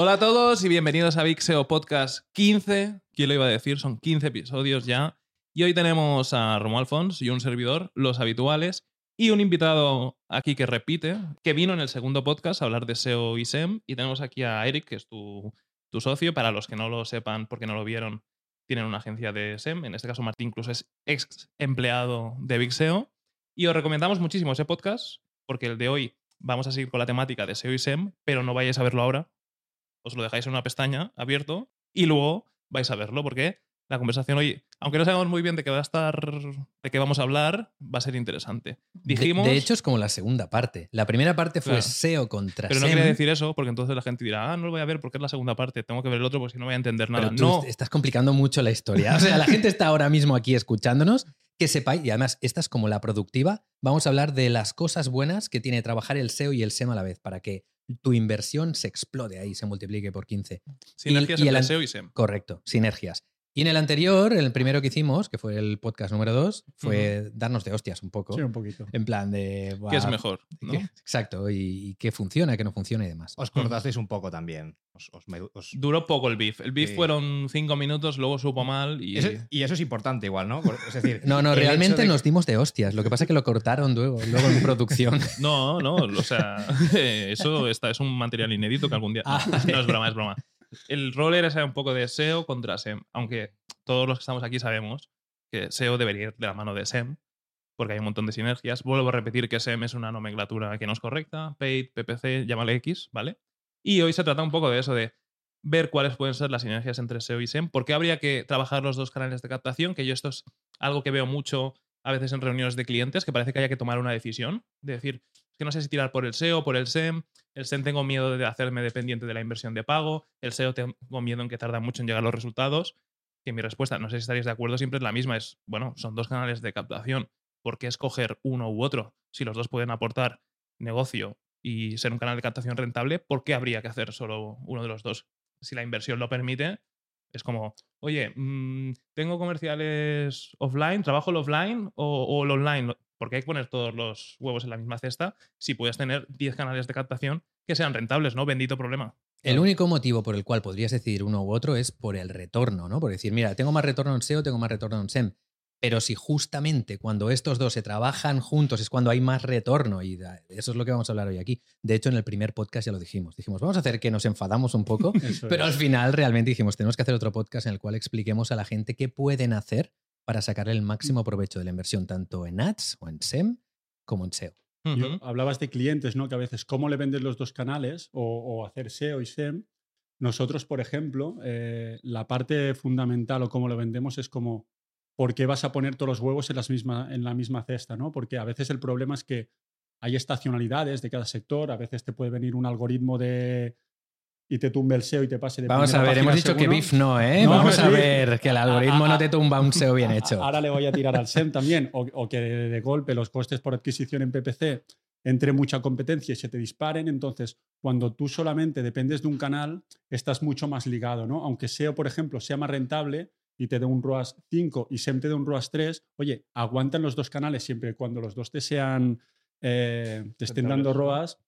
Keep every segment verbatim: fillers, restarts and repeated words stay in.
Hola a todos y bienvenidos a Big S E O Podcast quince. ¿Quién lo iba a decir? Son quince episodios ya. Y hoy tenemos a Romuald Fons y un servidor, los habituales, y un invitado aquí que repite, que vino en el segundo podcast a hablar de S E O y S E M. Y tenemos aquí a Eric, que es tu, tu socio. Para los que no lo sepan porque no lo vieron, tienen una agencia de S E M. En este caso, Martín incluso es ex empleado de Big S E O. Y os recomendamos muchísimo ese podcast, porque el de hoy vamos a seguir con la temática de S E O y S E M, pero no vayáis a verlo ahora. Os lo dejáis en una pestaña abierto y luego vais a verlo, porque la conversación hoy, aunque no sabemos muy bien de qué va a estar, de qué vamos a hablar, va a ser interesante. Dijimos, de, de hecho, es como la segunda parte. La primera parte fue claro, S E O contra S E M. Pero no quería decir eso, porque entonces la gente dirá, ah, no lo voy a ver porque es la segunda parte, tengo que ver el otro porque si no voy a entender nada. Pero tú no. Estás complicando mucho la historia. O sea, la gente está ahora mismo aquí escuchándonos, que sepáis, y además esta es como la productiva, vamos a hablar de las cosas buenas que tiene trabajar el S E O y el S E M a la vez, para que tu inversión se explode ahí, se multiplique por quince. Sinergias entre S E O y S E M. Correcto, sinergias. Y en el anterior, el primero que hicimos, que fue el podcast número dos, fue uh-huh. darnos de hostias un poco. Sí, un poquito. En plan de... Wow, ¿qué es mejor? ¿No? ¿Qué? Exacto. Y, y qué funciona, qué no funciona y demás. Os cortasteis un poco también. Os, os, os... Duró poco el beef. El beef sí. fueron cinco minutos, luego supo mal y... Eso, y eso es importante igual, ¿no? Es decir... no, no, realmente de... nos dimos de hostias. Lo que pasa es que lo cortaron luego, luego en producción. No, no. O sea, eso está, es un material inédito que algún día... Ah, no, no, es broma, es broma. El rol era un poco de S E O contra S E M, aunque todos los que estamos aquí sabemos que S E O debería ir de la mano de S E M, porque hay un montón de sinergias. Vuelvo a repetir que S E M es una nomenclatura que no es correcta, paid, P P C, llámale X, ¿vale? Y hoy se trata un poco de eso, de ver cuáles pueden ser las sinergias entre S E O y S E M, porque habría que trabajar los dos canales de captación, que yo esto es algo que veo mucho a veces en reuniones de clientes, que parece que haya que tomar una decisión, de decir, es que no sé si tirar por el S E O, por el S E M. El S E M tengo miedo de hacerme dependiente de la inversión de pago. El S E O tengo miedo en que tarda mucho en llegar los resultados. Que mi respuesta, no sé si estaréis de acuerdo, siempre es la misma. Es, bueno, son dos canales de captación. ¿Por qué escoger uno u otro? Si los dos pueden aportar negocio y ser un canal de captación rentable, ¿por qué habría que hacer solo uno de los dos? Si la inversión lo permite, es como, oye, mmm, tengo comerciales offline, trabajo el offline o, o el online. Porque hay que poner todos los huevos en la misma cesta si puedes tener diez canales de captación que sean rentables, ¿no? Bendito problema. El único motivo por el cual podrías decidir uno u otro es por el retorno, ¿no? Por decir, mira, tengo más retorno en S E O, tengo más retorno en S E M. Pero si justamente cuando estos dos se trabajan juntos es cuando hay más retorno, y eso es lo que vamos a hablar hoy aquí. De hecho, en el primer podcast ya lo dijimos. Dijimos, vamos a hacer que nos enfadamos un poco, pero al final realmente dijimos, tenemos que hacer otro podcast en el cual expliquemos a la gente qué pueden hacer para sacarle el máximo provecho de la inversión, tanto en ads o en S E M como en S E O. Uh-huh. Yo, hablabas de clientes, ¿no? Que a veces cómo le vendes los dos canales o, o hacer S E O y S E M. Nosotros, por ejemplo, eh, la parte fundamental o cómo lo vendemos es como por qué vas a poner todos los huevos en, las misma, en la misma cesta, ¿no? Porque a veces el problema es que hay estacionalidades de cada sector, a veces te puede venir un algoritmo de... y te tumbe el S E O y te pase de Vamos a ver, hemos dicho que beef no, ¿eh? No, Vamos a ver, que el algoritmo ah, no te tumba un S E O bien hecho. Ahora le voy a tirar al S E M también. O, o que de, de golpe los costes por adquisición en P P C entre mucha competencia y se te disparen. Entonces, cuando tú solamente dependes de un canal, estás mucho más ligado, ¿no? Aunque S E O, por ejemplo, sea más rentable y te dé un ROAS cinco y S E M te dé un ROAS tres, oye, aguantan los dos canales siempre cuando los dos te sean eh, te estén dando ROAS.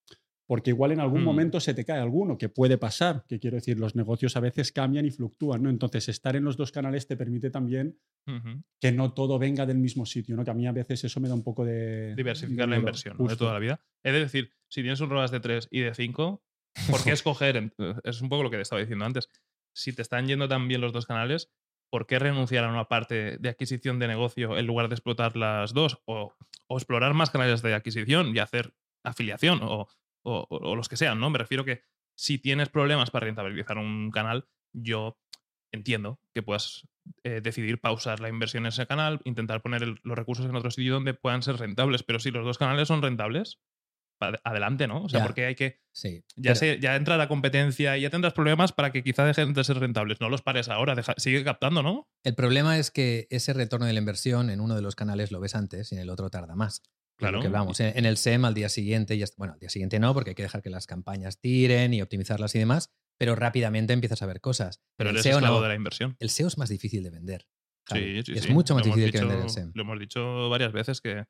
Porque igual en algún mm. momento se te cae alguno, que puede pasar, que quiero decir, los negocios a veces cambian y fluctúan, ¿no? Entonces, estar en los dos canales te permite también uh-huh. que no todo venga del mismo sitio, ¿no? Que a mí a veces eso me da un poco de... Diversificar de la inversión, ¿no? De toda la vida. Es decir, si tienes un ROAS de tres y de cinco, ¿por qué escoger? Es un poco lo que te estaba diciendo antes. Si te están yendo tan bien los dos canales, ¿por qué renunciar a una parte de adquisición de negocio en lugar de explotar las dos? O, o explorar más canales de adquisición y hacer afiliación o... O, o, o los que sean, ¿no? Me refiero que si tienes problemas para rentabilizar un canal, yo entiendo que puedas eh, decidir pausar la inversión en ese canal, intentar poner el, los recursos en otro sitio donde puedan ser rentables, pero si los dos canales son rentables, adelante, ¿no? O sea, ya, porque hay que... Sí, ya, pero... se, ya entra la competencia y ya tendrás problemas para que quizá dejen de ser rentables. No los pares ahora, deja, sigue captando, ¿no? El problema es que ese retorno de la inversión en uno de los canales lo ves antes y en el otro tarda más. Claro. Lo que hablamos. En el S E M al día siguiente, ya está. Bueno, al día siguiente no, porque hay que dejar que las campañas tiren y optimizarlas y demás, pero rápidamente empiezas a ver cosas. Pero el eres S E O esclavo no. de la inversión. El S E O es más difícil de vender. Sí, sí, es sí. mucho más lo difícil dicho, que vender el S E M. Lo hemos dicho varias veces que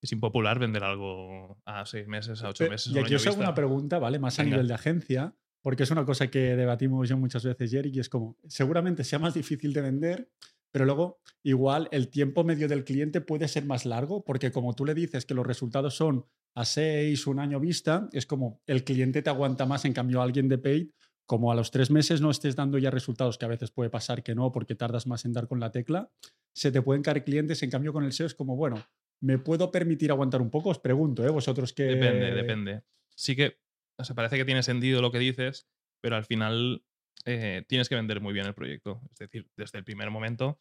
es impopular vender algo a seis meses, a ocho meses. Y aquí os hago una pregunta, ¿vale? Más Venga. a nivel de agencia. porque es una cosa que debatimos yo muchas veces, Eric, y es como, seguramente sea más difícil de vender, pero luego igual el tiempo medio del cliente puede ser más largo, porque como tú le dices que los resultados son a seis, un año vista, es como el cliente te aguanta más. En cambio, a alguien de paid, como a los tres meses no estés dando ya resultados, que a veces puede pasar que no, porque tardas más en dar con la tecla, se te pueden caer clientes. En cambio, con el S E O es como, bueno, ¿me puedo permitir aguantar un poco? Os pregunto, ¿eh? Vosotros que... Depende, depende. Sí que, o sea, parece que tiene sentido lo que dices, pero al final eh, tienes que vender muy bien el proyecto. Es decir, desde el primer momento,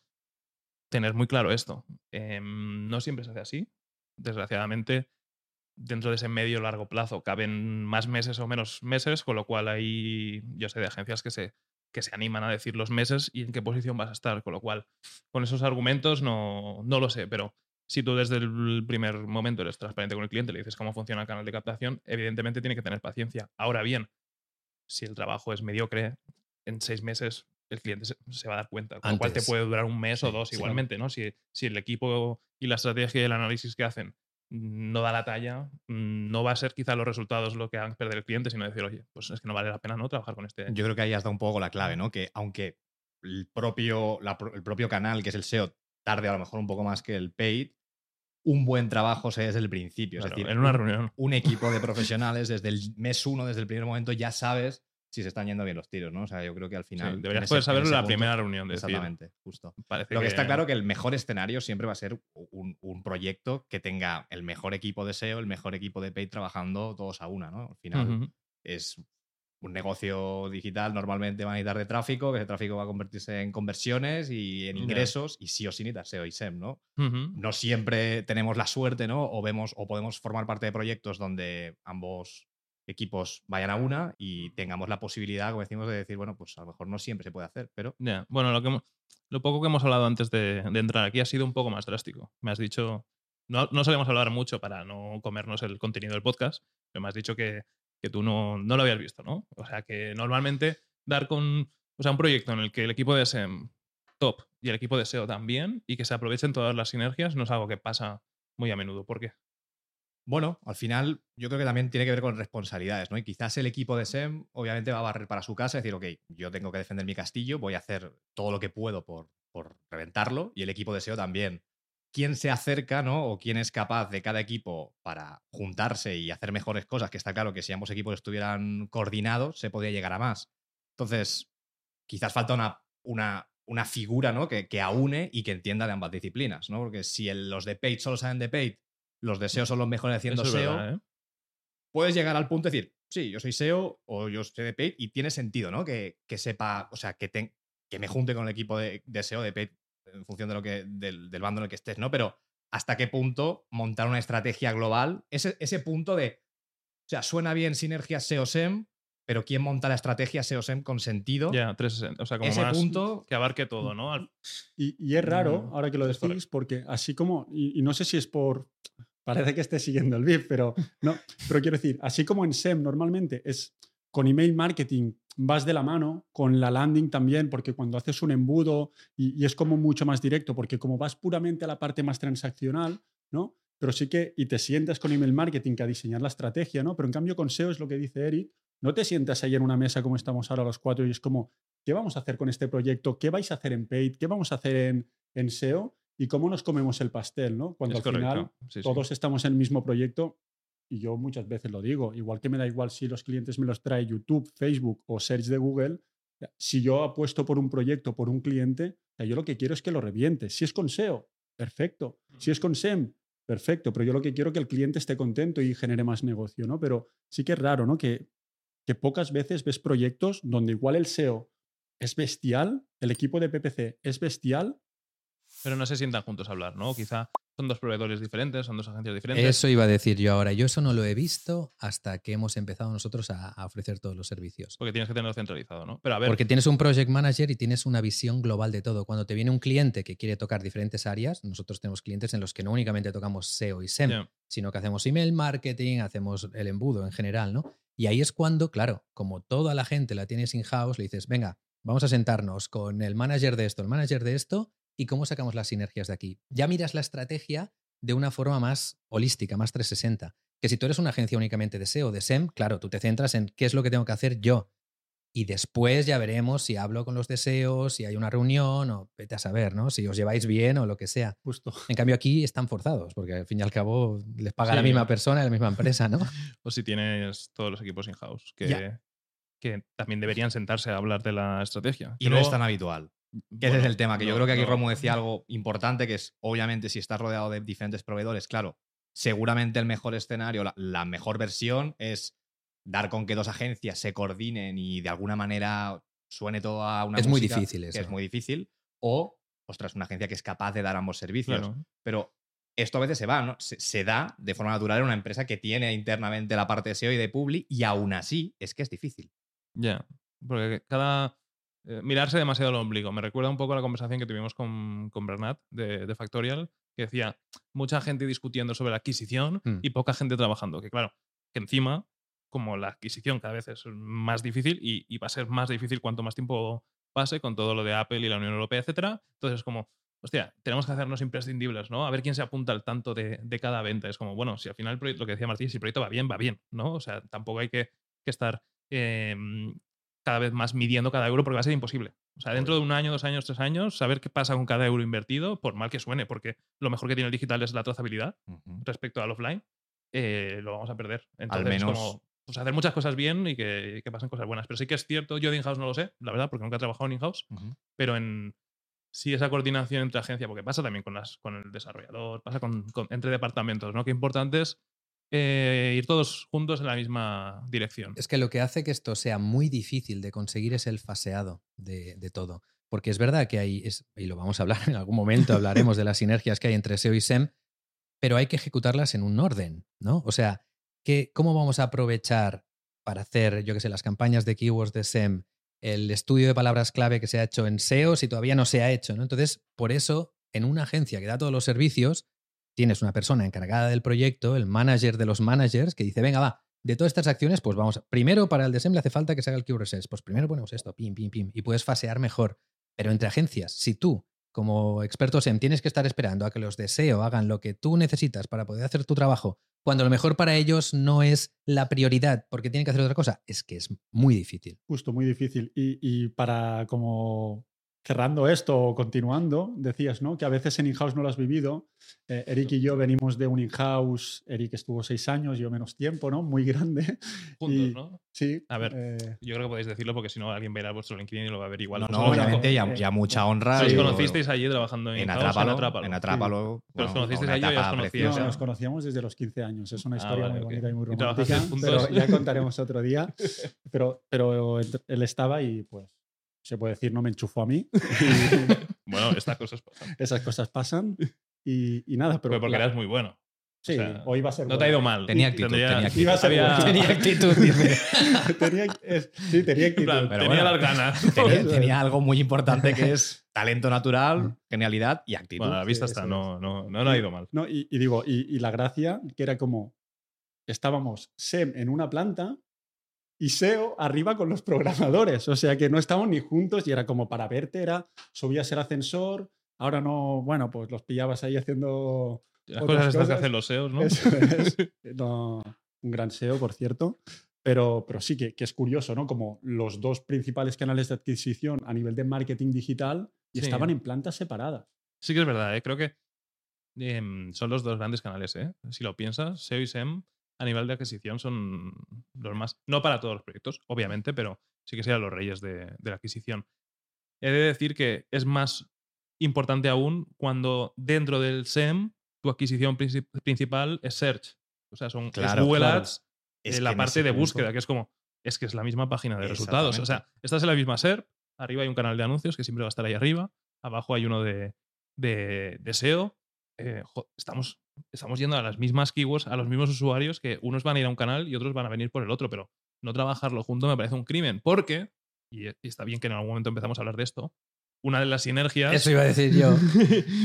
tener muy claro esto. Eh, no siempre se hace así. Desgraciadamente, dentro de ese medio largo plazo caben más meses o menos meses, con lo cual hay, yo sé, de agencias que se, que se animan a decir los meses y en qué posición vas a estar, con lo cual con esos argumentos no, no lo sé, pero si tú desde el primer momento eres transparente con el cliente, le dices cómo funciona el canal de captación, evidentemente tiene que tener paciencia. Ahora bien, si el trabajo es mediocre, en seis meses el cliente se, se va a dar cuenta, con lo cual te puede durar un mes o dos, sí, igualmente, ¿no? Si, si el equipo y la estrategia y el análisis que hacen no da la talla, no va a ser quizá los resultados lo que hagan perder el cliente, sino decir, oye, pues es que no vale la pena no trabajar con este. Yo creo que ahí has dado un poco la clave, ¿no? Que aunque el propio, la, el propio canal, que es el S E O, tarde a lo mejor un poco más que el paid, un buen trabajo se es desde el principio. Claro, es decir, en una reunión. Un equipo de profesionales desde el mes uno, desde el primer momento, ya sabes si se están yendo bien los tiros, ¿no? O sea, yo creo que al final... Sí, deberías ese, poder saberlo en la punto, primera reunión. De exactamente, decir, justo. Parece lo que, que está claro que el mejor escenario siempre va a ser un, un proyecto que tenga el mejor equipo de S E O, el mejor equipo de paid trabajando todos a una, ¿no? Al final uh-huh. es un negocio digital, normalmente van a necesitar de tráfico, que ese tráfico va a convertirse en conversiones y en ingresos, yeah. y sí o sí necesitas S E O y S E M, ¿no? Uh-huh. No siempre tenemos la suerte, ¿no? O vemos o podemos formar parte de proyectos donde ambos equipos vayan a una y tengamos la posibilidad, como decimos, de decir, bueno, pues a lo mejor no siempre se puede hacer, pero... Yeah. Bueno, lo, que hemos, lo poco que hemos hablado antes de, de entrar aquí ha sido un poco más drástico. Me has dicho... No, no solemos hablar mucho para no comernos el contenido del podcast, pero me has dicho que, que tú no, no lo habías visto, ¿no? O sea, que normalmente dar con... O sea, un proyecto en el que el equipo de S E M top y el equipo de S E O también y que se aprovechen todas las sinergias no es algo que pasa muy a menudo. ¿Por qué? Bueno, al final yo creo que también tiene que ver con responsabilidades, ¿no? Y quizás el equipo de S E M obviamente va a barrer para su casa y decir, ok, yo tengo que defender mi castillo, voy a hacer todo lo que puedo por, por reventarlo, y el equipo de S E O también. ¿Quién se acerca, ¿no? O quién es capaz de cada equipo para juntarse y hacer mejores cosas? Que está claro que si ambos equipos estuvieran coordinados se podría llegar a más. Entonces, quizás falta una, una, una figura, ¿no? que, que aúne y que entienda de ambas disciplinas, ¿no? Porque si el, los de paid solo saben de paid, los de S E O son los mejores haciendo S E O. Verdad, ¿eh? Puedes llegar al punto de decir, sí, yo soy S E O o yo soy de paid, y tiene sentido, ¿no? Que, que sepa, o sea, que, te, que me junte con el equipo de, de S E O, de paid, en función de lo que, del, del bando en el que estés, ¿no? Pero hasta qué punto montar una estrategia global, ese, ese punto de, o sea, suena bien sinergia S E O S E M, pero ¿quién monta la estrategia S E O S E M con sentido? Ya, yeah, trescientos sesenta. O sea, como ese más punto que abarque todo, ¿no? Y, y es raro, ahora que lo decís, porque así como, y, y no sé si es por... Parece que esté siguiendo el B I F, pero no. Pero quiero decir, así como en S E M normalmente es con email marketing, vas de la mano con la landing también, porque cuando haces un embudo y, y es como mucho más directo, porque como vas puramente a la parte más transaccional, ¿no? Pero sí que, y te sientas con email marketing que a diseñar la estrategia, ¿no? Pero en cambio con S E O es lo que dice Eric, no te sientas ahí en una mesa como estamos ahora los cuatro y es como, ¿qué vamos a hacer con este proyecto? ¿Qué vais a hacer en paid? ¿Qué vamos a hacer en, en S E O? Y cómo nos comemos el pastel, ¿no? Cuando es al correcto. Final sí, todos sí. estamos en el mismo proyecto, y yo muchas veces lo digo, igual que me da igual si los clientes me los trae YouTube, Facebook o Search de Google, si yo apuesto por un proyecto, por un cliente, yo lo que quiero es que lo reviente. Si es con S E O, perfecto. Si es con S E M, perfecto. Pero yo lo que quiero es que el cliente esté contento y genere más negocio, ¿no? Pero sí que es raro, ¿no? Que, que pocas veces ves proyectos donde igual el S E O es bestial, el equipo de P P C es bestial, pero no se sientan juntos a hablar, ¿no? Quizá son dos proveedores diferentes, son dos agencias diferentes. Eso iba a decir yo ahora. Yo eso no lo he visto hasta que hemos empezado nosotros a, a ofrecer todos los servicios. Porque tienes que tenerlo centralizado, ¿no? Pero a ver... Porque tienes un project manager y tienes una visión global de todo. Cuando te viene un cliente que quiere tocar diferentes áreas, nosotros tenemos clientes en los que no únicamente tocamos S E O y S E M, yeah. sino que hacemos email marketing, hacemos el embudo en general, ¿no? Y ahí es cuando, claro, como toda la gente la tienes in-house, le dices, venga, vamos a sentarnos con el manager de esto, el manager de esto, ¿y cómo sacamos las sinergias de aquí? Ya miras la estrategia de una forma más holística, más trescientos sesenta. Que si tú eres una agencia únicamente de S E O, de S E M, claro, tú te centras en qué es lo que tengo que hacer yo. y después ya veremos si hablo con los de S E O, si hay una reunión o vete a saber, ¿no? Si os lleváis bien o lo que sea. Justo. En cambio aquí están forzados porque al fin y al cabo les paga sí, la misma no. persona y la misma empresa, ¿no? O si tienes todos los equipos in-house que, yeah. que también deberían sentarse a hablar de la estrategia. Y creo, no es tan habitual. Que bueno, ese es el tema, que no, yo creo que aquí no. Romu decía algo importante, que es obviamente si estás rodeado de diferentes proveedores, claro, seguramente el mejor escenario, la, la mejor versión es dar con que dos agencias se coordinen y de alguna manera suene todo a una es música, muy difícil eso. Es muy difícil. O, ostras, una agencia que es capaz de dar ambos servicios. Claro. Pero esto a veces se va, ¿no? Se, se da de forma natural en una empresa que tiene internamente la parte de S E O y de Publi y aún así es que es difícil. Ya, yeah. Porque cada... Eh, mirarse demasiado el ombligo. Me recuerda un poco a la conversación que tuvimos con, con Bernat de, de Factorial, que decía, mucha gente discutiendo sobre la adquisición mm. y poca gente trabajando. Que claro, que encima... como la adquisición cada vez es más difícil y, y va a ser más difícil cuanto más tiempo pase con todo lo de Apple y la Unión Europea, etcétera. Entonces es como, hostia, tenemos que hacernos imprescindibles, ¿no? A ver quién se apunta al tanto de, de cada venta. Es como, bueno, si al final el proyecto, lo que decía Martín, si el proyecto va bien, va bien, ¿no? O sea, tampoco hay que, que estar eh, cada vez más midiendo cada euro porque va a ser imposible. O sea, dentro de un año, dos años, tres años, saber qué pasa con cada euro invertido, por mal que suene, porque lo mejor que tiene el digital es la trazabilidad uh-huh. respecto al offline, eh, lo vamos a perder. Entonces, al menos... como, pues hacer muchas cosas bien y que, que pasen cosas buenas. Pero sí que es cierto, yo de in-house no lo sé, la verdad, porque nunca he trabajado en in-house, uh-huh. pero en sí esa coordinación entre agencias, porque pasa también con, las, con el desarrollador, pasa con, con, entre departamentos, ¿no? Qué importante es eh, ir todos juntos en la misma dirección. Es que lo que hace que esto sea muy difícil de conseguir es el faseado de, de todo. Porque es verdad que hay, es, y lo vamos a hablar en algún momento, hablaremos de las sinergias que hay entre S E O y S E M, pero hay que ejecutarlas en un orden, ¿no? O sea, que ¿cómo vamos a aprovechar para hacer, yo qué sé, las campañas de keywords de S E M, el estudio de palabras clave que se ha hecho en S E O si todavía no se ha hecho, ¿no? Entonces, por eso, en una agencia que da todos los servicios, tienes una persona encargada del proyecto, el manager de los managers, que dice, venga, va, de todas estas acciones, pues vamos, a... primero para el de S E M le hace falta que se haga el keyword research, pues primero ponemos esto, pim, pim, pim, y puedes fasear mejor. Pero entre agencias, si tú, como experto S E M, tienes que estar esperando a que los de S E O hagan lo que tú necesitas para poder hacer tu trabajo, cuando lo mejor para ellos no es la prioridad, porque tienen que hacer otra cosa, es que es muy difícil. Justo, muy difícil. Y, y para como cerrando esto o continuando, decías, ¿no?, que a veces en in-house no lo has vivido. Eh, Eric y yo venimos de un in-house, Eric estuvo seis años, yo menos tiempo, ¿no? Muy grande. Juntos, y, ¿no? Sí. A ver, eh, yo creo que podéis decirlo porque si no alguien verá vuestro LinkedIn y lo va a ver igual. No, no, obviamente eh, ya, ya mucha honra. Pero os conocisteis allí trabajando en, en Atrápalo. En Atrápalo. En Atrápalo, sí. Pero os conocisteis allí, ya os conocíais. No, nos conocíamos desde los quince años. Es una historia ah, vale, muy okay. bonita y muy romántica. ¿Y pero ya contaremos otro día. Pero, pero él estaba y pues se puede decir, no me enchufó a mí. Bueno, estas cosas pasan. Esas cosas pasan y, y nada. Pero pues porque la... eras muy bueno. Sí, o, sea, o iba a ser no bueno. Te ha ido mal. Tenía actitud. Tenía, tenía actitud. Iba a ser había... Tenía actitud. tenía, es, sí, tenía actitud. Plan, pero tenía bueno, las ganas. Tenía, tenía algo muy importante que es talento natural, genialidad y actitud. Bueno, a la vista sí, está, no, no, no, no ha ido mal. No, y, y digo, y, y la gracia que era como estábamos S E M en una planta y S E O arriba con los programadores. O sea que no estábamos ni juntos y era como para verte, era subías el ascensor, ahora no, bueno, pues los pillabas ahí haciendo... Las cosas estas que hacen los S E Os, ¿no? Eso es. No, un gran S E O, por cierto. Pero, pero sí que, que es curioso, ¿no? Como los dos principales canales de adquisición a nivel de marketing digital y sí. estaban en plantas separadas. Sí que es verdad, ¿eh? Creo que eh, son los dos grandes canales, ¿eh? Si lo piensas, S E O y S E M... a nivel de adquisición son los más... No para todos los proyectos, obviamente, pero sí que sean los reyes de, de la adquisición. He de decir que es más importante aún cuando dentro del S E M tu adquisición princip- principal es Search. O sea, son claro, Google claro. Ads, es eh, la parte de búsqueda, que es como... Es que es la misma página de resultados. O sea, estás en la misma S E R P, arriba hay un canal de anuncios que siempre va a estar ahí arriba, abajo hay uno de, de, de S E O. Eh, jo, estamos... Estamos yendo a las mismas keywords, a los mismos usuarios, que unos van a ir a un canal y otros van a venir por el otro, pero no trabajarlo junto me parece un crimen, porque, y está bien que en algún momento empezamos a hablar de esto, una de las sinergias... Eso iba a decir yo.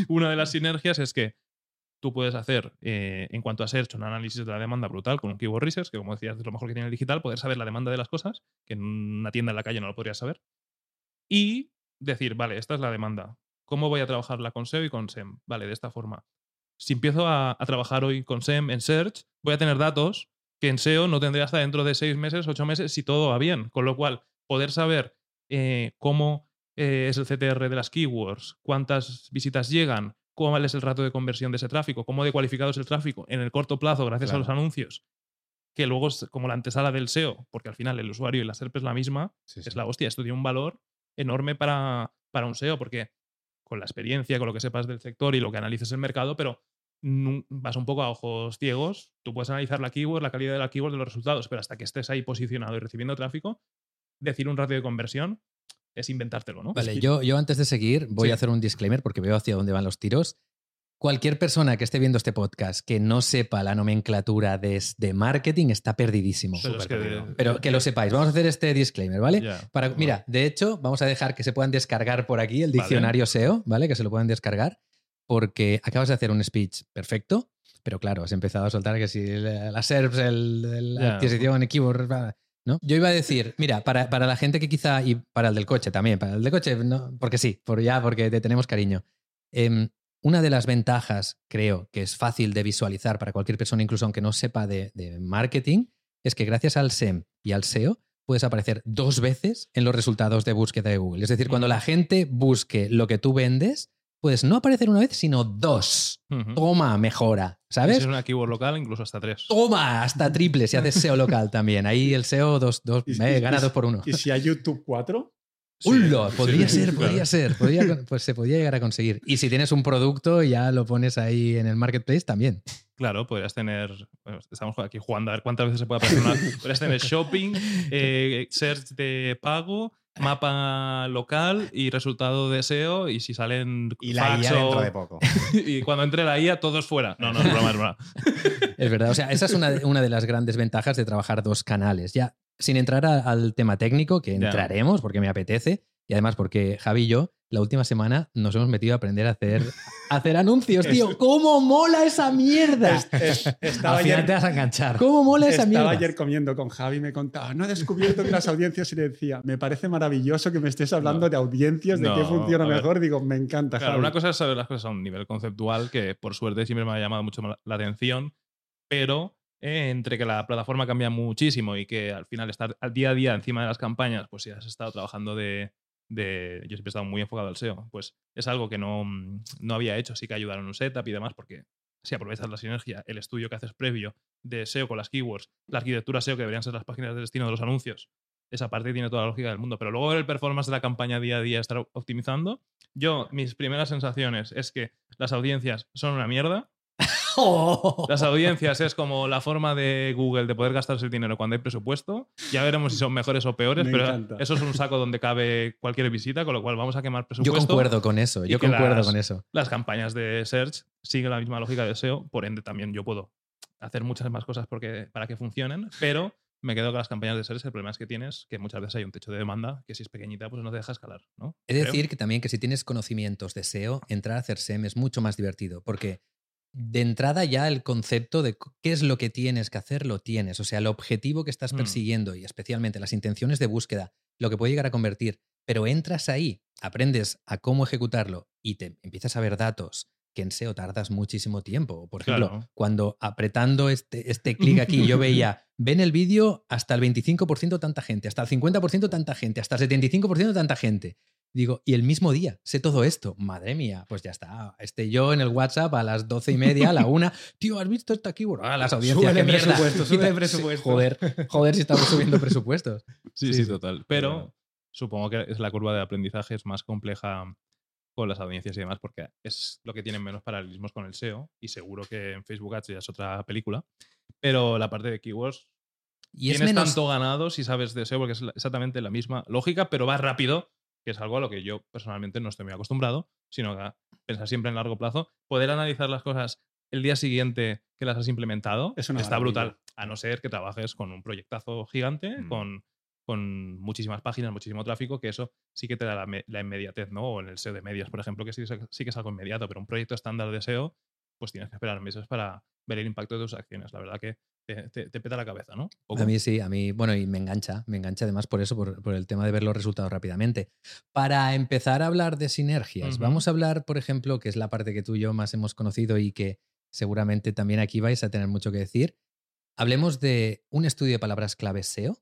Una de las sinergias es que tú puedes hacer, eh, en cuanto a Search, un análisis de la demanda brutal con un keyword research, que como decías es lo mejor que tiene el digital, poder saber la demanda de las cosas, que en una tienda en la calle no lo podrías saber, y decir, vale, esta es la demanda, ¿cómo voy a trabajarla con S E O y con S E M? Vale, de esta forma. Si empiezo a, a trabajar hoy con S E M en Search, voy a tener datos que en S E O no tendré hasta dentro de seis meses, ocho meses, si todo va bien. Con lo cual, poder saber eh, cómo eh, es el C T R de las keywords, cuántas visitas llegan, cuál es el rato de conversión de ese tráfico, cómo de cualificado es el tráfico en el corto plazo gracias claro. a los anuncios, que luego es como la antesala del S E O, porque al final el usuario y la S E R P es la misma, sí, sí. es la hostia. Esto tiene un valor enorme para, para un S E O, porque con la experiencia, con lo que sepas del sector y lo que analices el mercado, pero vas un poco a ojos ciegos. Tú puedes analizar la keyword, la calidad de la keyword, de los resultados, pero hasta que estés ahí posicionado y recibiendo tráfico, decir un ratio de conversión es inventártelo, ¿no? Vale, yo, yo antes de seguir voy sí. a hacer un disclaimer porque veo hacia dónde van los tiros. Cualquier persona que esté viendo este podcast que no sepa la nomenclatura de, de marketing está perdidísimo. Pero, es que, perdido. Pero que lo sepáis. Vamos a hacer este disclaimer, ¿vale? Yeah, Para, bueno. Mira, de hecho, vamos a dejar que se puedan descargar por aquí el diccionario vale. S E O, ¿vale? Que se lo puedan descargar porque acabas de hacer un speech perfecto, pero claro, has empezado a soltar que si las S E R Ps, el, la yeah. adquisición, el keyword... ¿no? Yo iba a decir, mira, para, para la gente que quizá, y para el del coche también, para el del coche, no, porque sí, por ya, porque te tenemos cariño. Eh, una de las ventajas, creo, que es fácil de visualizar para cualquier persona, incluso aunque no sepa de, de marketing, es que gracias al S E M y al S E O puedes aparecer dos veces en los resultados de búsqueda de Google. Es decir, cuando la gente busque lo que tú vendes, puedes no aparecer una vez, sino dos. Uh-huh. Toma, mejora, ¿sabes? Si es una keyword local, incluso hasta tres. Toma, hasta triple, si haces S E O local también. Ahí el S E O dos, dos, eh, gana dos por uno. ¿Y si hay YouTube cuatro? ¡Hullo! Sí, podría sí, ser, claro. podría ser. Podría, pues se podría llegar a conseguir. Y si tienes un producto, ya lo pones ahí en el marketplace también. Claro, podrías tener... Bueno, estamos aquí jugando a ver cuántas veces se puede aparecer una. Podrías tener shopping, eh, search de pago... mapa local y resultado de S E O y si salen... Y la I A o... dentro de poco. Y cuando entre la I A, todos fuera. No, no, es broma, es broma. Es verdad. O sea, esa es una, una de las grandes ventajas de trabajar dos canales. Ya, sin entrar a, al tema técnico, que entraremos yeah. porque me apetece y además porque Javi y yo la última semana nos hemos metido a aprender a hacer, a hacer anuncios, tío. ¿Cómo mola esa mierda? Es, es, estaba Al final ayer, te vas a enganchar. ¿Cómo mola esa mierda? Estaba ayer comiendo con Javi y me contaba, no he descubierto que las audiencias, y le decía, me parece maravilloso que me estés hablando no. de audiencias, de no, qué funciona mejor. Digo, me encanta, claro, Javi. Una cosa es saber las cosas a un nivel conceptual, que por suerte siempre me ha llamado mucho la atención, pero... Eh, entre que la plataforma cambia muchísimo y que al final estar al día a día encima de las campañas, pues si has estado trabajando de, de... Yo siempre he estado muy enfocado al S E O, pues es algo que no, no había hecho. Sí que ayudaron un setup y demás, porque si aprovechas la sinergia, el estudio que haces previo de S E O con las keywords, la arquitectura S E O que deberían ser las páginas de destino de los anuncios, esa parte tiene toda la lógica del mundo. Pero luego ver el performance de la campaña día a día, estar optimizando. Yo, mis primeras sensaciones es que las audiencias son una mierda. Las audiencias es como la forma de Google de poder gastarse el dinero cuando hay presupuesto. Ya veremos si son mejores o peores, Me pero encanta. Eso es un saco donde cabe cualquier visita, con lo cual vamos a quemar presupuesto. Yo concuerdo con eso, yo concuerdo las, con eso. Las campañas de Search siguen la misma lógica de S E O, por ende también yo puedo hacer muchas más cosas porque, para que funcionen, pero... Me quedo con las campañas de S E R P. El problema es que tienes que muchas veces hay un techo de demanda que si es pequeñita pues no te deja escalar, ¿no? Es Creo. decir que también que si tienes conocimientos de S E O, entrar a hacer S E M es mucho más divertido porque de entrada ya el concepto de qué es lo que tienes que hacer lo tienes. O sea, el objetivo que estás persiguiendo mm. y especialmente las intenciones de búsqueda, lo que puede llegar a convertir. Pero entras ahí, aprendes a cómo ejecutarlo y te empiezas a ver datos que en S E O tardas muchísimo tiempo. Por ejemplo, claro. cuando apretando este, este clic aquí yo veía, ven el vídeo hasta el veinticinco por ciento tanta gente, hasta el cincuenta por ciento tanta gente, hasta el setenta y cinco por ciento tanta gente. Digo, y el mismo día sé todo esto. Madre mía, pues ya está. Este, yo en el WhatsApp a las doce y media, a la una, tío, ¿has visto esto aquí? Bueno, a las audiencias, qué mierda. Sube presupuesto. Joder, joder si estamos subiendo presupuestos. Sí, sí, sí, total. Pero bueno, supongo que es la curva de aprendizaje es más compleja con las audiencias y demás, porque es lo que tienen menos paralelismos con el S E O y seguro que en Facebook Ads ya es otra película, pero la parte de keywords y tienes es menos... tanto ganado si sabes de S E O porque es exactamente la misma lógica, pero va rápido, que es algo a lo que yo personalmente no estoy muy acostumbrado, sino a pensar siempre en largo plazo, poder analizar las cosas el día siguiente que las has implementado es una está maravilla. brutal, a no ser que trabajes con un proyectazo gigante, mm. con con muchísimas páginas, muchísimo tráfico, que eso sí que te da la, la inmediatez, ¿no? O en el S E O de medios, por ejemplo, que sí, sí que es algo inmediato, pero un proyecto estándar de S E O, pues tienes que esperar meses para ver el impacto de tus acciones. La verdad que te, te, te peta la cabeza, ¿no? A mí sí, a mí, bueno, y me engancha, me engancha además por eso, por, por el tema de ver los resultados rápidamente. Para empezar a hablar de sinergias, uh-huh. vamos a hablar, por ejemplo, que es la parte que tú y yo más hemos conocido y que seguramente también aquí vais a tener mucho que decir. Hablemos de un estudio de palabras clave S E O,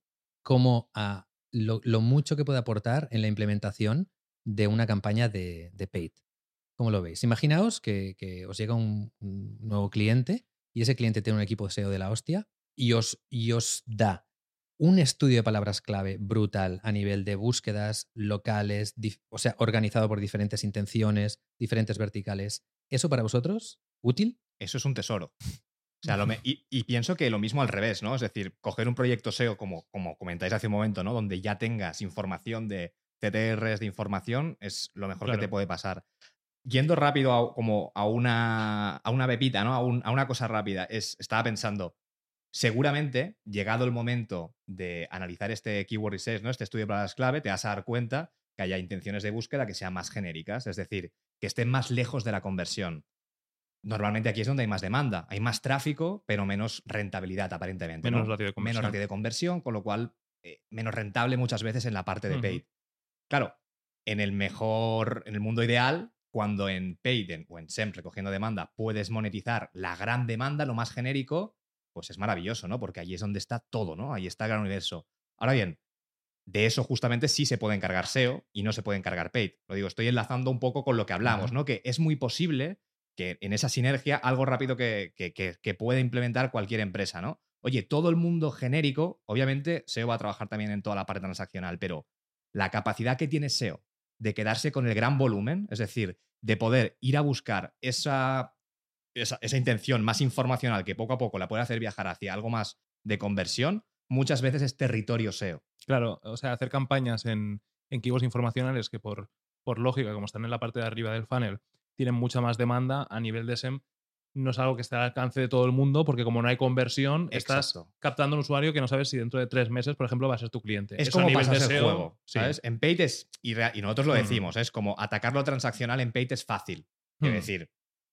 como a lo, lo mucho que puede aportar en la implementación de una campaña de, de paid. ¿Cómo lo veis? Imaginaos que, que os llega un, un nuevo cliente y ese cliente tiene un equipo S E O de la hostia y os, y os da un estudio de palabras clave brutal a nivel de búsquedas locales, o sea, organizado por diferentes intenciones, diferentes verticales. ¿Eso para vosotros? ¿Útil? Eso es un tesoro. O sea, lo me, y, y pienso que lo mismo al revés, ¿no? Es decir, coger un proyecto S E O, como, como comentáis hace un momento, ¿no? Donde ya tengas información de T T Rs, de información, es lo mejor claro. que te puede pasar. Yendo rápido a, como a una, a una pepita, ¿no? A, un, a una cosa rápida. Es, estaba pensando, seguramente, llegado el momento de analizar este keyword research, ¿no? Este estudio de palabras clave, te vas a dar cuenta que haya intenciones de búsqueda que sean más genéricas, es decir, que estén más lejos de la conversión. Normalmente aquí es donde hay más demanda, hay más tráfico, pero menos rentabilidad aparentemente. Menos, ¿no? ratio, de menos ratio de conversión, con lo cual eh, menos rentable muchas veces en la parte de paid. Uh-huh. Claro, en el mejor, en el mundo ideal, cuando en paid o en S E M, recogiendo demanda, puedes monetizar la gran demanda, lo más genérico, pues es maravilloso, ¿no? Porque allí es donde está todo, ¿no? Ahí está el gran universo. Ahora bien, de eso justamente sí se puede encargar S E O y no se puede encargar paid. Lo digo, estoy enlazando un poco con lo que hablamos, ¿no? Que es muy posible que en esa sinergia, algo rápido que, que, que, que puede implementar cualquier empresa, ¿no? Oye, todo el mundo genérico, obviamente S E O va a trabajar también en toda la parte transaccional, pero la capacidad que tiene S E O de quedarse con el gran volumen, es decir, de poder ir a buscar esa, esa, esa intención más informacional que poco a poco la puede hacer viajar hacia algo más de conversión, muchas veces es territorio S E O. Claro, o sea, hacer campañas en, en keywords informacionales que por, por lógica, como están en la parte de arriba del funnel, tienen mucha más demanda a nivel de S E M, no es algo que esté al alcance de todo el mundo, porque como no hay conversión, estás Exacto. captando un usuario que no sabes si dentro de tres meses, por ejemplo, va a ser tu cliente. Es Eso como a nivel de S E O, el juego, ¿sabes? Sí. En paid es, y, re, y nosotros lo decimos, mm. es como atacar lo transaccional en paid es fácil. Es mm. decir,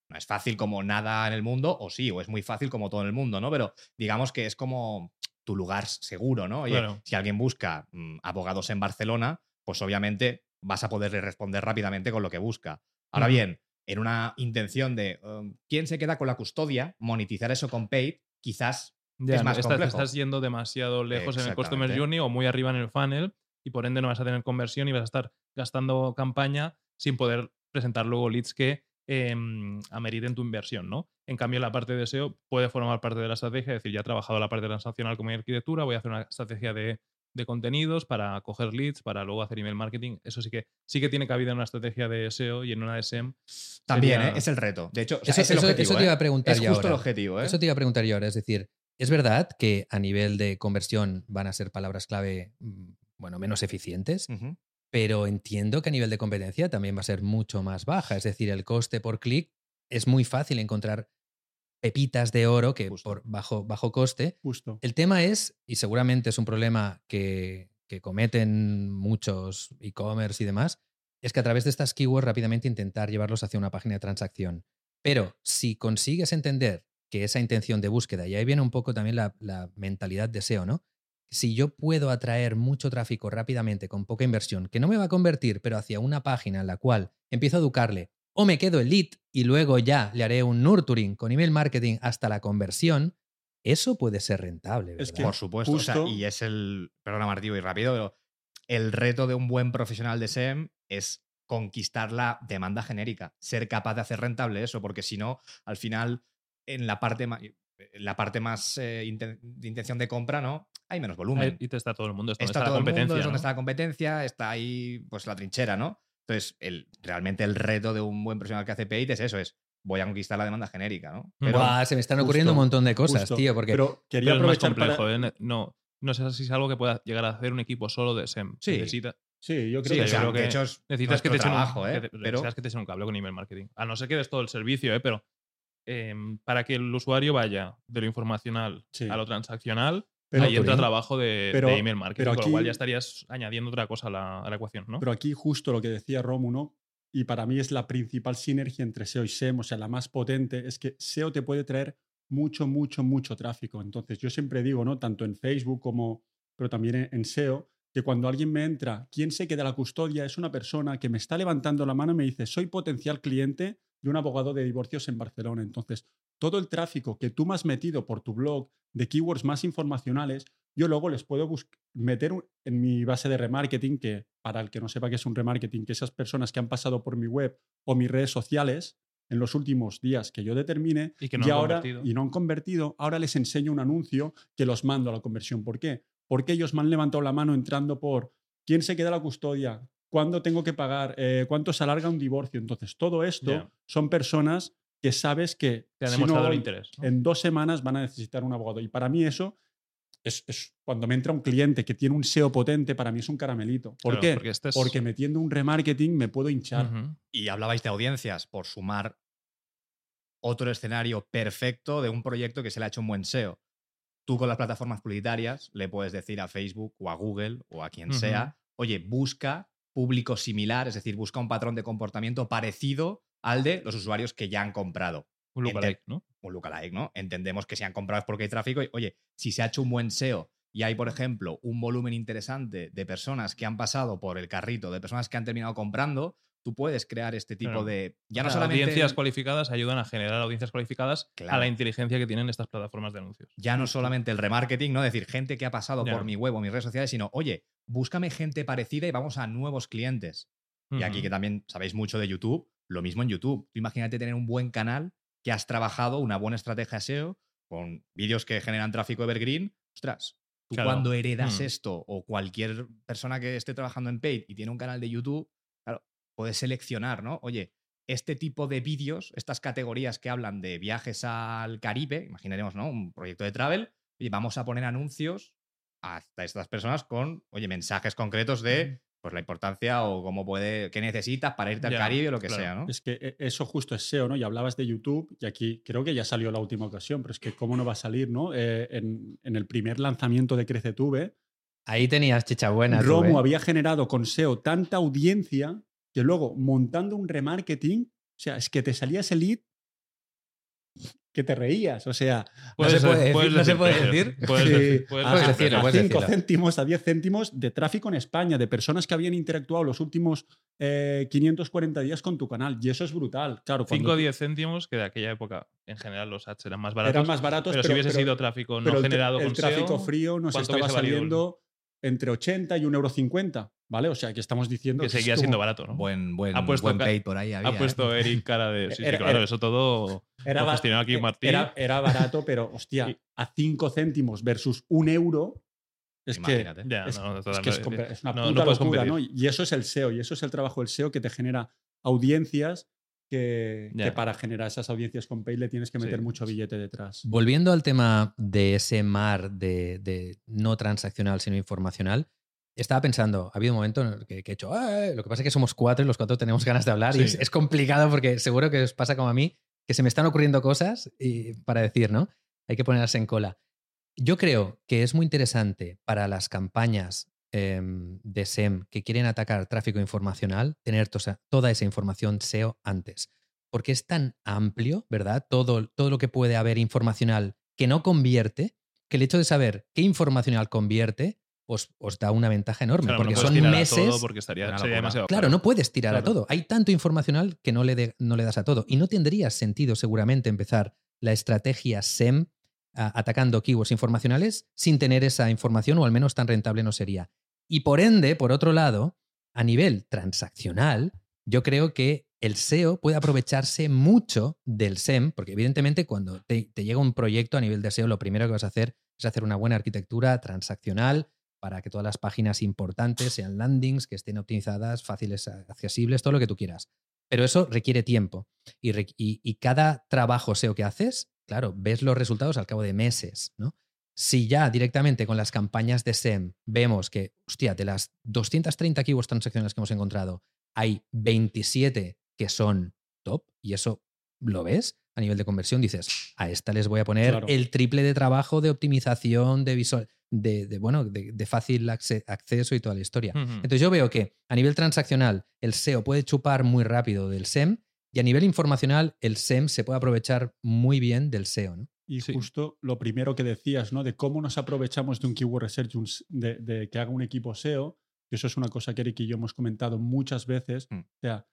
no es fácil como nada en el mundo, o sí, o es muy fácil como todo en el mundo, ¿no? Pero digamos que es como tu lugar seguro, ¿no? Oye, claro. si alguien busca mmm, abogados en Barcelona, pues obviamente vas a poderle responder rápidamente con lo que busca. Ahora mm. bien, en una intención de um, quién se queda con la custodia, monetizar eso con paid, quizás ya, es más estás, complejo. Estás yendo demasiado lejos en el Customer Journey o muy arriba en el funnel y por ende no vas a tener conversión y vas a estar gastando campaña sin poder presentar luego leads que eh, ameriten tu inversión, ¿no? En cambio, la parte de S E O puede formar parte de la estrategia, es decir, ya he trabajado la parte transaccional como arquitectura, voy a hacer una estrategia de, de contenidos para coger leads, para luego hacer email marketing. Eso sí que sí que tiene cabida en una estrategia de S E O y en una de S E M. También, sería... ¿eh? Es el reto. De hecho, o sea, eso, es el eso, objetivo. Eso te iba a preguntar ¿eh? yo ahora. Es justo el objetivo. ¿eh? Eso te iba a preguntar yo ahora. Es decir, ¿es verdad que a nivel de conversión van a ser palabras clave, bueno, menos eficientes? Uh-huh. Pero entiendo que a nivel de competencia también va a ser mucho más baja. Es decir, el coste por clic es muy fácil encontrar pepitas de oro que Justo. por bajo, bajo coste. Justo. El tema es, y seguramente es un problema que, que cometen muchos e-commerce y demás, es que a través de estas keywords rápidamente intentar llevarlos hacia una página de transacción. Pero si consigues entender que esa intención de búsqueda, y ahí viene un poco también la, la mentalidad de S E O, ¿no? Si yo puedo atraer mucho tráfico rápidamente con poca inversión, que no me va a convertir, pero hacia una página en la cual empiezo a educarle, o me quedo el lead y luego ya le haré un nurturing con email marketing hasta la conversión, eso puede ser rentable, ¿verdad? Es que, por supuesto. Justo, o sea, y es el... Perdona, Martí, voy rápido, pero el reto de un buen profesional de S E M es conquistar la demanda genérica, ser capaz de hacer rentable eso, porque si no, al final, en la parte más, la parte más eh, inten- de intención de compra, ¿no? Hay menos volumen. Y te está todo el mundo. Está, está todo la competencia, el mundo, es donde ¿no? está la competencia, está ahí pues la trinchera, ¿no? Entonces, el, realmente el reto de un buen profesional que hace paid es eso, es voy a conquistar la demanda genérica, ¿no? Pero Buah, se me están ocurriendo justo, un montón de cosas, justo. tío, porque... Pero quería pero aprovechar es más complejo, para... ¿eh? No, no sé si es algo que pueda llegar a hacer un equipo solo de S E M. Sí, necesita... sí yo creo sí, que... O sea, creo que hecho es necesitas que te trabajo, un, ¿eh? Que te, pero... Necesitas que te echen un cable con email marketing. A no ser que des todo el servicio, ¿eh? Pero eh, para que el usuario vaya de lo informacional sí. a lo transaccional... Pero ahí entra trabajo de, pero, de email marketing, pero aquí, con lo cual ya estarías añadiendo otra cosa a la, a la ecuación, ¿no? Pero aquí justo lo que decía Romu, ¿no? Y para mí es la principal sinergia entre S E O y S E M, o sea, la más potente, es que S E O te puede traer mucho, mucho, mucho tráfico. Entonces, yo siempre digo, ¿no? Tanto en Facebook como, pero también en, en S E O, que cuando alguien me entra, ¿quién se queda la custodia? Es una persona que me está levantando la mano y me dice, soy potencial cliente de un abogado de divorcios en Barcelona. Entonces, todo el tráfico que tú me has metido por tu blog, de keywords más informacionales, yo luego les puedo meter un, en mi base de remarketing, que para el que no sepa qué es un remarketing, que esas personas que han pasado por mi web o mis redes sociales en los últimos días que yo determine y, que no y, han ahora, y no han convertido, ahora les enseño un anuncio que los mando a la conversión. ¿Por qué? Porque ellos me han levantado la mano entrando por quién se queda la custodia, cuándo tengo que pagar, eh, cuánto se alarga un divorcio. Entonces, todo esto yeah. son personas que sabes que te han demostrado el interés, ¿no? En dos semanas van a necesitar un abogado. Y para mí eso... Es, es, cuando me entra un cliente que tiene un S E O potente, para mí es un caramelito. ¿Por claro, qué? Porque, este es... porque metiendo un remarketing me puedo hinchar. Uh-huh. Y hablabais de audiencias, por sumar otro escenario perfecto de un proyecto que se le ha hecho un buen S E O. Tú con las plataformas publicitarias le puedes decir a Facebook o a Google o a quien uh-huh. sea, oye, busca público similar, es decir, busca un patrón de comportamiento parecido al de los usuarios que ya han comprado. Un lookalike, ¿no? Un lookalike, ¿no? Entendemos que si han comprado es porque hay tráfico. Y, oye, si se ha hecho un buen S E O y hay, por ejemplo, un volumen interesante de personas que han pasado por el carrito, de personas que han terminado comprando, tú puedes crear este tipo claro. de... Ya no claro, solamente... Audiencias cualificadas ayudan a generar audiencias cualificadas claro. a la inteligencia que tienen estas plataformas de anuncios. Ya no solamente el remarketing, ¿no? Es decir, gente que ha pasado yeah. por mi web o mis redes sociales, sino, oye, búscame gente parecida y vamos a nuevos clientes. Uh-huh. Y aquí que también sabéis mucho de YouTube, lo mismo en YouTube. Tú imagínate tener un buen canal que has trabajado una buena estrategia S E O con vídeos que generan tráfico evergreen. Ostras, tú claro. cuando heredas mm. esto, o cualquier persona que esté trabajando en paid y tiene un canal de YouTube, claro, puedes seleccionar, ¿no? Oye, este tipo de vídeos, estas categorías que hablan de viajes al Caribe, imaginaremos, ¿no? Un proyecto de travel, oye, vamos a poner anuncios a estas personas con, oye, mensajes concretos de... Mm. pues la importancia o cómo puede, qué necesitas para irte al yeah, Caribe o lo que claro. sea, ¿no? Es que eso justo es S E O, ¿no? Y hablabas de YouTube y aquí creo que ya salió la última ocasión, pero es que cómo no va a salir, ¿no? Eh, en, en el primer lanzamiento de CreceTube. Ahí tenías chicha buena. Romu tú, ¿eh? había generado con S E O tanta audiencia que luego montando un remarketing, o sea, es que te salía ese lead que te reías, o sea... No se puede decir. No se puede decir. A cinco céntimos, a diez céntimos de tráfico en España, de personas que habían interactuado los últimos eh, quinientos cuarenta días con tu canal. Y eso es brutal. Claro, cinco o diez céntimos, que de aquella época, en general, los ads eran más baratos. Eran más baratos, pero, pero si hubiese pero, sido tráfico no generado el, el con S E O... El tráfico frío nos estaba saliendo entre ochenta y un euro cincuenta, ¿vale? O sea, que estamos diciendo... Que seguía siendo barato, ¿no? Buen, buen, ha puesto buen pay por ahí había. Ha puesto Eric cara de... Sí, sí, era, claro, era, eso todo era, lo gestionó aquí Martín. Era, era barato, pero, hostia, sí. a cinco céntimos versus un euro... Es Imagínate. que, ya, es, no, no, es, que es, es una no, puta no locura, ¿no? Y eso es el S E O, y eso es el trabajo del S E O que te genera audiencias que, que para generar esas audiencias con pay le tienes que meter sí. mucho billete detrás. Volviendo al tema de ese mar de, de no transaccional, sino informacional, estaba pensando, ha habido un momento en el que, que he hecho, ¡ay! Lo que pasa es que somos cuatro y los cuatro tenemos ganas de hablar sí. y es, es complicado porque seguro que os pasa como a mí, que se me están ocurriendo cosas y, para decir, ¿no? Hay que ponerlas en cola. Yo creo que es muy interesante para las campañas eh, de S E M que quieren atacar tráfico informacional tener tosa, toda esa información S E O antes, porque es tan amplio, ¿verdad? Todo, todo lo que puede haber informacional que no convierte, que el hecho de saber qué informacional convierte Os, os da una ventaja enorme, claro, porque no son meses... Porque estaría, claro, sería demasiado claro, no puedes tirar claro. a todo. Hay tanto informacional que no le, de, no le das a todo. Y no tendría sentido seguramente empezar la estrategia S E M a, atacando keywords informacionales sin tener esa información, o al menos tan rentable no sería. Y por ende, por otro lado, a nivel transaccional, yo creo que el S E O puede aprovecharse mucho del S E M, porque evidentemente cuando te, te llega un proyecto a nivel de S E O, lo primero que vas a hacer es hacer una buena arquitectura transaccional, para que todas las páginas importantes sean landings, que estén optimizadas, fáciles, accesibles, todo lo que tú quieras. Pero eso requiere tiempo. Y, re- y, y cada trabajo S E O que haces, claro, ves los resultados al cabo de meses, ¿no? Si ya directamente con las campañas de S E M vemos que, hostia, de las doscientas treinta keywords transaccionales que hemos encontrado, hay veintisiete que son top, y eso lo ves a nivel de conversión, dices, a esta les voy a poner claro. el triple de trabajo de optimización, de visual... De, de, bueno, de, de fácil acceso y toda la historia. Uh-huh. Entonces yo veo que a nivel transaccional el S E O puede chupar muy rápido del S E M y a nivel informacional el S E M se puede aprovechar muy bien del S E O, ¿no? Y sí. justo lo primero que decías, ¿no? De cómo nos aprovechamos de un keyword research, de, de que haga un equipo S E O, que eso es una cosa que Eric y yo hemos comentado muchas veces. Uh-huh. O sea,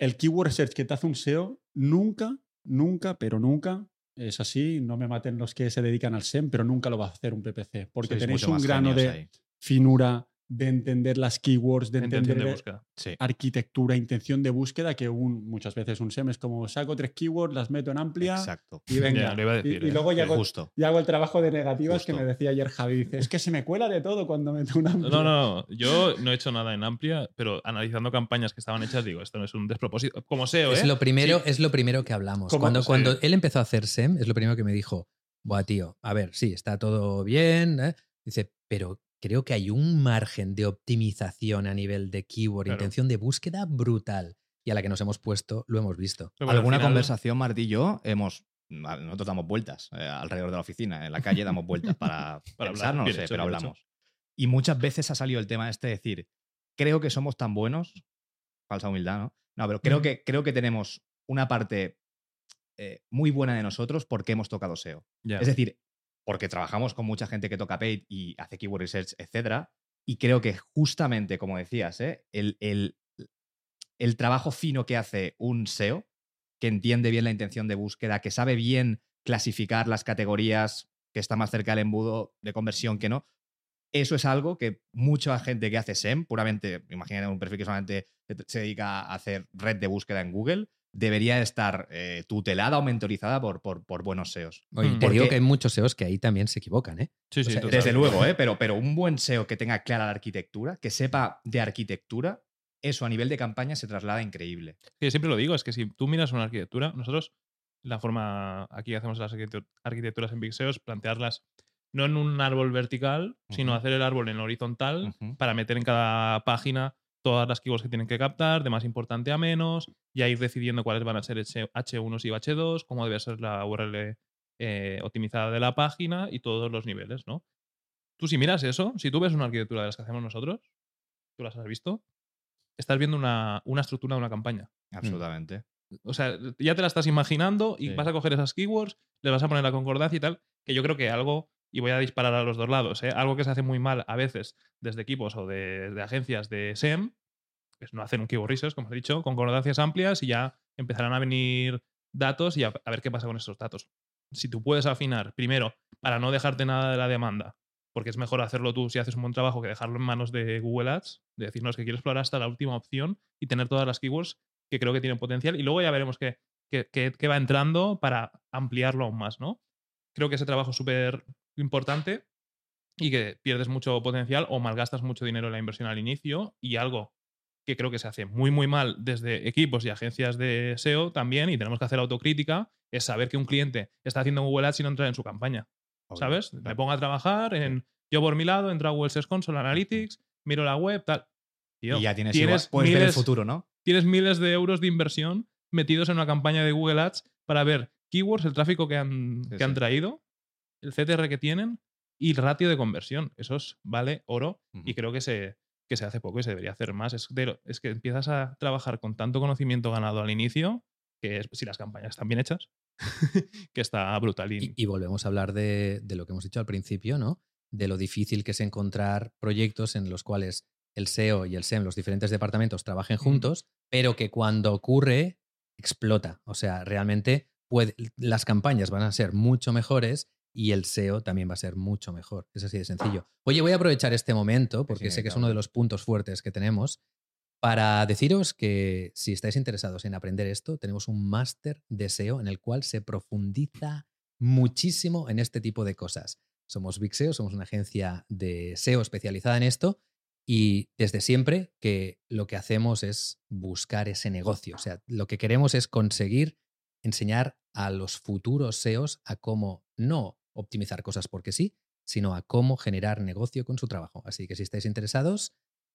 el keyword research que te hace un S E O nunca, nunca, pero nunca es así, no me maten los que se dedican al S E M, pero nunca lo va a hacer un P P C, porque sois tenéis un grano de ahí. finura, de entender las keywords, de entender de de sí. arquitectura, intención de búsqueda, que un, muchas veces un S E M es como saco tres keywords, las meto en amplia. Exacto. Y venga. Ya, iba a decir, y, eh, y luego ya hago, hago el trabajo de negativas justo. que me decía ayer Javi. Dice, es que se me cuela de todo cuando meto una amplia. No, no, no. Yo no he hecho nada en amplia, pero analizando campañas que estaban hechas, digo, esto no es un despropósito. Como S E O, ¿eh? Es lo primero, sí. es lo primero que hablamos. Cuando, cuando él empezó a hacer S E M, es lo primero que me dijo, buah, tío, a ver, sí, está todo bien. ¿eh? Dice, pero creo que hay un margen de optimización a nivel de keyword, claro. intención de búsqueda brutal. Y a la que nos hemos puesto, lo hemos visto. Pero Alguna final... conversación, Martí y yo, hemos, nosotros damos vueltas eh, alrededor de la oficina, en la calle damos vueltas para, para pensar, hablar. no sé, hecho, pero hablamos. Hecho. Y muchas veces ha salido el tema este de decir, creo que somos tan buenos, falsa humildad, ¿no? No, pero creo que, creo que tenemos una parte eh, muy buena de nosotros porque hemos tocado S E O. Yeah. Es decir, porque trabajamos con mucha gente que toca paid y hace keyword research, etcétera. Y creo que justamente, como decías, ¿eh? el, el, el trabajo fino que hace un S E O, que entiende bien la intención de búsqueda, que sabe bien clasificar las categorías, que está más cerca del embudo de conversión que no, eso es algo que mucha gente que hace S E M, puramente, imagínate un perfil que solamente se dedica a hacer red de búsqueda en Google, debería estar eh, tutelada o mentorizada por, por, por buenos S E Os. Oye, Porque, te digo que hay muchos S E Os que ahí también se equivocan, ¿eh? Sí, sí, o sea, desde luego, ¿eh? Pero, pero un buen S E O que tenga clara la arquitectura, que sepa de arquitectura, eso a nivel de campaña se traslada increíble. Sí, siempre lo digo, es que si tú miras una arquitectura, nosotros la forma, aquí hacemos las arquitecturas en Big S E O es plantearlas no en un árbol vertical, uh-huh. sino hacer el árbol en horizontal uh-huh. para meter en cada página todas las keywords que tienen que captar, de más importante a menos, ya ir decidiendo cuáles van a ser H uno y H dos, cómo debe ser la U R L eh, optimizada de la página y todos los niveles, ¿no? Tú si miras eso, si tú ves una arquitectura de las que hacemos nosotros, tú las has visto, estás viendo una, una estructura de una campaña. Absolutamente. Mm. O sea, ya te la estás imaginando y sí. vas a coger esas keywords, les vas a poner la concordancia y tal, que yo creo que algo... Y voy a disparar a los dos lados, ¿eh? Algo que se hace muy mal a veces desde equipos o de, de agencias de S E M, pues no hacen un keyword research, como os he dicho, con concordancias amplias y ya empezarán a venir datos y a, a ver qué pasa con esos datos. Si tú puedes afinar, primero, para no dejarte nada de la demanda, porque es mejor hacerlo tú si haces un buen trabajo que dejarlo en manos de Google Ads, de decirnos que quiero explorar hasta la última opción y tener todas las keywords que creo que tienen potencial y luego ya veremos qué, qué, qué, qué va entrando para ampliarlo aún más, ¿no? Creo que ese trabajo es súper importante y que pierdes mucho potencial o malgastas mucho dinero en la inversión al inicio y algo que creo que se hace muy muy mal desde equipos y agencias de S E O también y tenemos que hacer autocrítica es saber que un cliente está haciendo Google Ads y no entra en su campaña, okay, ¿sabes? Claro. Me pongo a trabajar, en yo por mi lado entro a Google Search Console, Analytics, miro la web, tal. Tío, y ya tienes, tienes igual, miles, ver el futuro, ¿no? Tienes miles de euros de inversión metidos en una campaña de Google Ads para ver keywords, el tráfico que han, sí, que sí. han traído, el C T R que tienen y el ratio de conversión. Eso vale oro uh-huh. y creo que se, que se hace poco y se debería hacer más. Es, de, es que empiezas a trabajar con tanto conocimiento ganado al inicio que es, si las campañas están bien hechas, que está brutal. Y, y volvemos a hablar de, de lo que hemos dicho al principio, ¿no? De lo difícil que es encontrar proyectos en los cuales el S E O y el S E M, los diferentes departamentos, trabajen juntos, uh-huh. pero que cuando ocurre, explota. O sea, realmente... Puede, las campañas van a ser mucho mejores y el S E O también va a ser mucho mejor. Es así de sencillo. Oye, voy a aprovechar este momento porque sí, sé que es uno de los puntos fuertes que tenemos para deciros que si estáis interesados en aprender esto, tenemos un máster de S E O en el cual se profundiza muchísimo en este tipo de cosas. Somos Big S E O, somos una agencia de S E O especializada en esto y desde siempre que lo que hacemos es buscar ese negocio. O sea, lo que queremos es conseguir enseñar a los futuros S E Os a cómo no optimizar cosas porque sí, sino a cómo generar negocio con su trabajo. Así que si estáis interesados,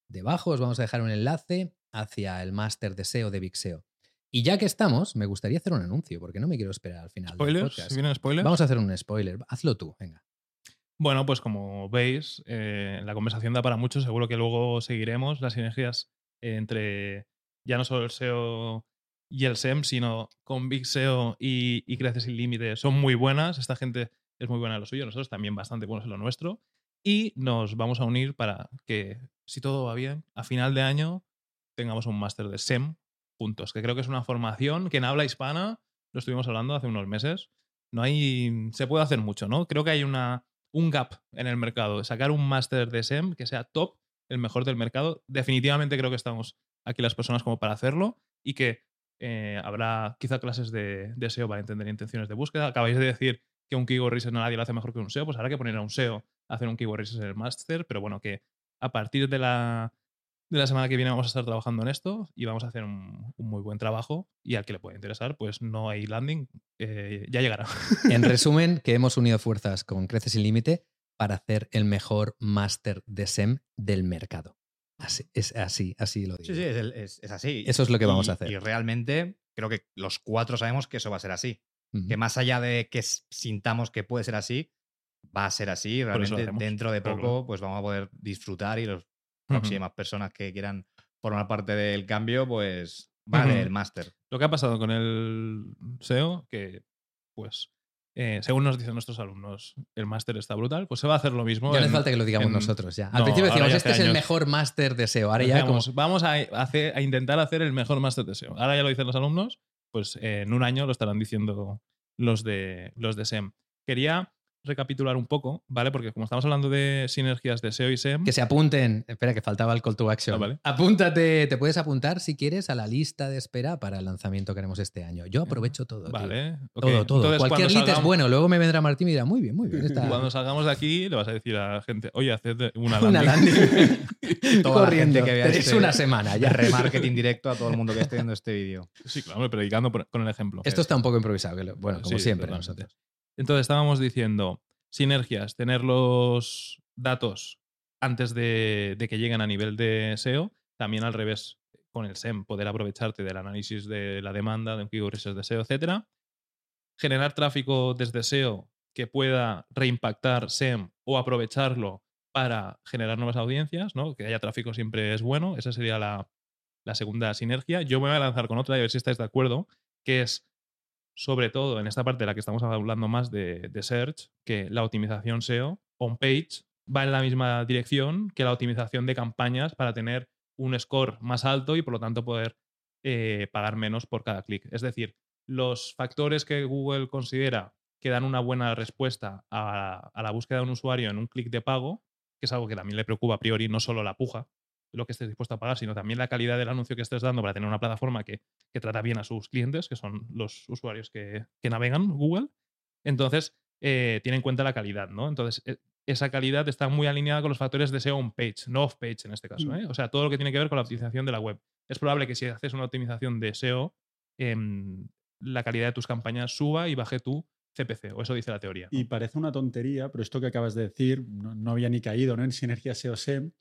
debajo os vamos a dejar un enlace hacia el máster de S E O de Big S E O. Y ya que estamos, me gustaría hacer un anuncio porque no me quiero esperar al final del podcast. ¿Viene spoiler? Vamos a hacer un spoiler. Hazlo tú, venga. Bueno, pues como veis, eh, la conversación da para mucho. Seguro que luego seguiremos las sinergias entre ya no solo el S E O... y el S E M, sino con Big S E O y, y Crece Sin Límite son muy buenas. Esta gente es muy buena en lo suyo, nosotros también bastante buenos en lo nuestro. Y nos vamos a unir para que, si todo va bien, a final de año tengamos un máster de S E M juntos, que creo que es una formación que en habla hispana, lo estuvimos hablando hace unos meses, no hay, se puede hacer mucho, ¿no? Creo que hay una, un gap en el mercado. Sacar un máster de S E M que sea top, el mejor del mercado. Definitivamente creo que estamos aquí las personas como para hacerlo y que eh, habrá quizá clases de, de S E O para entender intenciones de búsqueda. Acabáis de decir que un keyword research nadie lo hace mejor que un S E O, pues habrá que poner a un S E O a hacer un keyword research en el máster, pero bueno, que a partir de la, de la semana que viene vamos a estar trabajando en esto y vamos a hacer un, un muy buen trabajo, y al que le pueda interesar, pues no hay landing, eh, ya llegará. En resumen, que hemos unido fuerzas con Crece Sin Límite para hacer el mejor máster de S E M del mercado. Así, es así, así lo digo. Sí, sí, es, el, es, es así. Eso es lo que vamos y, a hacer. Y realmente creo que los cuatro sabemos que eso va a ser así. Uh-huh. Que más allá de que sintamos que puede ser así, va a ser así. Realmente dentro de poco, claro, pues vamos a poder disfrutar, y las próximas uh-huh. personas que quieran formar parte del cambio, pues vale uh-huh. el máster. Lo que ha pasado con el S E O, que pues... Eh, según nos dicen nuestros alumnos, el máster está brutal, pues se va a hacer lo mismo. Ya no hace falta que lo digamos en... nosotros ya. Al no, principio decíamos, este años... es el mejor máster de S E O. Ahora pues ya digamos, como... vamos a, hacer, a intentar hacer el mejor máster de S E O. Ahora ya lo dicen los alumnos, pues eh, en un año lo estarán diciendo los de, los de S E M. Quería recapitular un poco, ¿vale? Porque como estamos hablando de sinergias de S E O y S E M... Que se apunten. Espera, que faltaba el call to action. Ah, vale. Apúntate. Te puedes apuntar, si quieres, a la lista de espera para el lanzamiento que haremos este año. Yo aprovecho todo. Vale. Okay. Todo, todo. Entonces, cualquier salgamos... lead es bueno. Luego me vendrá Martín y dirá, muy bien, muy bien. Está... Cuando salgamos de aquí, le vas a decir a la gente, oye, haced una landing. Una landing. Toda corriendo. La gente que vea este... una semana ya. Remarketing directo a todo el mundo que esté viendo este vídeo. Sí, claro, predicando con el ejemplo. Esto está un poco improvisado. Que lo... Bueno, como sí, siempre nosotros. Entonces estábamos diciendo sinergias, tener los datos antes de, de que lleguen a nivel de S E O. También al revés, con el S E M, poder aprovecharte del análisis de la demanda, de un keyword research de S E O, etcétera. Generar tráfico desde S E O que pueda reimpactar S E M o aprovecharlo para generar nuevas audiencias, ¿no? Que haya tráfico siempre es bueno. Esa sería la, la segunda sinergia. Yo me voy a lanzar con otra y a ver si estáis de acuerdo, que es... sobre todo en esta parte de la que estamos hablando más de, de search, que la optimización S E O on-page va en la misma dirección que la optimización de campañas para tener un score más alto y por lo tanto poder eh, pagar menos por cada clic. Es decir, los factores que Google considera que dan una buena respuesta a, a la búsqueda de un usuario en un clic de pago, que es algo que también le preocupa a priori, no solo la puja, lo que estés dispuesto a pagar, sino también la calidad del anuncio que estés dando para tener una plataforma que, que trata bien a sus clientes, que son los usuarios que, que navegan Google. Entonces, eh, tiene en cuenta la calidad, ¿no? Entonces, eh, esa calidad está muy alineada con los factores de S E O on-page, no off-page en este caso, ¿eh? O sea, todo lo que tiene que ver con la optimización de la web. Es probable que si haces una optimización de S E O, eh, la calidad de tus campañas suba y baje tu C P C, o eso dice la teoría, ¿no? Y parece una tontería, pero esto que acabas de decir, no, no había ni caído, ¿no?, en sinergia S E O-S E M,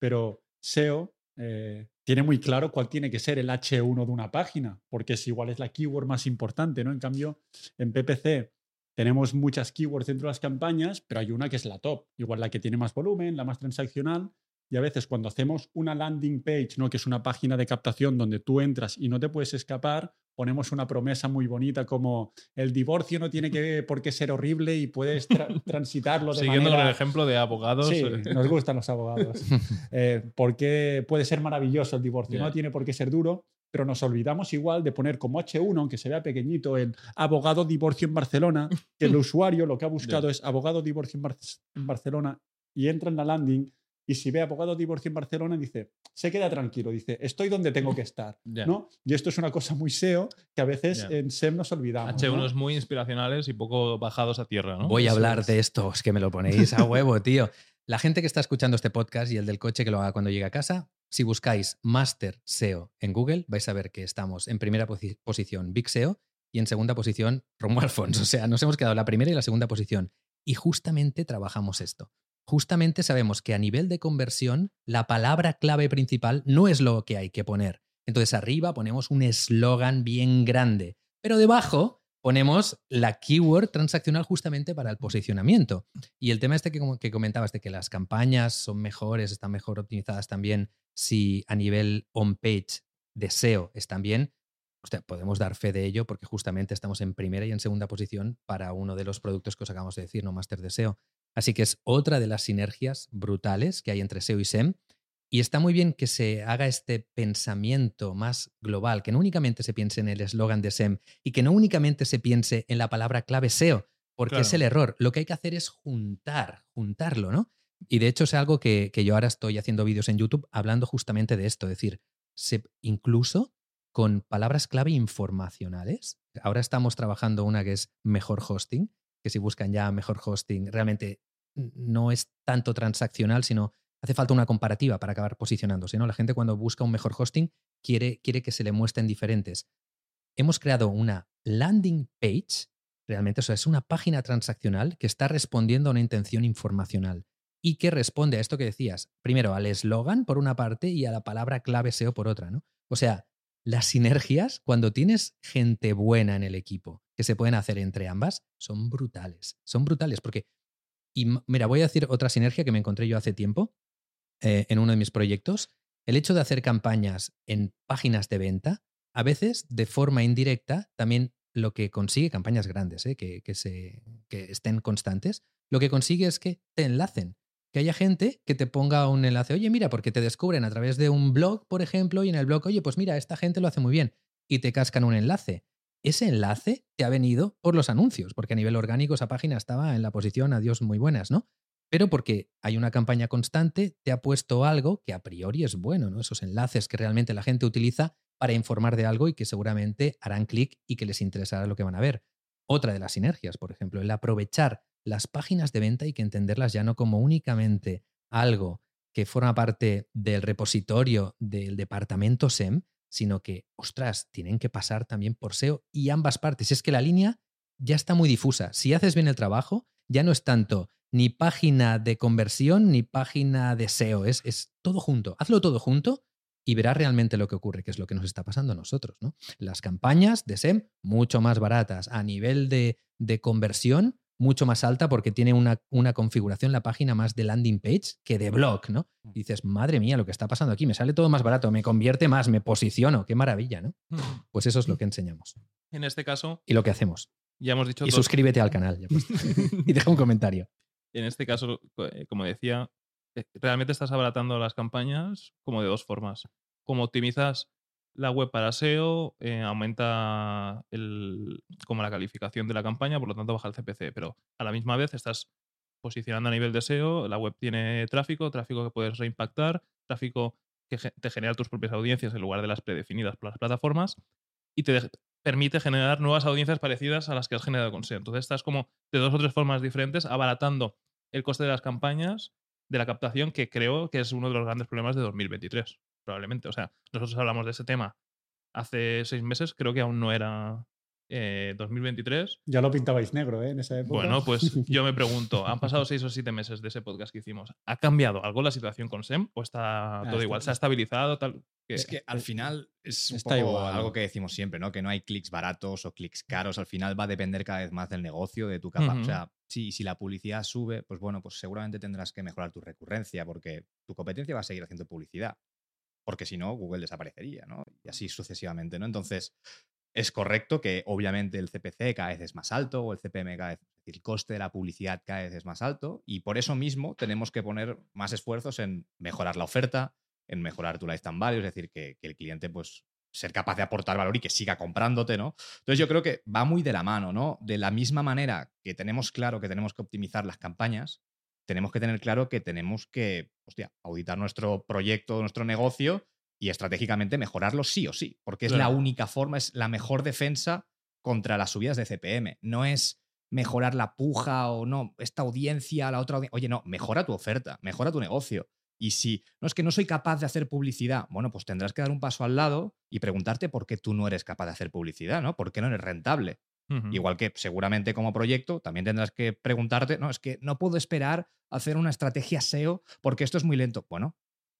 pero... S E O eh, tiene muy claro cuál tiene que ser el H uno de una página, porque es igual es la keyword más importante, ¿no? En cambio, en P P C tenemos muchas keywords dentro de las campañas, pero hay una que es la top, igual la que tiene más volumen, la más transaccional, y a veces cuando hacemos una landing page, ¿no?, que es una página de captación donde tú entras y no te puedes escapar, ponemos una promesa muy bonita como el divorcio no tiene que, por qué ser horrible y puedes tra transitarlo de siguiendo manera... con el ejemplo de abogados. Sí, nos gustan los abogados. Eh, porque puede ser maravilloso el divorcio, yeah. No tiene por qué ser duro, pero nos olvidamos igual de poner como H uno, aunque se vea pequeñito, el abogado divorcio en Barcelona, que el usuario lo que ha buscado yeah. es abogado divorcio en, Bar en Barcelona, y entra en la landing y si ve abogado divorcio en Barcelona, dice, se queda tranquilo, dice, estoy donde tengo que estar, yeah. ¿no? Y esto es una cosa muy S E O que a veces yeah. en S E M nos olvidamos. H uno, ¿no?, es muy inspiracionales y poco bajados a tierra, ¿no? Voy a hablar de esto, es que me lo ponéis a huevo, tío. La gente que está escuchando este podcast y el del coche que lo haga cuando llegue a casa, si buscáis Master S E O en Google, vais a ver que estamos en primera posi posición Big S E O y en segunda posición Romuald Fons. O sea, nos hemos quedado en la primera y la segunda posición. Y justamente trabajamos esto. Justamente sabemos que a nivel de conversión la palabra clave principal no es lo que hay que poner. Entonces arriba ponemos un eslogan bien grande, pero debajo ponemos la keyword transaccional justamente para el posicionamiento. Y el tema este que, que comentabas de que las campañas son mejores, están mejor optimizadas también si a nivel on-page de S E O están bien, o sea, podemos dar fe de ello porque justamente estamos en primera y en segunda posición para uno de los productos que os acabamos de decir, no máster de S E O. Así que es otra de las sinergias brutales que hay entre S E O y S E M. Y está muy bien que se haga este pensamiento más global, que no únicamente se piense en el eslogan de S E M y que no únicamente se piense en la palabra clave S E O, porque claro, es el error. Lo que hay que hacer es juntar, juntarlo, ¿no? Y de hecho es algo que, que yo ahora estoy haciendo vídeos en YouTube hablando justamente de esto, es decir, se, incluso con palabras clave informacionales. Ahora estamos trabajando una que es mejor hosting, que si buscan ya mejor hosting, realmente no es tanto transaccional, sino hace falta una comparativa para acabar posicionándose, ¿no? La gente cuando busca un mejor hosting quiere, quiere que se le muestren diferentes. Hemos creado una landing page, realmente, o sea, es una página transaccional que está respondiendo a una intención informacional y que responde a esto que decías, primero al eslogan por una parte y a la palabra clave S E O por otra, ¿no? O sea, las sinergias, cuando tienes gente buena en el equipo que se pueden hacer entre ambas, son brutales, son brutales porque, y mira, voy a decir otra sinergia que me encontré yo hace tiempo, Eh, en uno de mis proyectos, el hecho de hacer campañas en páginas de venta, a veces de forma indirecta, también lo que consigue, campañas grandes, eh, que, que, se, que estén constantes, lo que consigue es que te enlacen, que haya gente que te ponga un enlace, oye, mira, porque te descubren a través de un blog, por ejemplo, y en el blog, oye, pues mira, esta gente lo hace muy bien, y te cascan un enlace. Ese enlace te ha venido por los anuncios, porque a nivel orgánico esa página estaba en la posición, adiós, muy buenas, ¿no? Pero porque hay una campaña constante, te ha puesto algo que a priori es bueno, ¿no? Esos enlaces que realmente la gente utiliza para informar de algo y que seguramente harán clic y que les interesará lo que van a ver. Otra de las sinergias, por ejemplo, el aprovechar las páginas de venta y que entenderlas ya no como únicamente algo que forma parte del repositorio del departamento S E M, sino que, ostras, tienen que pasar también por S E O y ambas partes. Es que la línea ya está muy difusa. Si haces bien el trabajo, ya no es tanto ni página de conversión, ni página de S E O. Es, es todo junto. Hazlo todo junto y verás realmente lo que ocurre, que es lo que nos está pasando a nosotros, ¿no? Las campañas de S E M mucho más baratas. A nivel de, de conversión, mucho más alta porque tiene una, una configuración la página más de landing page que de blog, ¿no? Y dices, madre mía, lo que está pasando aquí. Me sale todo más barato, me convierte más, me posiciono. Qué maravilla, ¿no? Pues eso es lo que enseñamos. En este caso... Y lo que hacemos. Ya hemos dicho... Y dos... suscríbete al canal. Ya pues. Y deja un comentario. En este caso, como decía, realmente estás abaratando las campañas como de dos formas. Como optimizas la web para S E O, eh, aumenta el, como la calificación de la campaña, por lo tanto baja el C P C. Pero a la misma vez estás posicionando a nivel de S E O, la web tiene tráfico, tráfico que puedes reimpactar, tráfico que te genera tus propias audiencias en lugar de las predefinidas por las plataformas y te deja... permite generar nuevas audiencias parecidas a las que has generado con S E O. Entonces estás como de dos o tres formas diferentes abaratando el coste de las campañas, de la captación, que creo que es uno de los grandes problemas de dos mil veintitrés, probablemente. O sea, nosotros hablamos de ese tema hace seis meses, creo que aún no era eh, dos mil veintitrés. Ya lo pintabais negro, ¿eh? En esa época. Bueno, pues yo me pregunto, han pasado seis o siete meses de ese podcast que hicimos. ¿Ha cambiado algo la situación con S E M o está ah, todo está igual? ¿Se ha estabilizado tal...? Es que al final es un poco algo que decimos siempre, ¿no? Que no hay clics baratos o clics caros. Al final va a depender cada vez más del negocio, de tu capacidad. Uh-huh. O sea, sí, si la publicidad sube, pues bueno, pues seguramente tendrás que mejorar tu recurrencia porque tu competencia va a seguir haciendo publicidad. Porque si no, Google desaparecería, ¿no? Y así sucesivamente, ¿no? Entonces, es correcto que obviamente el C P C cada vez es más alto o el C P M cada vez, es decir, el coste de la publicidad cada vez es más alto y por eso mismo tenemos que poner más esfuerzos en mejorar la oferta, en mejorar tu lifetime value, es decir, que, que el cliente, pues, ser capaz de aportar valor y que siga comprándote, ¿no? Entonces yo creo que va muy de la mano, ¿no? De la misma manera que tenemos claro que tenemos que optimizar las campañas, tenemos que tener claro que tenemos que, hostia, auditar nuestro proyecto, nuestro negocio y estratégicamente mejorarlo sí o sí, porque es claro, la única forma, es la mejor defensa contra las subidas de C P M. No es mejorar la puja o no, esta audiencia, la otra audiencia. Oye, no, mejora tu oferta, mejora tu negocio. Y si no es que no soy capaz de hacer publicidad, bueno, pues tendrás que dar un paso al lado y preguntarte por qué tú no eres capaz de hacer publicidad, ¿no? ¿Por qué no eres rentable? Uh-huh. Igual que seguramente como proyecto también tendrás que preguntarte, no, es que no puedo esperar a hacer una estrategia S E O porque esto es muy lento. Bueno,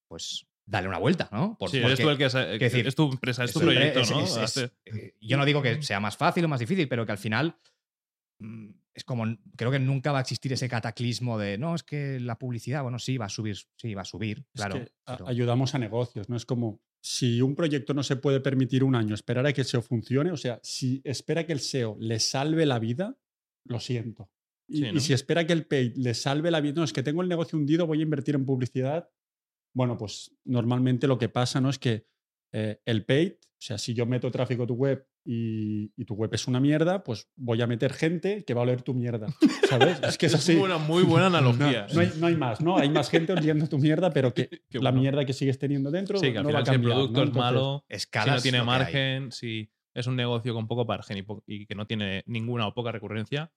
pues dale una vuelta, ¿no? Por, sí, porque, es, tú el que, que decir, es tu empresa, es tu proyecto, es, ¿no? Es, es, es, es, yo no digo que sea más fácil o más difícil, pero que al final... Mmm, es como, creo que nunca va a existir ese cataclismo de, no, es que la publicidad, bueno, sí, va a subir, sí, va a subir, claro. Es que pero... ayudamos a negocios, ¿no? Es como, si un proyecto no se puede permitir un año esperar a que el S E O funcione, o sea, si espera que el S E O le salve la vida, lo siento. Y, sí, ¿no? Y si espera que el paid le salve la vida, no, es que tengo el negocio hundido, voy a invertir en publicidad, Bueno, pues normalmente lo que pasa, ¿no?, es que eh, el paid, o sea, si yo meto tráfico a tu web y, y tu web es una mierda, pues voy a meter gente que va a oler tu mierda, ¿sabes? Es que es así. Es una muy buena analogía. No, no, hay, no hay más, ¿no? Hay más gente oliendo tu mierda, pero que bueno, la mierda que sigues teniendo dentro sí, que al no final va a cambiar. Si el producto, ¿no?, es entonces, malo, escala, si no tiene margen, si es un negocio con poco margen y, po y que no tiene ninguna o poca recurrencia,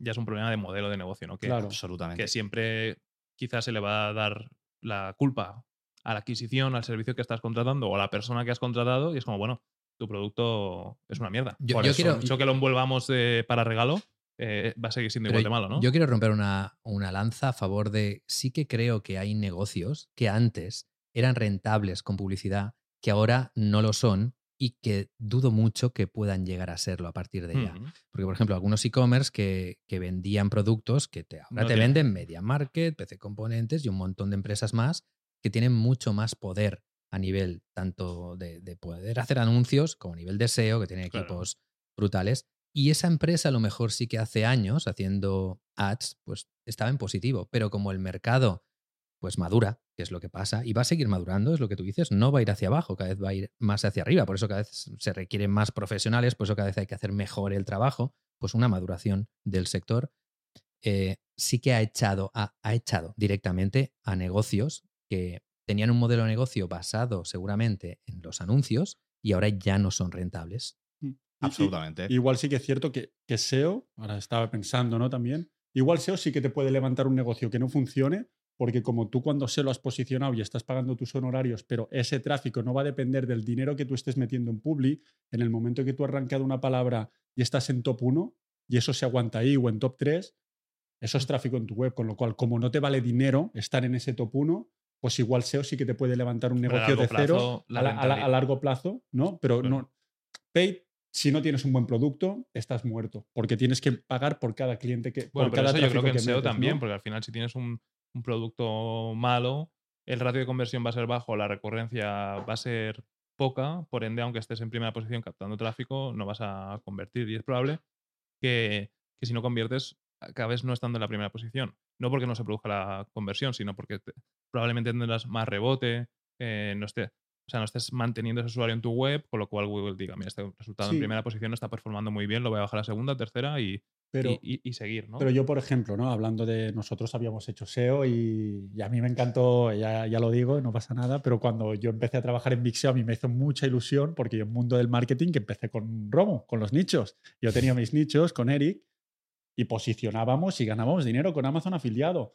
ya es un problema de modelo de negocio, ¿no? Que, claro, absolutamente. Que siempre quizás se le va a dar la culpa a la adquisición, al servicio que estás contratando o a la persona que has contratado, y es como, bueno, tu producto es una mierda. Yo, Por yo eso, quiero, mucho que lo envolvamos de, para regalo, eh, va a seguir siendo igual de malo, ¿no? Yo quiero romper una, una lanza a favor de... Sí que creo que hay negocios que antes eran rentables con publicidad, que ahora no lo son, y que dudo mucho que puedan llegar a serlo a partir de ya. Mm-hmm. Porque, por ejemplo, algunos e-commerce que, que vendían productos que te, ahora no te venden Media Market, P C Componentes y un montón de empresas más que tienen mucho más poder a nivel tanto de, de poder hacer anuncios como a nivel de S E O, que tienen equipos claro. brutales. Y esa empresa a lo mejor sí que hace años haciendo ads pues estaba en positivo, pero como el mercado pues madura, que es lo que pasa, y va a seguir madurando, es lo que tú dices, no va a ir hacia abajo, cada vez va a ir más hacia arriba, por eso cada vez se requieren más profesionales, por eso cada vez hay que hacer mejor el trabajo, pues una maduración del sector eh, sí que ha echado, ha, ha echado directamente a negocios que tenían un modelo de negocio basado seguramente en los anuncios y ahora ya no son rentables. Y, Absolutamente. Y, igual sí que es cierto que, que S E O, ahora estaba pensando, ¿no?, también, igual S E O sí que te puede levantar un negocio que no funcione, porque como tú cuando se lo has posicionado y estás pagando tus honorarios, pero ese tráfico no va a depender del dinero que tú estés metiendo en Publi, en el momento que tú has arrancado una palabra y estás en top uno y eso se aguanta ahí o en top tres, eso es tráfico en tu web, con lo cual como no te vale dinero estar en ese top uno, pues igual S E O sí que te puede levantar un negocio de cero a, la, a, la, a largo plazo, ¿no? Pero no, paid, si no tienes un buen producto, estás muerto, porque tienes que pagar por cada cliente que... Bueno, por pero cada eso yo creo que en S E O metes, también, ¿no?, porque al final si tienes un... un producto malo, el ratio de conversión va a ser bajo, la recurrencia va a ser poca, por ende, aunque estés en primera posición captando tráfico, no vas a convertir. Y es probable que, que si no conviertes, acabes no estando en la primera posición. No porque no se produzca la conversión, sino porque te, probablemente tendrás más rebote, eh, no esté, o sea, no estés manteniendo ese usuario en tu web, con lo cual Google diga, mira, este resultado sí. en primera posición no está performando muy bien, lo voy a bajar a segunda, tercera y... Pero, y, y seguir, ¿no? Pero yo, por ejemplo, ¿no?, hablando de nosotros habíamos hecho S E O y, y a mí me encantó, ya, ya lo digo, no pasa nada, pero cuando yo empecé a trabajar en Big S E O a mí me hizo mucha ilusión porque yo en el mundo del marketing que empecé con Romo, con los nichos. Yo tenía mis nichos con Eric y posicionábamos y ganábamos dinero con Amazon afiliado.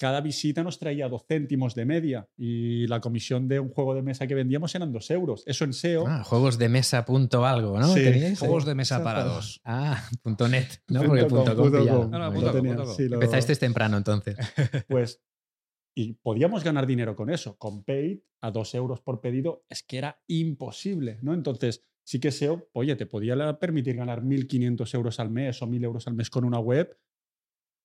Cada visita nos traía dos céntimos de media y la comisión de un juego de mesa que vendíamos eran dos euros. Eso en S E O... Ah, juegos de mesa punto algo, ¿no? Sí, ¿teníais? Juegos de mesa para dos. Ah, punto net, ¿no? Porque punto com pillado. No, no, punto com. Sí, lo... Empezasteis temprano, entonces. Pues, y podíamos ganar dinero con eso. Con paid a dos euros por pedido es que era imposible, ¿no? Entonces, sí que S E O, oye, te podía permitir ganar mil quinientos euros al mes o mil euros al mes con una web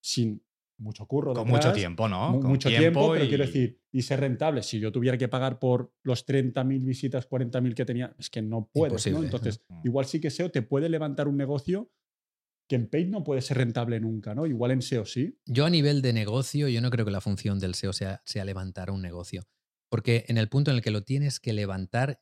sin... mucho curro. Con detrás, mucho tiempo, ¿no? Mu Con mucho tiempo, tiempo y... pero quiero decir, y ser rentable. Si yo tuviera que pagar por los treinta mil visitas, cuarenta mil que tenía, es que no puedes, ¿no? Entonces, no. igual sí que S E O te puede levantar un negocio que en paid no puede ser rentable nunca, ¿no? Igual en S E O sí. Yo a nivel de negocio, yo no creo que la función del S E O sea, sea levantar un negocio. Porque en el punto en el que lo tienes que levantar,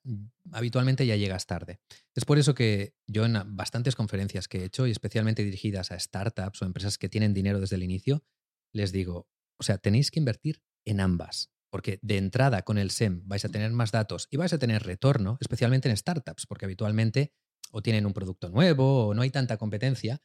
habitualmente ya llegas tarde. Es por eso que yo en bastantes conferencias que he hecho, y especialmente dirigidas a startups o empresas que tienen dinero desde el inicio, les digo, o sea, tenéis que invertir en ambas, porque de entrada con el S E M vais a tener más datos y vais a tener retorno, especialmente en startups, porque habitualmente o tienen un producto nuevo o no hay tanta competencia,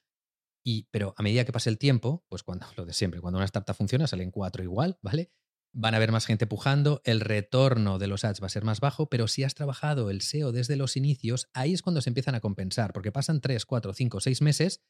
y, pero a medida que pase el tiempo, pues cuando lo de siempre, cuando una startup funciona salen cuatro igual, ¿vale? Van a haber más gente pujando, el retorno de los ads va a ser más bajo, pero si has trabajado el S E O desde los inicios, ahí es cuando se empiezan a compensar, porque pasan tres, cuatro, cinco, seis meses.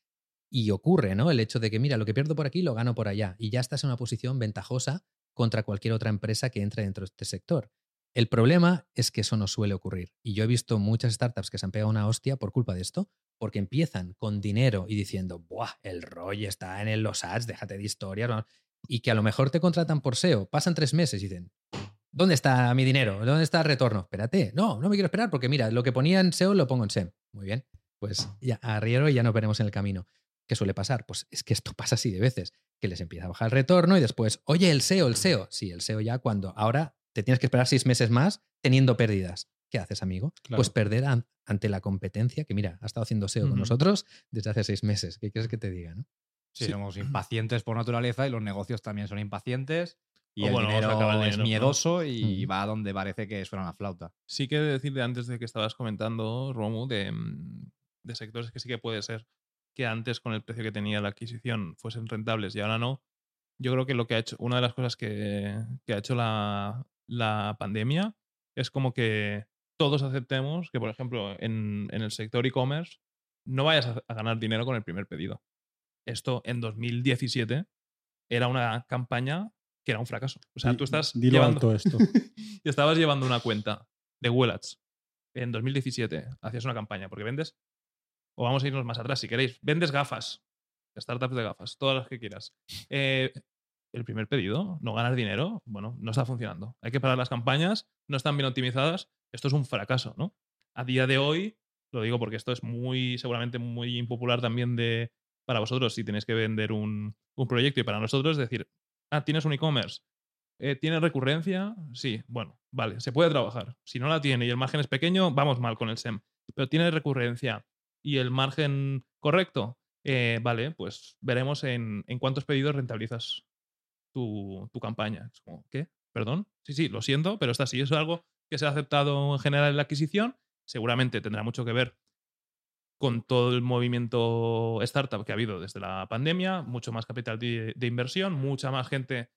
Y ocurre, ¿no? El hecho de que, mira, lo que pierdo por aquí lo gano por allá. Y ya estás en una posición ventajosa contra cualquier otra empresa que entre dentro de este sector. El problema es que eso no suele ocurrir. Y yo he visto muchas startups que se han pegado una hostia por culpa de esto, porque empiezan con dinero y diciendo, ¡buah! El rollo está en los ads, déjate de historias. Y que a lo mejor te contratan por S E O. Pasan tres meses y dicen, ¿dónde está mi dinero? ¿Dónde está el retorno? Espérate. No, no me quiero esperar porque, mira, lo que ponía en S E O lo pongo en S E M. Muy bien. Pues ya arriero y ya nos veremos en el camino. ¿Qué suele pasar? Pues es que esto pasa así de veces, que les empieza a bajar el retorno y después, oye, el S E O, el S E O. Sí, el S E O ya cuando ahora te tienes que esperar seis meses más teniendo pérdidas. ¿Qué haces, amigo? Claro. Pues perder a, ante la competencia que, mira, ha estado haciendo S E O uh-huh. con nosotros desde hace seis meses. ¿Qué quieres que te diga, no? Sí, sí, somos impacientes por naturaleza y los negocios también son impacientes. Y o el, bueno, dinero el dinero es miedoso, ¿no? Y mm. va a donde parece que suena la flauta. Sí que decirte, antes de que estabas comentando, Romu, de, de sectores que sí que puede ser que antes con el precio que tenía la adquisición fuesen rentables y ahora no. Yo creo que lo que ha hecho, una de las cosas que, que ha hecho la, la pandemia es como que todos aceptemos que, por ejemplo, en, en el sector e-commerce no vayas a, a ganar dinero con el primer pedido. Esto en dos mil diecisiete era una campaña que era un fracaso. O sea, tú estás Dilo llevando... alto esto. Estabas llevando una cuenta de Google Ads. En dos mil diecisiete hacías una campaña porque vendes... O vamos a irnos más atrás si queréis. Vendes gafas. Startups de gafas. Todas las que quieras. Eh, el primer pedido, no ganas dinero, bueno, no está funcionando. Hay que parar las campañas. No están bien optimizadas. Esto es un fracaso, ¿no? A día de hoy, lo digo porque esto es muy, seguramente muy impopular también de, para vosotros si tenéis que vender un, un proyecto, y para nosotros es decir... Ah, ¿tienes un e-commerce? Eh, ¿Tiene recurrencia? Sí, bueno, vale, se puede trabajar. Si no la tiene y el margen es pequeño, vamos mal con el S E M. Pero ¿tiene recurrencia y el margen correcto? Eh, vale, pues veremos en, en cuántos pedidos rentabilizas tu, tu campaña. Es como, ¿qué? ¿Perdón? Sí, sí, lo siento, pero está así. Eso es algo que se ha aceptado en general en la adquisición. Seguramente tendrá mucho que ver con todo el movimiento startup que ha habido desde la pandemia, mucho más capital de, de inversión, mucha más gente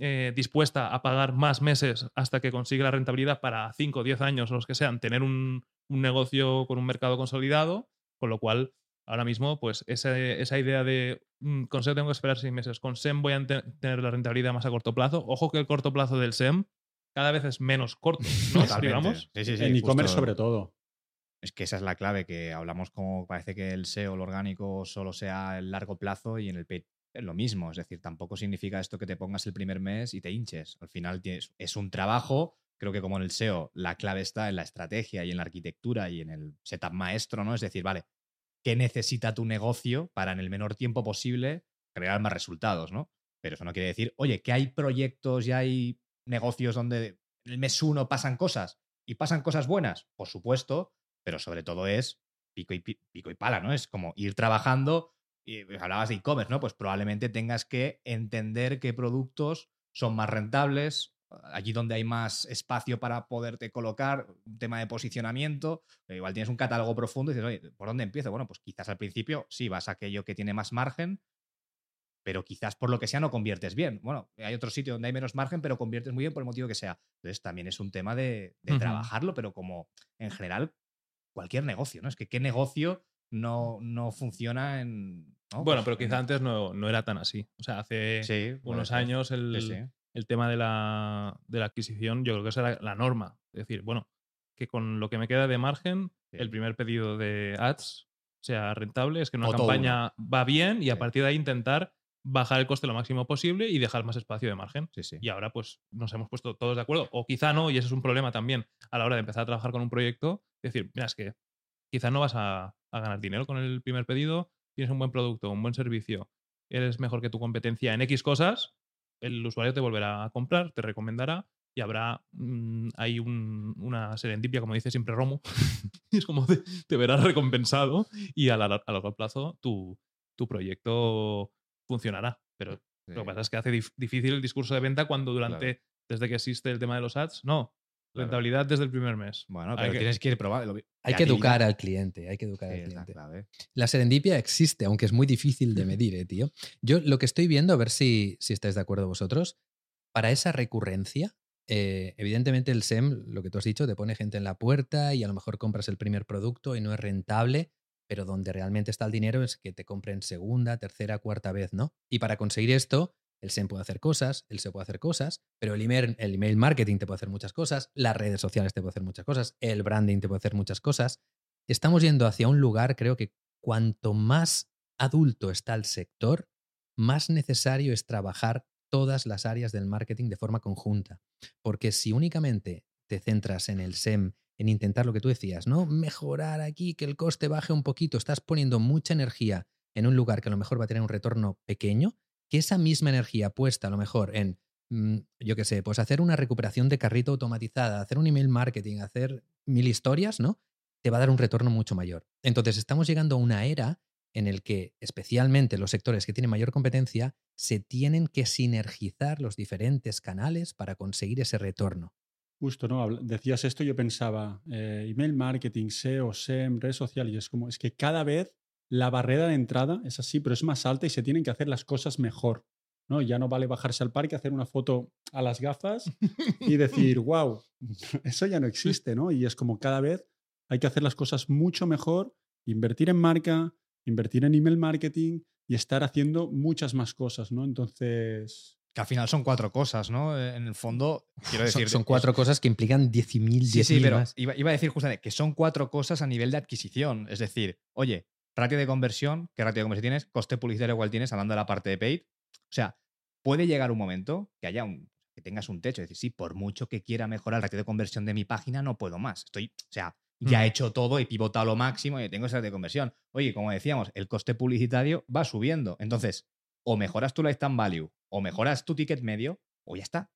eh, dispuesta a pagar más meses hasta que consigue la rentabilidad para cinco o diez años, los que sean, tener un, un negocio con un mercado consolidado, con lo cual ahora mismo pues esa, esa idea de mmm, con S E M tengo que esperar seis meses, con S E M voy a tener la rentabilidad más a corto plazo. Ojo que el corto plazo del S E M cada vez es menos corto, ¿no? Digamos. Sí, sí, sí, en e-commerce sobre todo. Es que esa es la clave, que hablamos como parece que el S E O, el orgánico, solo sea el largo plazo, y en el paid es lo mismo. Es decir, tampoco significa esto que te pongas el primer mes y te hinches. Al final tienes, es un trabajo. Creo que como en el S E O la clave está en la estrategia y en la arquitectura y en el setup maestro, ¿no? Es decir, vale, ¿qué necesita tu negocio para en el menor tiempo posible crear más resultados, ¿no? Pero eso no quiere decir, oye, que hay proyectos y hay negocios donde el mes uno pasan cosas y pasan cosas buenas, por supuesto. Pero sobre todo es pico y, pico y pala, ¿no? Es como ir trabajando. Y hablabas de e-commerce, ¿no? Pues probablemente tengas que entender qué productos son más rentables, allí donde hay más espacio para poderte colocar, un tema de posicionamiento. Igual tienes un catálogo profundo y dices, oye, ¿por dónde empiezo? Bueno, pues quizás al principio sí vas a aquello que tiene más margen, pero quizás por lo que sea no conviertes bien. Bueno, hay otro sitio donde hay menos margen, pero conviertes muy bien por el motivo que sea. Entonces también es un tema de, de uh-huh. trabajarlo, pero como en general... Cualquier negocio, ¿no? Es que qué negocio no, no funciona en... ¿no? Bueno, pero quizá antes no, no era tan así. O sea, hace sí, unos bueno, años el, sí, sí. el tema de la, de la adquisición, yo creo que esa era la norma. Es decir, bueno, que con lo que me queda de margen, sí. el primer pedido de ads sea rentable, es que una o campaña va bien y sí. a partir de ahí intentar bajar el coste lo máximo posible y dejar más espacio de margen. Sí, sí. Y ahora pues nos hemos puesto todos de acuerdo. O quizá no, y ese es un problema también a la hora de empezar a trabajar con un proyecto. Es decir, mira, es que quizá no vas a, a ganar dinero con el primer pedido, tienes un buen producto, un buen servicio, eres mejor que tu competencia en X cosas, el usuario te volverá a comprar, te recomendará y habrá mmm, hay un, una serendipia, como dice siempre Romu, es como te, te verás recompensado y a, la, a largo plazo tu, tu proyecto funcionará. Pero sí. lo que pasa es que hace dif- difícil el discurso de venta cuando durante, claro. desde que existe el tema de los ads, no. Rentabilidad claro. desde el primer mes. Bueno, pero que, tienes que ir probando. Hay que educar al cliente, hay que educar sí, al cliente. Clave. La serendipia existe, aunque es muy difícil de medir, ¿eh, tío? Yo lo que estoy viendo, a ver si, si estáis de acuerdo vosotros, para esa recurrencia, eh, evidentemente el S E M, lo que tú has dicho, te pone gente en la puerta y a lo mejor compras el primer producto y no es rentable, pero donde realmente está el dinero es que te compren segunda, tercera, cuarta vez, ¿no? Y para conseguir esto... El S E M puede hacer cosas, el S E O puede hacer cosas, pero el email, el email marketing te puede hacer muchas cosas, las redes sociales te puede hacer muchas cosas, el branding te puede hacer muchas cosas. Estamos yendo hacia un lugar, creo que cuanto más adulto está el sector, más necesario es trabajar todas las áreas del marketing de forma conjunta. Porque si únicamente te centras en el S E M, en intentar lo que tú decías, ¿no? Mejorar aquí, que el coste baje un poquito, estás poniendo mucha energía en un lugar que a lo mejor va a tener un retorno pequeño, que esa misma energía puesta a lo mejor en yo qué sé, pues hacer una recuperación de carrito automatizada, hacer un email marketing, hacer mil historias, ¿no? Te va a dar un retorno mucho mayor. Entonces, estamos llegando a una era en el que, especialmente los sectores que tienen mayor competencia, se tienen que sinergizar los diferentes canales para conseguir ese retorno. Justo, ¿no? Decías esto y yo pensaba, eh, email marketing, S E O, S E M, redes sociales, y es como, es que cada vez la barrera de entrada es así, pero es más alta y se tienen que hacer las cosas mejor, ¿no? Ya no vale bajarse al parque, hacer una foto a las gafas y decir, wow, eso ya no existe, ¿no? Y es como cada vez hay que hacer las cosas mucho mejor, invertir en marca, invertir en email marketing y estar haciendo muchas más cosas, ¿no? Entonces... Que al final son cuatro cosas, ¿no? En el fondo, quiero decir... Son, son cuatro pues, cosas que implican diez mil, sí, diez mil sí, pero más. Iba, iba a decir justamente que son cuatro cosas a nivel de adquisición. Es decir, oye, ratio de conversión, ¿qué ratio de conversión tienes? Coste publicitario igual tienes, hablando de la parte de paid. O sea, puede llegar un momento que haya un, que tengas un techo. Es decir, sí, por mucho que quiera mejorar el ratio de conversión de mi página, no puedo más. Estoy, o sea, ya mm. he hecho todo, he pivotado lo máximo y tengo ese ratio de conversión. Oye, como decíamos, el coste publicitario va subiendo. Entonces, o mejoras tu lifetime value, o mejoras tu ticket medio, o ya está.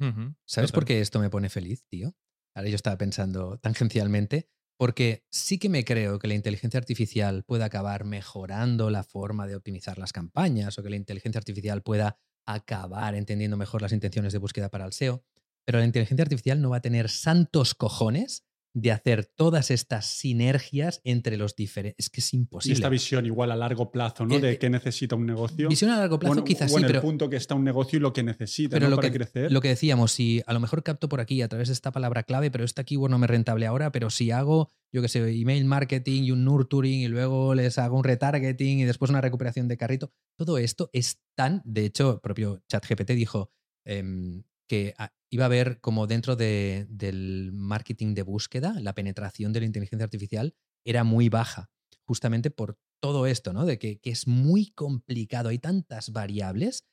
Uh-huh. ¿Sabes Pero, por qué esto me pone feliz, tío? Ahora yo estaba pensando tangencialmente, porque sí que me creo que la inteligencia artificial pueda acabar mejorando la forma de optimizar las campañas, o que la inteligencia artificial pueda acabar entendiendo mejor las intenciones de búsqueda para el S E O, pero la inteligencia artificial no va a tener santos cojones de hacer todas estas sinergias entre los diferentes... Es que es imposible. Y esta visión igual a largo plazo, ¿no? Eh, de qué necesita un negocio. Visión a largo plazo bueno, quizás bueno, sí, pero... el punto que está un negocio y lo que necesita, pero ¿no? Lo para que, crecer. Lo que decíamos, si a lo mejor capto por aquí a través de esta palabra clave, pero esta keyword no me rentable ahora, pero si hago, yo qué sé, email marketing y un nurturing y luego les hago un retargeting y después una recuperación de carrito, todo esto es tan... De hecho, el propio ChatGPT dijo... Eh, que iba a haber como dentro de, del marketing de búsqueda, la penetración de la inteligencia artificial era muy baja, justamente por todo esto, ¿no? De que, que es muy complicado, hay tantas variables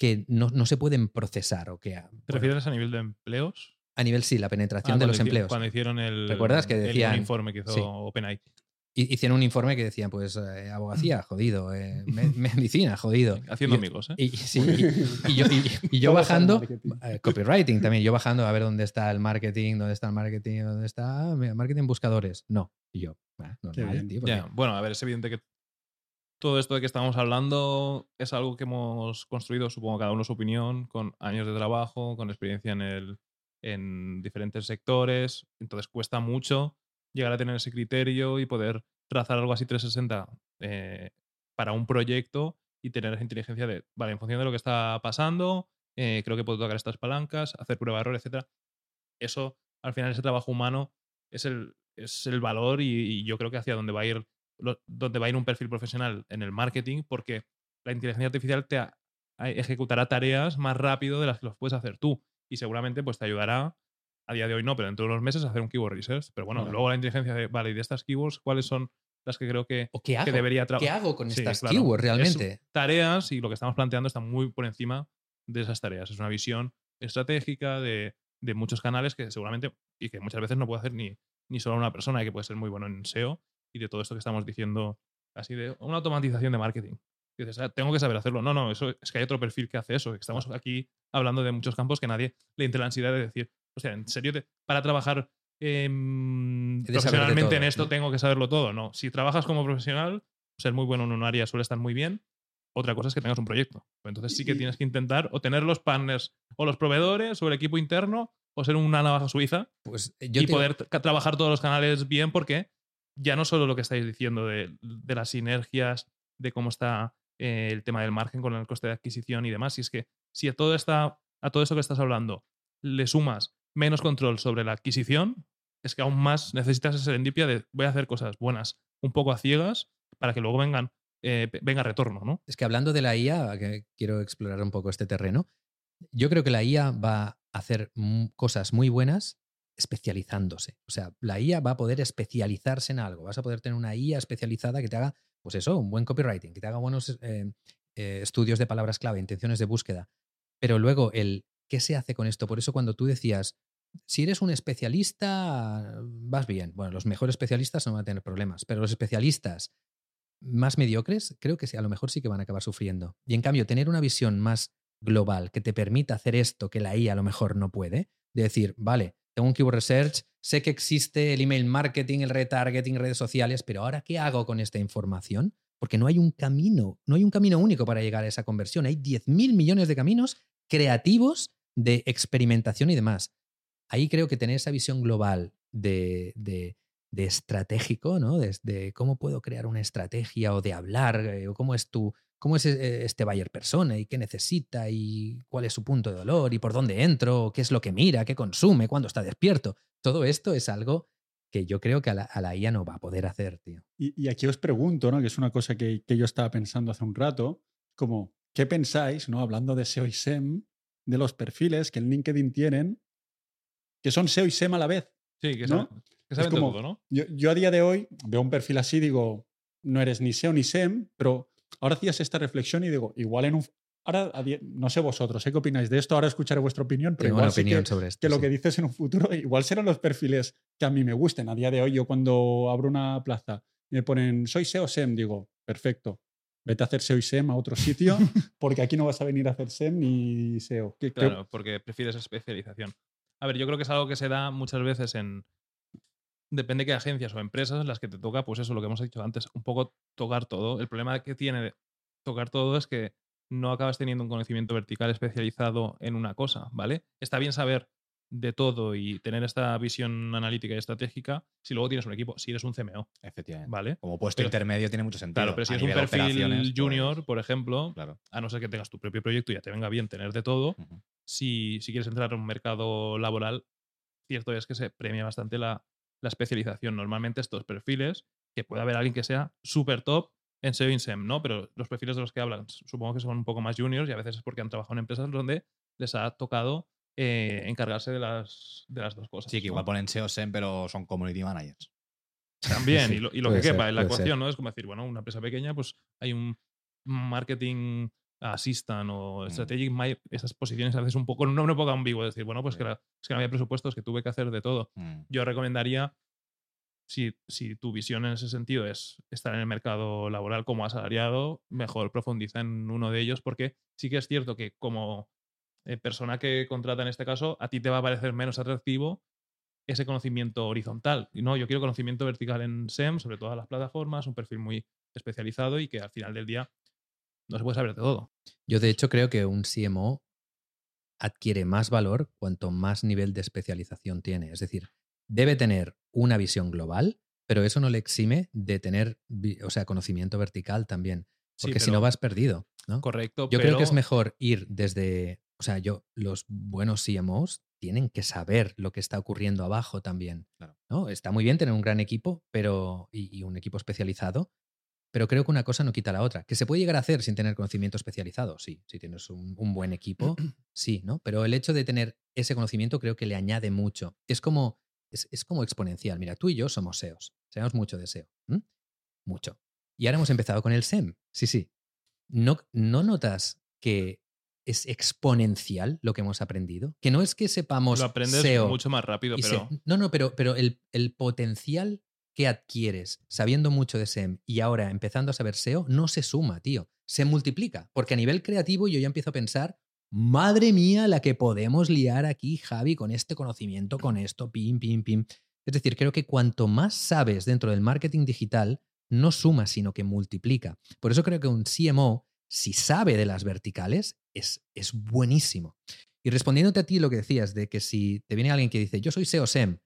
que no, no se pueden procesar. O que, bueno, ¿te refieres a nivel de empleos? A nivel, sí, la penetración ah, de los hicieron, empleos. Cuando hicieron el, ¿Recuerdas que decían, el informe que hizo sí. OpenAI. Hicieron un informe que decían, pues, eh, abogacía, jodido, eh, me, medicina, jodido. Haciendo y, amigos, ¿eh? Y, y, sí, y, y yo, y, y yo bajando, eh, copywriting también, yo bajando a ver dónde está el marketing, dónde está el marketing, dónde está el marketing buscadores. No. Y yo, eh, normal, tío. Porque... Yeah. Bueno, a ver, es evidente que todo esto de que estamos hablando es algo que hemos construido, supongo, cada uno su opinión, con años de trabajo, con experiencia en, el, en diferentes sectores. Entonces cuesta mucho llegar a tener ese criterio y poder trazar algo así trescientos sesenta eh, para un proyecto y tener esa inteligencia de, vale, en función de lo que está pasando, eh, creo que puedo tocar estas palancas, hacer prueba de error, etcétera. Eso, al final, ese trabajo humano es el, es el valor y, y yo creo que hacia dónde va a ir lo, dónde va a ir un perfil profesional en el marketing, porque la inteligencia artificial te a, a, ejecutará tareas más rápido de las que los puedes hacer tú y seguramente pues te ayudará a día de hoy no, pero dentro de unos meses hacer un keyword research. Pero bueno, vale. Luego la inteligencia de, vale, y de estas keywords, ¿cuáles son las que creo que, ¿O qué hago? que debería trabajar? ¿Qué hago con sí, estas claro, keywords realmente? Es tareas y lo que estamos planteando está muy por encima de esas tareas. Es una visión estratégica de, de muchos canales que seguramente, y que muchas veces no puede hacer ni, ni solo una persona, y que puede ser muy bueno en S E O y de todo esto que estamos diciendo, así de una automatización de marketing. Que dices, ah, tengo que saber hacerlo. No, no, eso es que hay otro perfil que hace eso. Estamos aquí hablando de muchos campos que nadie le entra la ansiedad de decir, o sea, en serio, te, para trabajar eh, profesionalmente todo, en esto, ¿no? Tengo que saberlo todo. No, si trabajas como profesional, ser muy bueno en un área suele estar muy bien. Otra cosa es que tengas un proyecto. Entonces sí que tienes que intentar o tener los partners o los proveedores o el equipo interno o ser una navaja suiza pues yo y te... poder tra- trabajar todos los canales bien, porque ya no solo lo que estáis diciendo de, de las sinergias, de cómo está eh, el tema del margen con el coste de adquisición y demás. Si es que si a todo, esta, a todo esto que estás hablando le sumas menos control sobre la adquisición, es que aún más necesitas esa serendipia de voy a hacer cosas buenas un poco a ciegas para que luego vengan eh, venga retorno, ¿no? Es que hablando de la I A, que quiero explorar un poco este terreno, yo creo que la I A va a hacer m- cosas muy buenas especializándose. O sea, la I A va a poder especializarse en algo. Vas a poder tener una I A especializada que te haga, pues eso, un buen copywriting, que te haga buenos eh, eh, estudios de palabras clave, intenciones de búsqueda. Pero luego el ¿qué se hace con esto? Por eso cuando tú decías, si eres un especialista, vas bien. Bueno, los mejores especialistas no van a tener problemas, pero los especialistas más mediocres creo que a lo mejor sí que van a acabar sufriendo. Y en cambio, tener una visión más global que te permita hacer esto que la I A a lo mejor no puede. De decir, vale, tengo un keyword research, sé que existe el email marketing, el retargeting, redes sociales, pero ahora, ¿qué hago con esta información? Porque no hay un camino, no hay un camino único para llegar a esa conversión. Hay diez mil millones de caminos creativos de experimentación y demás. Ahí creo que tener esa visión global de, de, de estratégico, ¿no? Desde cómo puedo crear una estrategia o de hablar, eh, o cómo es tu, cómo es este buyer persona y qué necesita y cuál es su punto de dolor y por dónde entro, qué es lo que mira, qué consume, cuándo está despierto. Todo esto es algo que yo creo que a la, a la I A no va a poder hacer, tío. Y, y aquí os pregunto, ¿no? Que es una cosa que, que yo estaba pensando hace un rato, como, ¿qué pensáis, ¿no? hablando de S E O y S E M, de los perfiles que en LinkedIn tienen, que son S E O y S E M a la vez? Sí, que saben, ¿no? Que saben como, todo, ¿no? Yo, yo a día de hoy veo un perfil así, digo, no eres ni S E O ni S E M, pero ahora hacías esta reflexión y digo, igual en un... Ahora, no sé vosotros, ¿eh? ¿Qué opináis de esto? Ahora escucharé vuestra opinión, pero tengo igual una sí opinión que, sobre esto, que sí. Lo que dices en un futuro, igual serán los perfiles que a mí me gusten. A día de hoy, yo cuando abro una plaza y me ponen soy S E O S E M, digo, perfecto, vete a hacer S E O y S E M a otro sitio, porque aquí no vas a venir a hacer S E M ni S E O. ¿Qué, claro, qué? Porque prefieres especialización. A ver, yo creo que es algo que se da muchas veces en... Depende de qué agencias o empresas las que te toca, pues eso, lo que hemos dicho antes, un poco tocar todo. El problema que tiene tocar todo es que no acabas teniendo un conocimiento vertical especializado en una cosa, ¿vale? Está bien saber de todo y tener esta visión analítica y estratégica si luego tienes un equipo, si eres un C M O. Efectivamente. ¿Vale? Como puesto pero, intermedio tiene mucho sentido. Claro, pero si eres un perfil junior, pues, por ejemplo, claro. A no ser que tengas tu propio proyecto y ya te venga bien tener de todo, uh-huh. si, si quieres entrar en un mercado laboral, cierto es que se premia bastante la, la especialización. Normalmente estos perfiles, que puede haber alguien que sea súper top, en S E O y en S E M, ¿no? Pero los perfiles de los que hablan supongo que son un poco más juniors y a veces es porque han trabajado en empresas donde les ha tocado eh, encargarse de las, de las dos cosas. Sí, que igual ¿no? ponen S E O, S E M, pero son community managers. También, sí, y lo, y lo que ser, quepa en la ecuación, ser. ¿no? Es como decir, bueno, una empresa pequeña, pues hay un marketing assistant o mm. strategic, esas posiciones a veces un poco, no un poco ambiguo, decir, bueno, pues sí. que la, es que no había presupuestos, que tuve que hacer de todo. Mm. Yo recomendaría... Si, si tu visión en ese sentido es estar en el mercado laboral como asalariado, mejor profundiza en uno de ellos, porque sí que es cierto que como eh, persona que contrata en este caso, a ti te va a parecer menos atractivo ese conocimiento horizontal. Y no, yo quiero conocimiento vertical en S E M, sobre todas las plataformas, un perfil muy especializado y que al final del día no se puede saber de todo. Yo de hecho creo que un C M O adquiere más valor cuanto más nivel de especialización tiene. Es decir, debe tener una visión global, pero eso no le exime de tener, o sea, conocimiento vertical también. Porque sí, si no vas perdido, ¿no? Correcto. Yo pero... creo que es mejor ir desde... O sea, yo, los buenos C M Os tienen que saber lo que está ocurriendo abajo también. Claro. ¿No? Está muy bien tener un gran equipo pero y, y un equipo especializado, pero creo que una cosa no quita la otra. Que se puede llegar a hacer sin tener conocimiento especializado, sí. Si tienes un, un buen equipo, sí, ¿no? Pero el hecho de tener ese conocimiento creo que le añade mucho. Es como... Es, es como exponencial. Mira, tú y yo somos S E Os. Sabemos mucho de S E O. ¿Mm? Mucho. Y ahora hemos empezado con el S E M. Sí, sí. ¿No, no notas que es exponencial lo que hemos aprendido? Que no es que sepamos S E O. Lo aprendes S E O mucho más rápido, pero... Se, no, no, pero, pero el, el potencial que adquieres sabiendo mucho de S E M y ahora empezando a saber S E O no se suma, tío. Se multiplica. Porque a nivel creativo yo ya empiezo a pensar... Madre mía, la que podemos liar aquí, Javi, con este conocimiento, con esto, pim, pim, pim. Es decir, creo que cuanto más sabes dentro del marketing digital, no suma, sino que multiplica. Por eso creo que un C M O, si sabe de las verticales, es, es buenísimo. Y respondiéndote a ti lo que decías, de que si te viene alguien que dice, yo soy S E O S E M,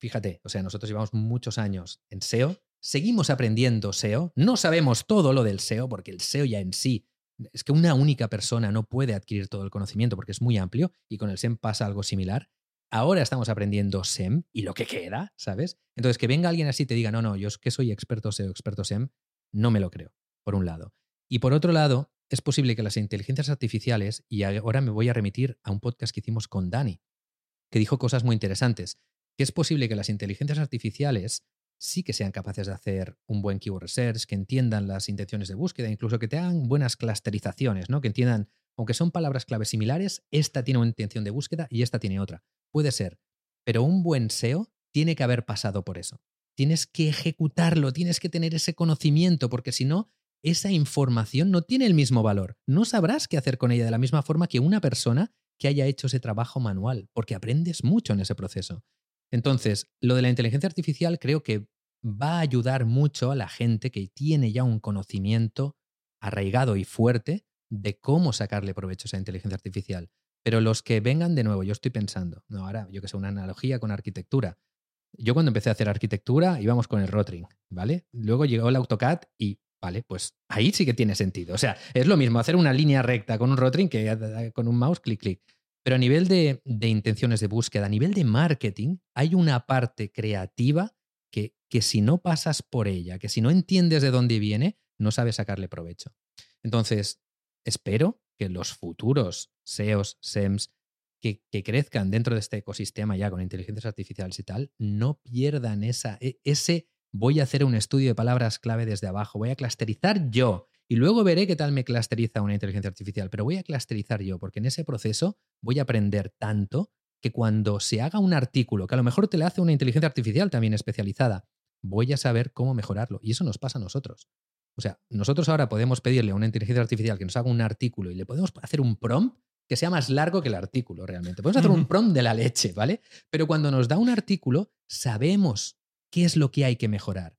fíjate, o sea, nosotros llevamos muchos años en S E O, seguimos aprendiendo S E O, no sabemos todo lo del S E O, porque el S E O ya en sí... Es que una única persona no puede adquirir todo el conocimiento porque es muy amplio y con el S E M pasa algo similar. Ahora estamos aprendiendo S E M y lo que queda, ¿sabes? Entonces, que venga alguien así y te diga, no, no, yo es que soy experto S E O, experto S E M, no me lo creo, por un lado. Y por otro lado, es posible que las inteligencias artificiales, y ahora me voy a remitir a un podcast que hicimos con Dani, que dijo cosas muy interesantes, que es posible que las inteligencias artificiales sí que sean capaces de hacer un buen keyword research, que entiendan las intenciones de búsqueda, incluso que te hagan buenas clusterizaciones, ¿no? Que entiendan, aunque son palabras clave similares, esta tiene una intención de búsqueda y esta tiene otra. Puede ser, pero un buen S E O tiene que haber pasado por eso. Tienes que ejecutarlo, tienes que tener ese conocimiento, porque si no, esa información no tiene el mismo valor. No sabrás qué hacer con ella de la misma forma que una persona que haya hecho ese trabajo manual, porque aprendes mucho en ese proceso. Entonces, lo de la inteligencia artificial creo que va a ayudar mucho a la gente que tiene ya un conocimiento arraigado y fuerte de cómo sacarle provecho a esa inteligencia artificial. Pero los que vengan de nuevo, yo estoy pensando, no, ahora, yo que sé, una analogía con arquitectura. Yo cuando empecé a hacer arquitectura íbamos con el Rotring, ¿vale? Luego llegó el AutoCAD y, vale, pues ahí sí que tiene sentido. O sea, es lo mismo hacer una línea recta con un Rotring que con un mouse, clic, clic. Pero a nivel de, de intenciones de búsqueda, a nivel de marketing, hay una parte creativa que, que si no pasas por ella, que si no entiendes de dónde viene, no sabes sacarle provecho. Entonces, espero que los futuros S E Os, S E Ms, que, que crezcan dentro de este ecosistema ya con inteligencias artificiales y tal, no pierdan esa, ese voy a hacer un estudio de palabras clave desde abajo, voy a clusterizar yo y luego veré qué tal me clusteriza una inteligencia artificial, pero voy a clusterizar yo porque en ese proceso voy a aprender tanto que cuando se haga un artículo, que a lo mejor te lo hace una inteligencia artificial también especializada, voy a saber cómo mejorarlo. Y eso nos pasa a nosotros. O sea, nosotros ahora podemos pedirle a una inteligencia artificial que nos haga un artículo y le podemos hacer un prompt que sea más largo que el artículo realmente. Podemos hacer un prompt de la leche, ¿vale? Pero cuando nos da un artículo, sabemos qué es lo que hay que mejorar.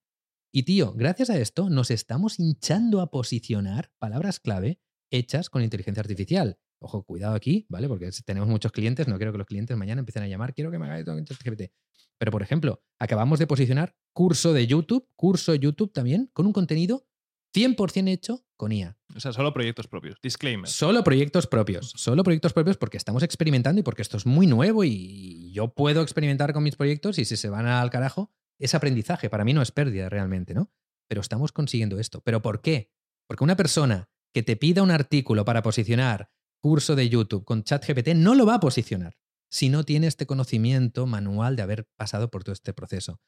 Y tío, gracias a esto nos estamos hinchando a posicionar palabras clave hechas con inteligencia artificial. Ojo, cuidado aquí, ¿vale? Porque tenemos muchos clientes, no quiero que los clientes mañana empiecen a llamar, quiero que me hagáis ChatGPT. Pero, por ejemplo, acabamos de posicionar curso de YouTube, curso YouTube también, con un contenido cien por cien hecho con I A. O sea, solo proyectos propios. Disclaimer. Solo proyectos propios. Solo proyectos propios porque estamos experimentando y porque esto es muy nuevo y yo puedo experimentar con mis proyectos y si se van al carajo, es aprendizaje. Para mí no es pérdida realmente, ¿no? Pero estamos consiguiendo esto. ¿Pero por qué? Porque una persona que te pida un artículo para posicionar curso de YouTube con ChatGPT no lo va a posicionar si no tiene este conocimiento manual de haber pasado por todo este proceso.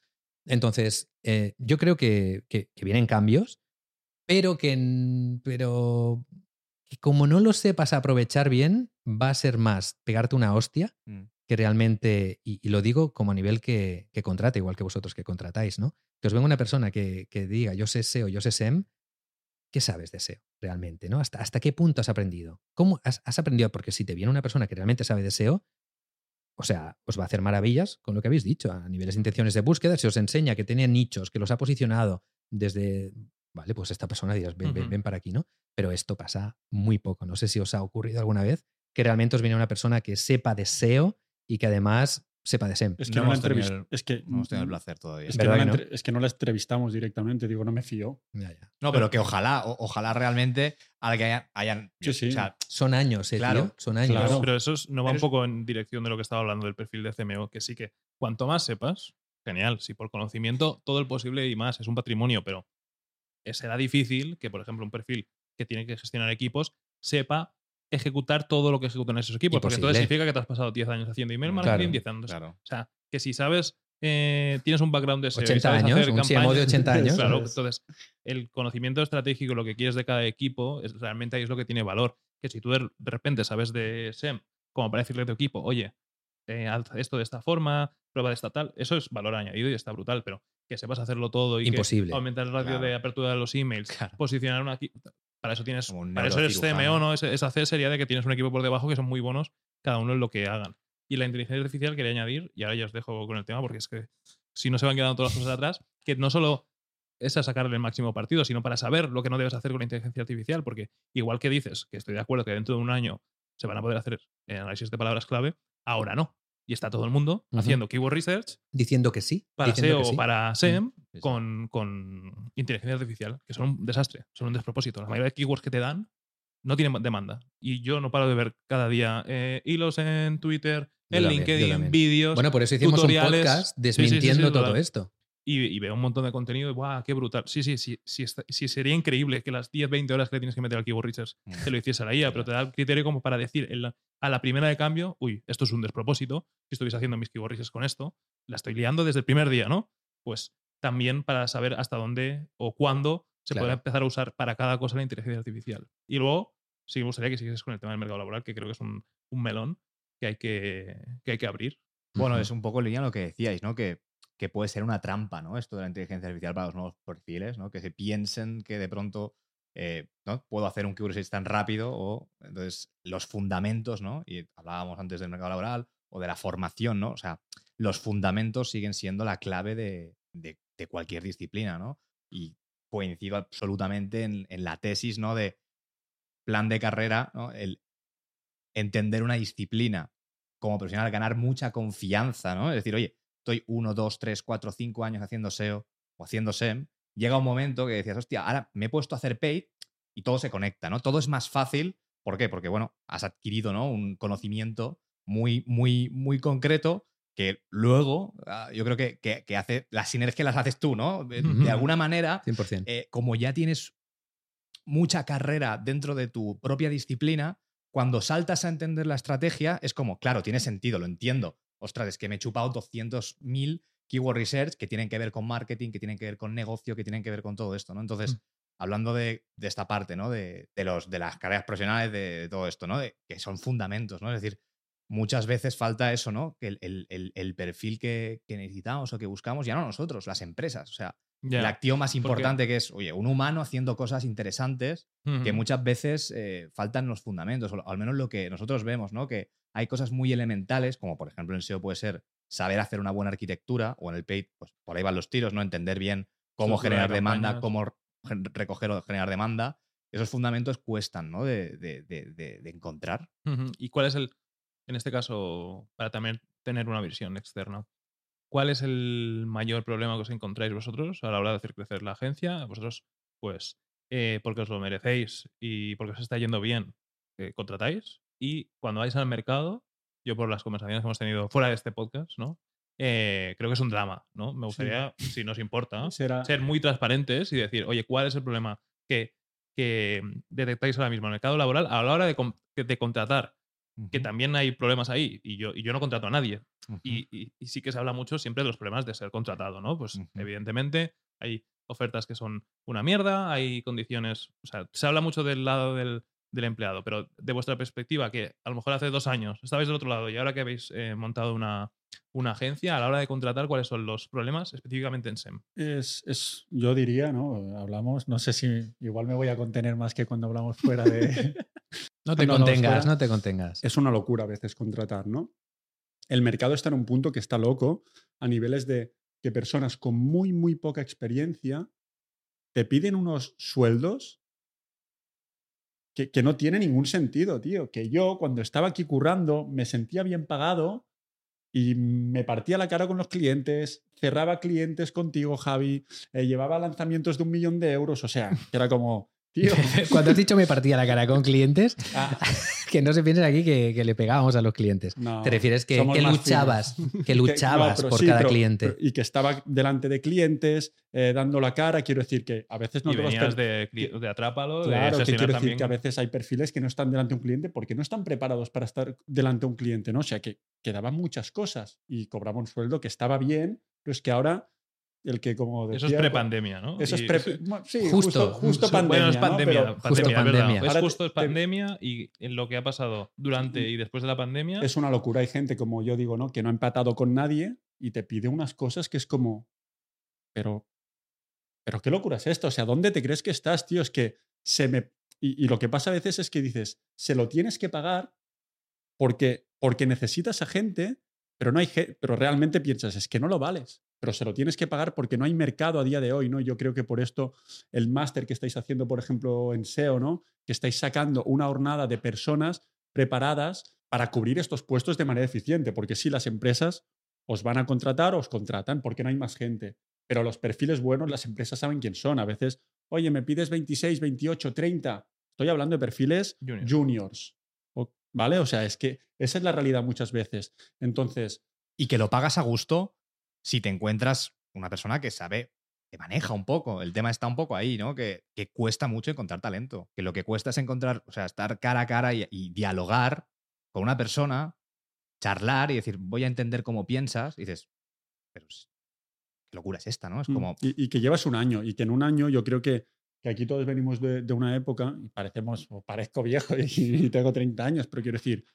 Entonces, eh, yo creo que, que, que vienen cambios. Pero que, pero que como no lo sepas aprovechar bien, va a ser más pegarte una hostia que realmente, y, y lo digo como a nivel que, que contrata, igual que vosotros que contratáis, ¿no? Que os venga una persona que, que diga, yo sé S E O, yo sé S E M, ¿qué sabes de S E O realmente, no? ¿Hasta, hasta qué punto has aprendido? ¿Cómo has, has aprendido? Porque si te viene una persona que realmente sabe de S E O, o sea, os va a hacer maravillas con lo que habéis dicho, a niveles de intenciones de búsqueda, si os enseña que tiene nichos, que los ha posicionado desde... Vale, pues esta persona dirás, ven, ven, ven para aquí, ¿no? Pero esto pasa muy poco. No sé si os ha ocurrido alguna vez que realmente os viene una persona que sepa de S E O y que además sepa de S E M. Es que no, no la entrevistamos. Es que no hemos tenido el placer todavía. Es que no, no? es que no la entrevistamos directamente. Digo, no me fío. Ya, ya. No, pero, pero que ojalá, o, ojalá realmente al que hayan... hayan sí, sí. O sea, son años, ¿eh, claro, tío? Son años. Claro. Pero eso no va pero un poco en dirección de lo que estaba hablando del perfil de C M O, que sí que cuanto más sepas, genial. Si por conocimiento, todo el posible y más. Es un patrimonio, pero... será difícil que, por ejemplo, un perfil que tiene que gestionar equipos sepa ejecutar todo lo que ejecutan esos equipos. Imposible. Porque entonces significa que te has pasado diez años haciendo email marketing, diez años. Claro. O sea, que si sabes, eh, tienes un background de S E O, ochenta años, un C M O de ochenta años. Claro, entonces el conocimiento estratégico, lo que quieres de cada equipo, es, realmente ahí es lo que tiene valor. Que si tú de repente sabes de S E M, como para decirle a tu equipo, oye, eh, haz esto de esta forma, prueba de esta tal, eso es valor añadido y está brutal, pero que sepas hacerlo todo y imposible. Que aumentar el ratio claro. de apertura de los emails, claro. posicionar una... Para eso tienes... Un para eso eres C M O, ¿no? Esa C sería de que tienes un equipo por debajo que son muy buenos, cada uno en lo que hagan. Y la inteligencia artificial quería añadir, y ahora ya os dejo con el tema porque es que si no se van quedando todas las cosas atrás, que no solo es a sacarle el máximo partido, sino para saber lo que no debes hacer con la inteligencia artificial, porque igual que dices, que estoy de acuerdo que dentro de un año se van a poder hacer análisis de palabras clave, ahora no. Y está todo el mundo uh-huh. haciendo keyword research. Diciendo que sí. Para S E O o sí. para S E M sí. con, con inteligencia artificial, que son un desastre, son un despropósito. La mayoría de keywords que te dan no tienen demanda. Y yo no paro de ver cada día eh, hilos en Twitter, yo en también, LinkedIn, vídeos, bueno, por eso hicimos tutoriales. Un podcast desmintiendo sí, sí, sí, sí, todo verdad. Esto. Y, y veo un montón de contenido y ¡guau, qué brutal! Sí, sí, sí, sí, está, sí, sería increíble que las diez, veinte horas que le tienes que meter al keyword research te lo hiciese la I A, pero te da el criterio como para decir el, a la primera de cambio, uy, esto es un despropósito, si estuviese haciendo mis keyword research con esto, la estoy liando desde el primer día, ¿no? Pues también para saber hasta dónde o cuándo se claro. puede empezar a usar para cada cosa la inteligencia artificial. Y luego, sí me gustaría que siguieses con el tema del mercado laboral, que creo que es un, un melón que hay que, que hay que abrir. Bueno, uh-huh. es un poco en línea lo que decíais, ¿no? Que que puede ser una trampa, ¿no? Esto de la inteligencia artificial para los nuevos perfiles, ¿no? Que se piensen que de pronto eh, ¿no? Puedo hacer un keyword search tan rápido o, entonces, los fundamentos, ¿no? Y hablábamos antes del mercado laboral o de la formación, ¿no? O sea, los fundamentos siguen siendo la clave de, de, de cualquier disciplina, ¿no? Y coincido absolutamente en, en la tesis, ¿no? De plan de carrera, ¿no? El entender una disciplina como profesional, ganar mucha confianza, ¿no? Es decir, oye, estoy uno, dos, tres, cuatro, cinco años haciendo S E O o haciendo S E M, llega un momento que decías, hostia, ahora me he puesto a hacer paid y todo se conecta, ¿no? Todo es más fácil. ¿Por qué? Porque, bueno, has adquirido, ¿no? Un conocimiento muy, muy, muy concreto que luego yo creo que, que, que hace las sinergias las haces tú, ¿no? De, uh-huh. de alguna manera, cien por ciento. Eh, como ya tienes mucha carrera dentro de tu propia disciplina, cuando saltas a entender la estrategia, es como, claro, tiene sentido, lo entiendo. Ostras, es que me he chupado doscientos mil keyword research que tienen que ver con marketing, que tienen que ver con negocio, que tienen que ver con todo esto, ¿no? Entonces, mm. hablando de, de esta parte, ¿no? De, de, los, de las carreras profesionales, de, de todo esto, ¿no? De, que son fundamentos, ¿no? Es decir, muchas veces falta eso, ¿no? Que el, el, el perfil que, que necesitamos o que buscamos, ya no nosotros, las empresas. O sea, yeah. el activo más importante que es, oye, un humano haciendo cosas interesantes mm-hmm. que muchas veces eh, faltan los fundamentos, o al menos lo que nosotros vemos, ¿no? Que hay cosas muy elementales, como por ejemplo en S E O puede ser saber hacer una buena arquitectura, o en el paid, pues por ahí van los tiros, ¿no? Entender bien cómo Sobre generar demanda, cómo recoger o generar demanda. Esos fundamentos cuestan, ¿no? De, de, de, de, de encontrar. Uh-huh. ¿Y cuál es el, en este caso, para también tener una visión externa, cuál es el mayor problema que os encontráis vosotros a la hora de hacer crecer la agencia? Vosotros, pues, eh, porque os lo merecéis y porque os está yendo bien, eh, contratáis. Y cuando vais al mercado, yo por las conversaciones que hemos tenido fuera de este podcast, ¿no? Eh, creo que es un drama, ¿no? Me gustaría, sí. si nos importa, Será... ser muy transparentes y decir, oye, ¿cuál es el problema que, que detectáis ahora mismo en el mercado laboral a la hora de, de contratar? Uh-huh. Que también hay problemas ahí y yo, y yo no contrato a nadie. Uh-huh. Y, y, y sí que se habla mucho siempre de los problemas de ser contratado, ¿no? Pues uh-huh. evidentemente hay ofertas que son una mierda, hay condiciones... O sea, se habla mucho del lado del... del empleado, pero de vuestra perspectiva, que a lo mejor hace dos años estabais del otro lado y ahora que habéis eh, montado una, una agencia, a la hora de contratar, ¿cuáles son los problemas específicamente en S E M? Es, es, yo diría, ¿no? Hablamos, no sé si igual me voy a contener más que cuando hablamos fuera de... no te contengas, no te contengas. Es una locura a veces contratar, ¿no? El mercado está en un punto que está loco a niveles de que personas con muy, muy poca experiencia te piden unos sueldos Que, que no tiene ningún sentido, tío. Que yo, cuando estaba aquí currando, me sentía bien pagado y me partía la cara con los clientes, cerraba clientes contigo, Javi, eh, llevaba lanzamientos de un millón de euros. O sea, que era como, tío... Cuando has dicho me partía la cara con clientes, ah. que no se piensen aquí que, que le pegábamos a los clientes. No, te refieres que, que luchabas, que luchabas no, por sí, cada pero, cliente. Pero, y que estaba delante de clientes, eh, dando la cara. Quiero decir que a veces no y te venías vas per... de, de Atrápalo. Claro, de que quiero también. decir que a veces hay perfiles que no están delante de un cliente porque no están preparados para estar delante de un cliente, ¿no? O sea, que quedaban muchas cosas y cobraba un sueldo que estaba bien, pero es que ahora... El que como decía, eso es prepandemia, ¿no? Eso es pre sí, justo, justo, justo pandemia. Bueno, es pandemia, ¿no? Pero pandemia, justo pandemia. Es, es justo es pandemia y en lo que ha pasado durante y después de la pandemia. Es una locura. Hay gente, como yo digo, ¿no? Que no ha empatado con nadie y te pide unas cosas que es como. Pero. Pero qué locura es esto. O sea, ¿dónde te crees que estás, tío? Es que se me. Y, y lo que pasa a veces es que dices, se lo tienes que pagar porque, porque necesitas a gente, pero no hay gente, pero realmente piensas, es que no lo vales. Pero se lo tienes que pagar porque no hay mercado a día de hoy, ¿no? Yo creo que por esto el máster que estáis haciendo, por ejemplo, en S E O, ¿no? Que estáis sacando una hornada de personas preparadas para cubrir estos puestos de manera eficiente, porque sí, las empresas os van a contratar o os contratan porque no hay más gente. Pero los perfiles buenos, las empresas saben quién son. A veces, oye, me pides veintiséis, veintiocho, treinta. Estoy hablando de perfiles Junior. juniors, ¿vale? O sea, es que esa es la realidad muchas veces. Entonces... Y que lo pagas a gusto... Si te encuentras una persona que sabe, te maneja un poco, el tema está un poco ahí, ¿no? Que, que cuesta mucho encontrar talento, que lo que cuesta es encontrar, o sea, estar cara a cara y, y dialogar con una persona, charlar y decir, voy a entender cómo piensas, y dices, pero qué locura es esta, ¿no? Es como... Y, y que llevas un año, y que en un año yo creo que, que aquí todos venimos de, de una época, y parecemos, o parezco viejo y, y tengo treinta años, pero quiero decir...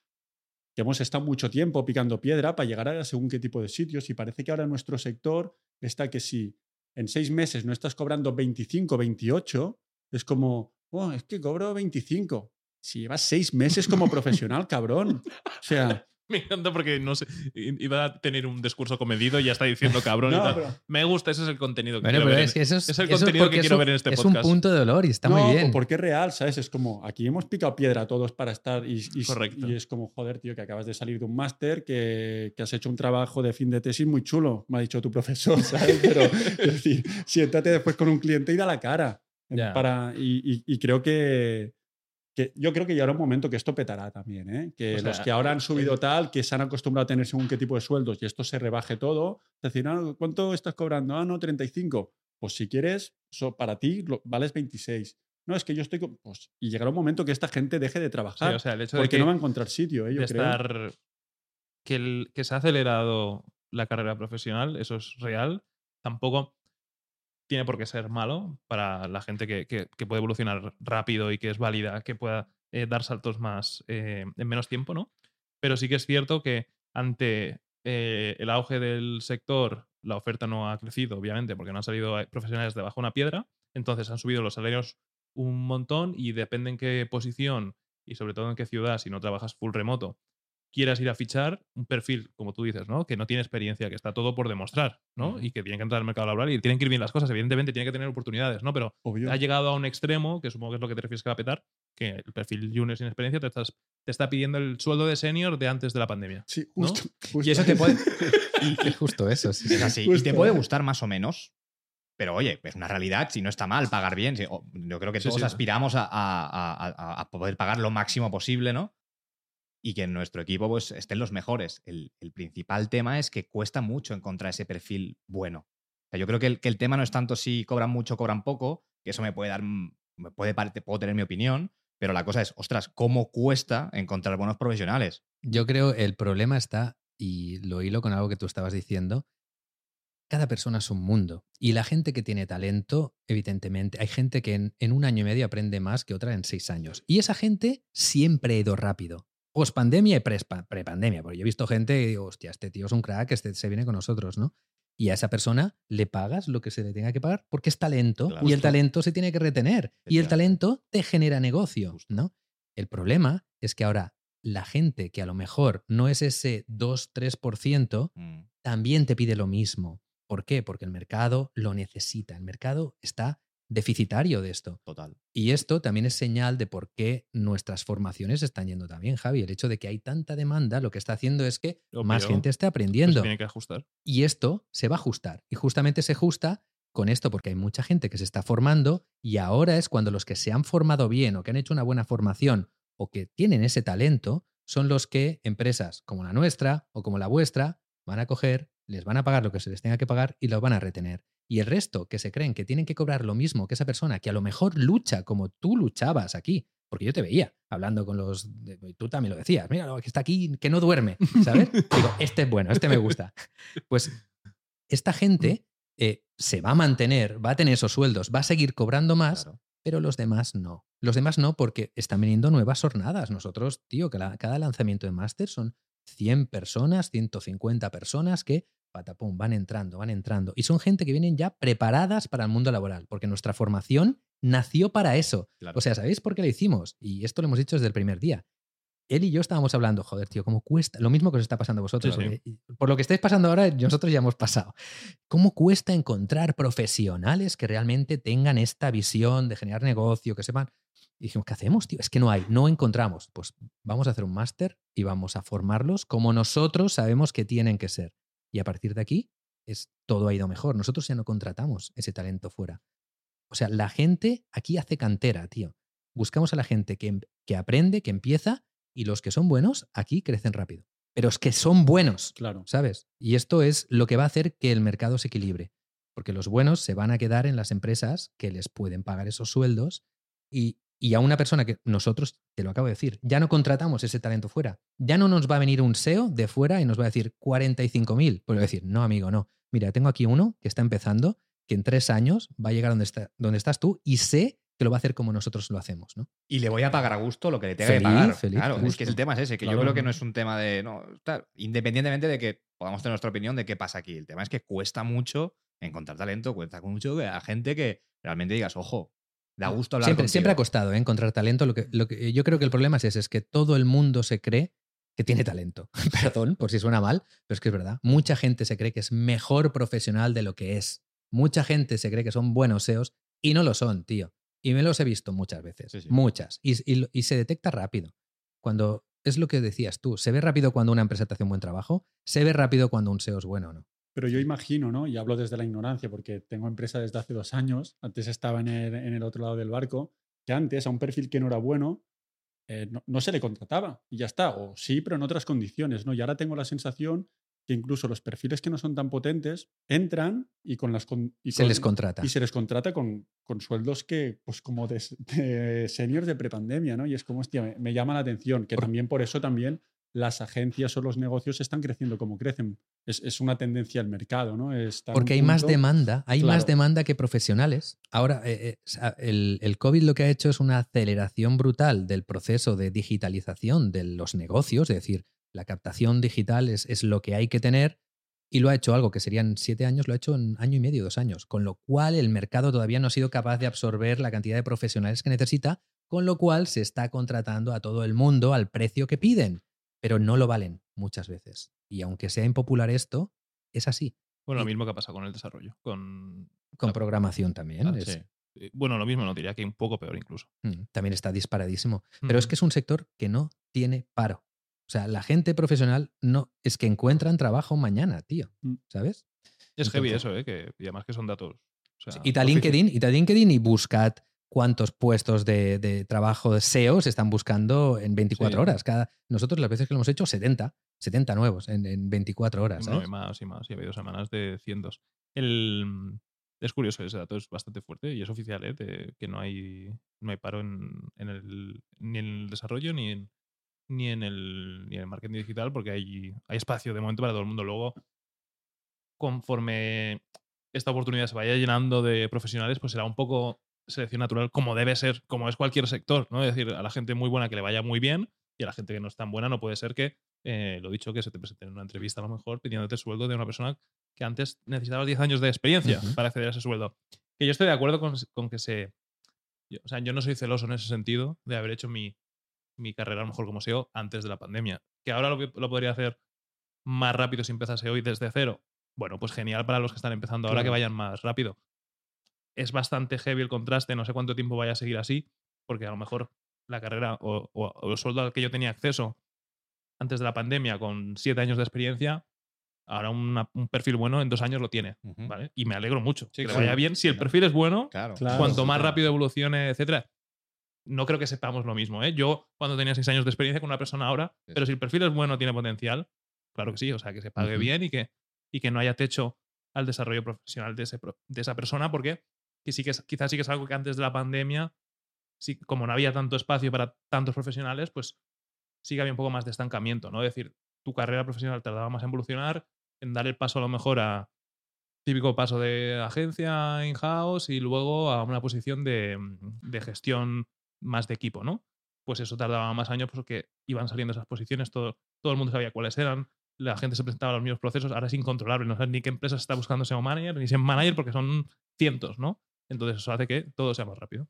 que hemos estado mucho tiempo picando piedra para llegar a según qué tipo de sitios y parece que ahora nuestro sector está que si en seis meses no estás cobrando veinticinco, veintiocho, es como, oh, es que cobro veinticinco. Si llevas seis meses como profesional, cabrón. O sea... Me encanta porque no sé, iba a tener un discurso comedido y ya está diciendo cabrón no, y tal. Pero... Me gusta, ese es el contenido que bueno, quiero ver. Es, en, eso es, es el eso contenido es que quiero ver en este es podcast. Es un punto de dolor y está no, muy bien. Porque es real, ¿sabes? Es como, aquí hemos picado piedra todos para estar y, y, y es como, joder, tío, que acabas de salir de un máster, que, que has hecho un trabajo de fin de tesis muy chulo, me ha dicho tu profesor, ¿sabes? Pero, es decir, siéntate después con un cliente y da la cara. Yeah. Para, y, y, y creo que... Yo creo que llegará un momento que esto petará también, ¿eh? Que o sea, los que ahora han subido tal, que se han acostumbrado a tener según qué tipo de sueldos y esto se rebaje todo, es decir, ah, ¿cuánto estás cobrando? Ah, no, treinta y cinco. Pues si quieres, so, para ti lo, vales veintiséis. No, es que yo estoy... Con, pues, y llegará un momento que esta gente deje de trabajar, sí, o sea, el hecho porque de que no va a encontrar sitio, ¿eh? Yo de creo. Estar, que, el, que se ha acelerado la carrera profesional, eso es real, tampoco... tiene por qué ser malo para la gente que, que, que puede evolucionar rápido y que es válida, que pueda eh, dar saltos más eh, en menos tiempo, ¿no? Pero sí que es cierto que ante eh, el auge del sector, la oferta no ha crecido, obviamente, porque no han salido profesionales debajo de una piedra, entonces han subido los salarios un montón y depende en qué posición y sobre todo en qué ciudad, si no trabajas full remoto, quieras ir a fichar un perfil, como tú dices, ¿no? Que no tiene experiencia, que está todo por demostrar, ¿no? Uh-huh. Y que tienen que entrar al mercado laboral y tienen que ir bien las cosas. Evidentemente, tienen que tener oportunidades, ¿no? Pero obvio. Ha llegado a un extremo, que supongo que es lo que te refieres que va a petar, que el perfil junior sin experiencia te, estás, te está pidiendo el sueldo de senior de antes de la pandemia. Sí, justo. ¿No? Justo. Y eso te puede... y, y justo eso, sí. Es así. Justo. Y te puede gustar más o menos, pero oye, es pues una realidad, si no está mal pagar bien. Si, oh, yo creo que todos sí, sí, aspiramos a, a, a, a poder pagar lo máximo posible, ¿no? Y que en nuestro equipo pues, estén los mejores. El, el principal tema es que cuesta mucho encontrar ese perfil bueno. O sea, yo creo que el, que el tema no es tanto si cobran mucho o cobran poco, que eso me puede dar, me puede, puedo tener mi opinión, pero la cosa es, ostras, ¿cómo cuesta encontrar buenos profesionales? Yo creo el problema está, y lo hilo con algo que tú estabas diciendo, cada persona es un mundo. Y la gente que tiene talento, evidentemente, hay gente que en, en un año y medio aprende más que otra en seis años. Y esa gente siempre ha ido rápido. Pospandemia y prepandemia, porque yo he visto gente y digo, hostia, este tío es un crack, este se viene con nosotros, ¿no? Y a esa persona le pagas lo que se le tenga que pagar porque es talento, claro, y el talento se tiene que retener, y el talento te genera negocio, ¿no? El problema es que ahora la gente que a lo mejor no es ese dos tres por ciento mm. también te pide lo mismo. ¿Por qué? Porque el mercado lo necesita, el mercado está deficitario de esto. Total. Y esto también es señal de por qué nuestras formaciones están yendo también, Javi. El hecho de que hay tanta demanda, lo que está haciendo es que Obvio. más gente esté aprendiendo. Pues tiene que ajustar. Y esto se va a ajustar. Y justamente se ajusta con esto porque hay mucha gente que se está formando y ahora es cuando los que se han formado bien o que han hecho una buena formación o que tienen ese talento son los que empresas como la nuestra o como la vuestra van a coger, les van a pagar lo que se les tenga que pagar y los van a retener. Y el resto que se creen que tienen que cobrar lo mismo que esa persona que a lo mejor lucha como tú luchabas aquí, porque yo te veía hablando con los... Tú también lo decías, mira, no, que está aquí, que no duerme, ¿sabes? Digo, este es bueno, este me gusta. Pues esta gente eh, se va a mantener, va a tener esos sueldos, va a seguir cobrando más, claro. Pero los demás no. Los demás no porque están viniendo nuevas jornadas. Nosotros, tío, que la, cada lanzamiento de máster son cien personas, ciento cincuenta personas que... patapum, van entrando, van entrando. Y son gente que vienen ya preparadas para el mundo laboral, porque nuestra formación nació para eso. Claro. O sea, ¿sabéis por qué lo hicimos? Y esto lo hemos dicho desde el primer día. Él y yo estábamos hablando, joder, tío, ¿cómo cuesta? Lo mismo que os está pasando a vosotros. Sí, sí. Por lo que estáis pasando ahora, nosotros ya hemos pasado. ¿Cómo cuesta encontrar profesionales que realmente tengan esta visión de generar negocio, que sepan? Y dijimos, ¿qué hacemos, tío? Es que no hay, no encontramos. Pues vamos a hacer un máster y vamos a formarlos como nosotros sabemos que tienen que ser. Y a partir de aquí, es, todo ha ido mejor. Nosotros ya no contratamos ese talento fuera. O sea, la gente aquí hace cantera, tío. Buscamos a la gente que, que aprende, que empieza, y los que son buenos aquí crecen rápido. Pero es que son buenos, claro, ¿sabes? Y esto es lo que va a hacer que el mercado se equilibre. Porque los buenos se van a quedar en las empresas que les pueden pagar esos sueldos y... Y a una persona que nosotros, te lo acabo de decir, ya no contratamos ese talento fuera. Ya no nos va a venir un S E O de fuera y nos va a decir cuarenta y cinco mil. Pues le voy a decir, no, amigo, no. Mira, tengo aquí uno que está empezando, que en tres años va a llegar donde, está, donde estás tú y sé que lo va a hacer como nosotros lo hacemos, ¿no? Y le voy a pagar a gusto lo que le tenga feliz, que pagar. Feliz, claro, feliz. Es que el tema es ese, que claro. Yo creo que no es un tema de... no tal, independientemente de que podamos tener nuestra opinión de qué pasa aquí. El tema es que cuesta mucho encontrar talento, cuesta mucho a gente que realmente digas, ojo, Da gusto hablar siempre, contigo. Siempre ha costado, ¿eh?, encontrar talento. Lo que, lo que, yo creo que el problema es ese, es que todo el mundo se cree que tiene talento. Perdón por si suena mal, pero es que es verdad. Mucha gente se cree que es mejor profesional de lo que es. Mucha gente se cree que son buenos S E Os y no lo son, tío. Y me los he visto muchas veces, sí, sí. muchas. Y, y, y se detecta rápido. Cuando es lo que decías tú, se ve rápido cuando una empresa te hace un buen trabajo, se ve rápido cuando un S E O es bueno o no. Pero yo imagino, ¿no? Y hablo desde la ignorancia porque tengo empresa desde hace dos años, antes estaba en el, en el otro lado del barco, que antes a un perfil que no era bueno eh, no, no se le contrataba y ya está, o sí, pero en otras condiciones, ¿no? Y ahora tengo la sensación que incluso los perfiles que no son tan potentes entran y con las con, y se con, les contrata y se les contrata con, con sueldos que pues como de, de seniors de prepandemia, ¿no? Y es como, hostia, me, me llama la atención que por... también por eso también las agencias o los negocios están creciendo como crecen. Es, es una tendencia del mercado, ¿no? Está porque hay punto... más demanda, hay claro. más demanda que profesionales. Ahora, eh, eh, el, el COVID lo que ha hecho es una aceleración brutal del proceso de digitalización de los negocios, es decir, la captación digital es, es lo que hay que tener y lo ha hecho algo que serían siete años, lo ha hecho en año y medio, dos años, con lo cual el mercado todavía no ha sido capaz de absorber la cantidad de profesionales que necesita, con lo cual se está contratando a todo el mundo al precio que piden, pero no lo valen muchas veces. Y aunque sea impopular esto, es así. Bueno, lo mismo que ha pasado con el desarrollo. Con, con programación también. Ah, es... sí. Bueno, lo mismo, no diría que un poco peor incluso. Mm, también está disparadísimo. Mm. Pero es que es un sector que no tiene paro. O sea, la gente profesional no es que encuentran trabajo mañana, tío, ¿sabes? Es Entonces, heavy eso, ¿eh? Que, y además que son datos. O sea, y tal LinkedIn, y tal LinkedIn y buscad cuántos puestos de, de trabajo de S E O se están buscando en veinticuatro sí. horas. Cada, nosotros las veces que lo hemos hecho, setenta, setenta nuevos en, en veinticuatro horas. No, bueno, y más, y más. Y ha habido semanas de cientos. El... Es curioso, ese dato es bastante fuerte y es oficial, ¿eh? De, que no hay, no hay paro en, en el, ni en el desarrollo ni en... Ni en, el, ni en el marketing digital, porque hay, hay espacio de momento para todo el mundo. Luego, conforme esta oportunidad se vaya llenando de profesionales, pues será un poco selección natural, como debe ser, como es cualquier sector, ¿no? Es decir, a la gente muy buena que le vaya muy bien y a la gente que no es tan buena no puede ser que, eh, lo dicho, que se te presente en una entrevista a lo mejor pidiéndote el sueldo de una persona que antes necesitaba diez años de experiencia uh-huh. para acceder a ese sueldo. Que yo estoy de acuerdo con, con que se... Yo, o sea, yo no soy celoso en ese sentido de haber hecho mi... mi carrera a lo mejor como S E O antes de la pandemia. Que ahora lo, lo podría hacer más rápido si empiezas S E O y desde cero. Bueno, pues genial para los que están empezando ahora, claro. que vayan más rápido. Es bastante heavy el contraste, no sé cuánto tiempo vaya a seguir así, porque a lo mejor la carrera o, o, o el sueldo al que yo tenía acceso antes de la pandemia con siete años de experiencia, ahora una, un perfil bueno en dos años lo tiene. Uh-huh. ¿Vale? Y me alegro mucho. Sí, que claro. le vaya bien. Si el perfil es bueno, claro. cuanto más rápido evolucione, etcétera. No creo que sepamos lo mismo, ¿eh? Yo, cuando tenía seis años de experiencia con una persona ahora, sí. pero si el perfil es bueno, tiene potencial, claro que sí, o sea, que se pague uh-huh. bien y que, y que no haya techo al desarrollo profesional de, ese, de esa persona, porque que sí que es, quizás sí que es algo que antes de la pandemia, sí, como no había tanto espacio para tantos profesionales, pues sí que había un poco más de estancamiento, ¿no? Es decir, tu carrera profesional tardaba más en evolucionar, en dar el paso a lo mejor a típico paso de agencia in-house y luego a una posición de, de gestión más de equipo, ¿no? Pues eso tardaba más años porque iban saliendo esas posiciones, todo, todo el mundo sabía cuáles eran, la gente se presentaba a los mismos procesos, ahora es incontrolable, no sabes ni qué empresa está buscando S E O manager, ni S E O manager porque son cientos, ¿no? Entonces eso hace que todo sea más rápido.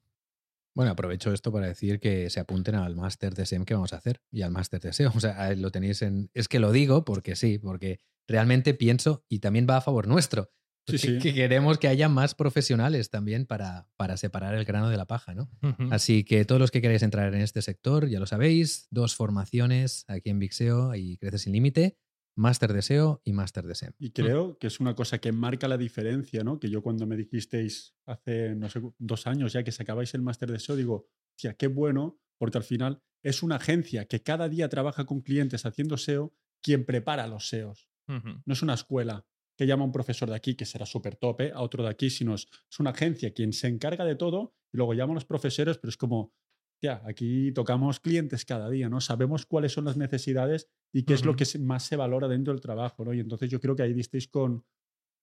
Bueno, aprovecho esto para decir que se apunten al máster de S E M que vamos a hacer y al máster de S E O, o sea, lo tenéis en... Es que lo digo porque sí, porque realmente pienso y también va a favor nuestro, sí, sí. que queremos que haya más profesionales también para, para separar el grano de la paja, ¿no? Uh-huh. Así que todos los que queráis entrar en este sector, ya lo sabéis, dos formaciones aquí en Big S E O y Crece Sin Límite, máster de S E O y máster de S E M. Y creo uh-huh. que es una cosa que marca la diferencia, ¿no? Que yo cuando me dijisteis hace, no sé, dos años ya que sacabais el máster de S E O, digo, hostia, qué bueno, porque al final es una agencia que cada día trabaja con clientes haciendo S E O quien prepara a los S E Os. Uh-huh. No es una escuela que llama a un profesor de aquí, que será súper top, ¿eh? A otro de aquí, sino es, es una agencia quien se encarga de todo y luego llama a los profesores, pero es como, ya, aquí tocamos clientes cada día, ¿no? Sabemos cuáles son las necesidades y qué uh-huh. es lo que más se valora dentro del trabajo, ¿no? Y entonces yo creo que ahí disteis con...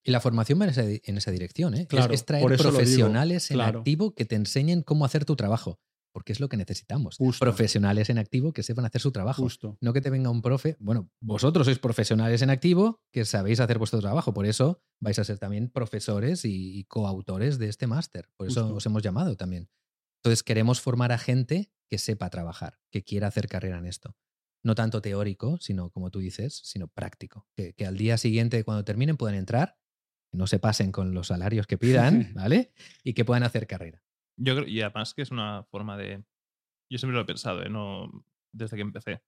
Y la formación va en esa, en esa dirección, ¿eh? Claro, es, es traer profesionales en claro. activo que te enseñen cómo hacer tu trabajo, porque es lo que necesitamos. Justo. Profesionales en activo que sepan hacer su trabajo. Justo. No que te venga un profe. Bueno, vosotros sois profesionales en activo que sabéis hacer vuestro trabajo. Por eso vais a ser también profesores y coautores de este máster. Por eso Justo. Os hemos llamado también. Entonces queremos formar a gente que sepa trabajar, que quiera hacer carrera en esto. No tanto teórico, sino como tú dices, sino práctico. Que, que al día siguiente, cuando terminen, puedan entrar, que no se pasen con los salarios que pidan, ¿vale? Y que puedan hacer carrera. Yo creo, y además que es una forma de... Yo siempre lo he pensado, ¿eh? No, desde que empecé.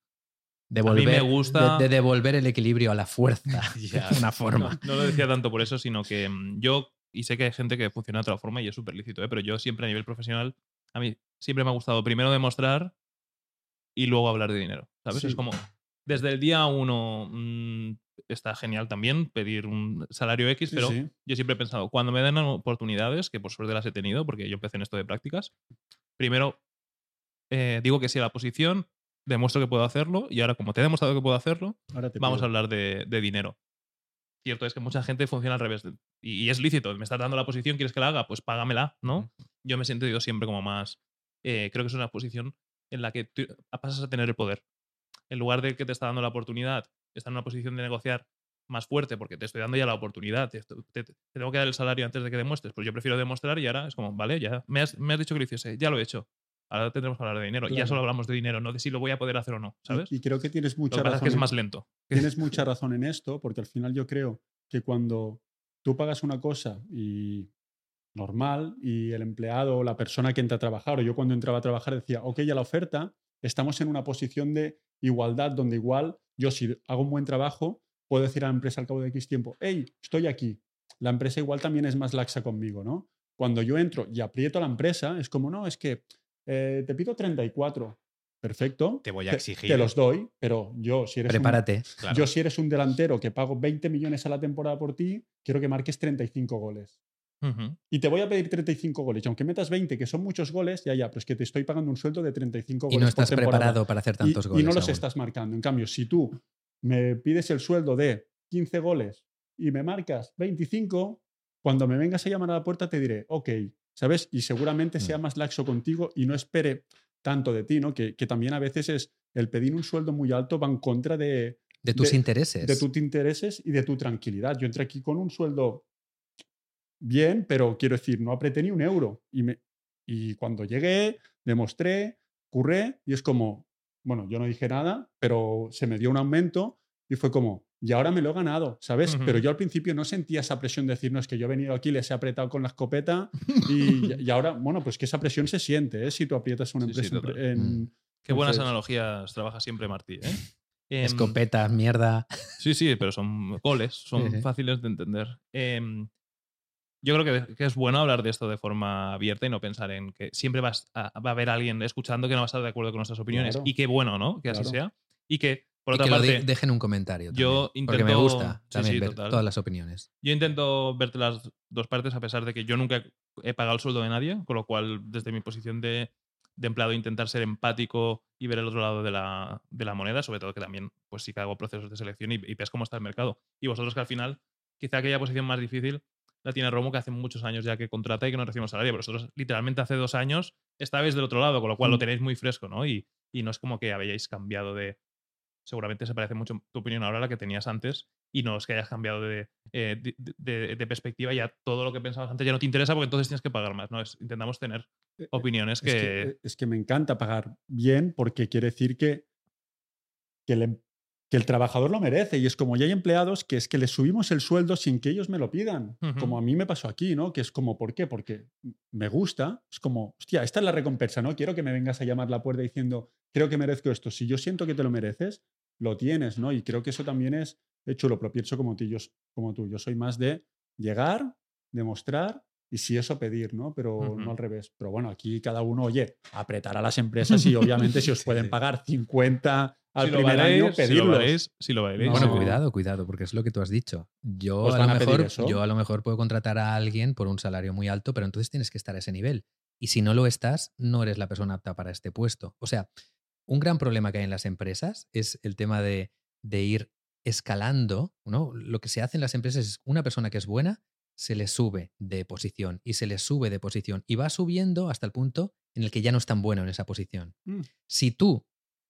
Devolver, a mí me gusta... de, de devolver el equilibrio a la fuerza. Yeah. Una forma. No, no lo decía tanto por eso, sino que yo, y sé que hay gente que funciona de otra forma y es súper lícito, ¿eh? Pero yo siempre a nivel profesional, a mí siempre me ha gustado primero demostrar y luego hablar de dinero, ¿sabes? Sí. Es como, desde el día uno mmm, está genial también pedir un salario X, pero sí, sí. Yo siempre he pensado, cuando me den oportunidades, que por suerte las he tenido, porque yo empecé en esto de prácticas, primero eh, digo que sí a la posición, demuestro que puedo hacerlo y ahora como te he demostrado que puedo hacerlo, vamos a hablar de, de dinero. Cierto es que mucha gente funciona al revés de, y, y es lícito, me estás dando la posición, ¿quieres que la haga? Pues págamela, ¿no? Mm. Yo me he sentido siempre como más, eh, creo que es una posición en la que tú pasas a tener el poder. En lugar de que te está dando la oportunidad, está en una posición de negociar más fuerte porque te estoy dando ya la oportunidad, te, te, te tengo que dar el salario antes de que demuestres, pues yo prefiero demostrar y ahora es como, vale, ya me has, me has dicho que lo hiciese, ya lo he hecho. Ahora tendremos que hablar de dinero. Claro. Ya solo hablamos de dinero, no de si lo voy a poder hacer o no, ¿sabes? Y, y creo que tienes mucha lo razón. Lo que pasa es que es más lento. Tienes mucha razón en esto, porque al final yo creo que cuando tú pagas una cosa y normal y el empleado o la persona que entra a trabajar, o yo cuando entraba a trabajar decía, ok, ya la oferta, estamos en una posición de igualdad donde igual yo si hago un buen trabajo puedo decir a la empresa al cabo de X tiempo, hey, estoy aquí. La empresa igual también es más laxa conmigo, ¿no? Cuando yo entro y aprieto a la empresa, es como, no, es que Eh, te pido treinta y cuatro. Perfecto. Te voy a exigir. Te, te los doy, pero yo si eres Prepárate. Un, claro. Yo si eres un delantero que pago veinte millones a la temporada por ti, quiero que marques treinta y cinco goles. Uh-huh. Y te voy a pedir treinta y cinco goles. Y aunque metas veinte, que son muchos goles, ya, ya, pero es que te estoy pagando un sueldo de treinta y cinco goles. Y no estás por preparado para hacer tantos y, goles. Y no los aún. Estás marcando. En cambio, si tú me pides el sueldo de quince goles y me marcas veinticinco, cuando me vengas a llamar a la puerta te diré, ok, ¿sabes? Y seguramente sea más laxo contigo y no espere tanto de ti, ¿no? Que, que también a veces es el pedir un sueldo muy alto va en contra de... De tus de, intereses. De tus intereses y de tu tranquilidad. Yo entré aquí con un sueldo bien, pero quiero decir, no apreté ni un euro. Y, me, y cuando llegué, demostré, curré y es como, bueno, yo no dije nada, pero se me dio un aumento y fue como... Y ahora me lo he ganado, ¿sabes? Uh-huh. Pero yo al principio no sentía esa presión de decir, no, es que yo he venido aquí, les he apretado con la escopeta y, y ahora, bueno, pues que esa presión se siente, ¿eh? Si tú aprietas una empresa. Sí, sí, en, en, Qué buenas entonces... analogías trabaja siempre Martí, ¿eh? eh Escopetas, mierda. Sí, sí, pero son goles, son sí, fáciles de entender. Eh, yo creo que, que es bueno hablar de esto de forma abierta y no pensar en que siempre vas a, va a haber alguien escuchando que no va a estar de acuerdo con nuestras opiniones. Claro. Y qué bueno, ¿no? Que claro. Así sea. Y que... Por otra y que parte, lo de, dejen un comentario también, yo intento, porque me gusta también sí, sí, ver total. Todas las opiniones. Yo intento verte las dos partes a pesar de que yo nunca he pagado el sueldo de nadie, con lo cual desde mi posición de, de empleado intentar ser empático y ver el otro lado de la, de la moneda, sobre todo que también pues sí que hago procesos de selección y, y ves cómo está el mercado. Y vosotros que al final, quizá aquella posición más difícil la tiene Romo, que hace muchos años ya que contrata y que no recibimos salario, pero vosotros literalmente hace dos años estabais del otro lado, con lo cual mm. lo tenéis muy fresco, ¿no? Y, y no es como que habéis cambiado de... Seguramente se parece mucho tu opinión ahora a la que tenías antes y no es que hayas cambiado de, eh, de, de, de perspectiva, ya todo lo que pensabas antes ya no te interesa porque entonces tienes que pagar más, ¿no? Es, intentamos tener opiniones es que... que... Es que me encanta pagar bien porque quiere decir que, que, el, que el trabajador lo merece y es como ya hay empleados que es que les subimos el sueldo sin que ellos me lo pidan, uh-huh. Como a mí me pasó aquí, ¿no? Que es como, ¿por qué? Porque me gusta, es como, hostia, esta es la recompensa, ¿no? Quiero que me vengas a llamar a la puerta diciendo, creo que merezco esto. Si yo siento que te lo mereces, lo tienes, ¿no? Y creo que eso también es chulo, pero pienso como tú, yo, como tú. Yo soy más de llegar, demostrar y si eso pedir, ¿no? Pero uh-huh. No al revés. Pero bueno, aquí cada uno, oye, apretar a las empresas y obviamente si os pueden pagar cincuenta al si primer valéis, año, pedirlos. Si lo valéis, si lo valéis. No. Bueno, cuidado, cuidado, porque es lo que tú has dicho. Yo a, lo mejor, a yo a lo mejor puedo contratar a alguien por un salario muy alto, pero entonces tienes que estar a ese nivel. Y si no lo estás, no eres la persona apta para este puesto. O sea, un gran problema que hay en las empresas es el tema de, de ir escalando, ¿no? Lo que se hace en las empresas es una persona que es buena, se le sube de posición y se le sube de posición y va subiendo hasta el punto en el que ya no es tan bueno en esa posición. Mm. Si tú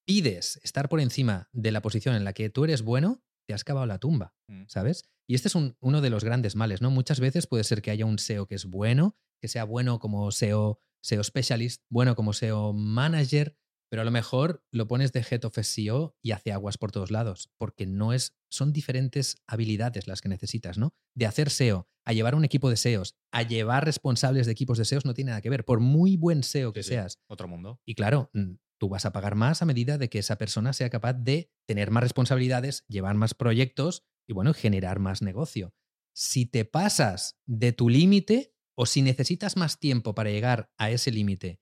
pides estar por encima de la posición en la que tú eres bueno, te has cavado la tumba, mm. ¿sabes? Y este es un, uno de los grandes males, ¿no? Muchas veces puede ser que haya un S E O que es bueno, que sea bueno como S E O S E O Specialist, bueno como S E O Manager, pero a lo mejor lo pones de Head of S E O y hace aguas por todos lados, porque no es, son diferentes habilidades las que necesitas, ¿no? De hacer S E O a llevar un equipo de S E Os, a llevar responsables de equipos de S E Os no tiene nada que ver, por muy buen S E O que sí, seas. Sí, otro mundo. Y claro, tú vas a pagar más a medida de que esa persona sea capaz de tener más responsabilidades, llevar más proyectos y, bueno, generar más negocio. Si te pasas de tu límite o si necesitas más tiempo para llegar a ese límite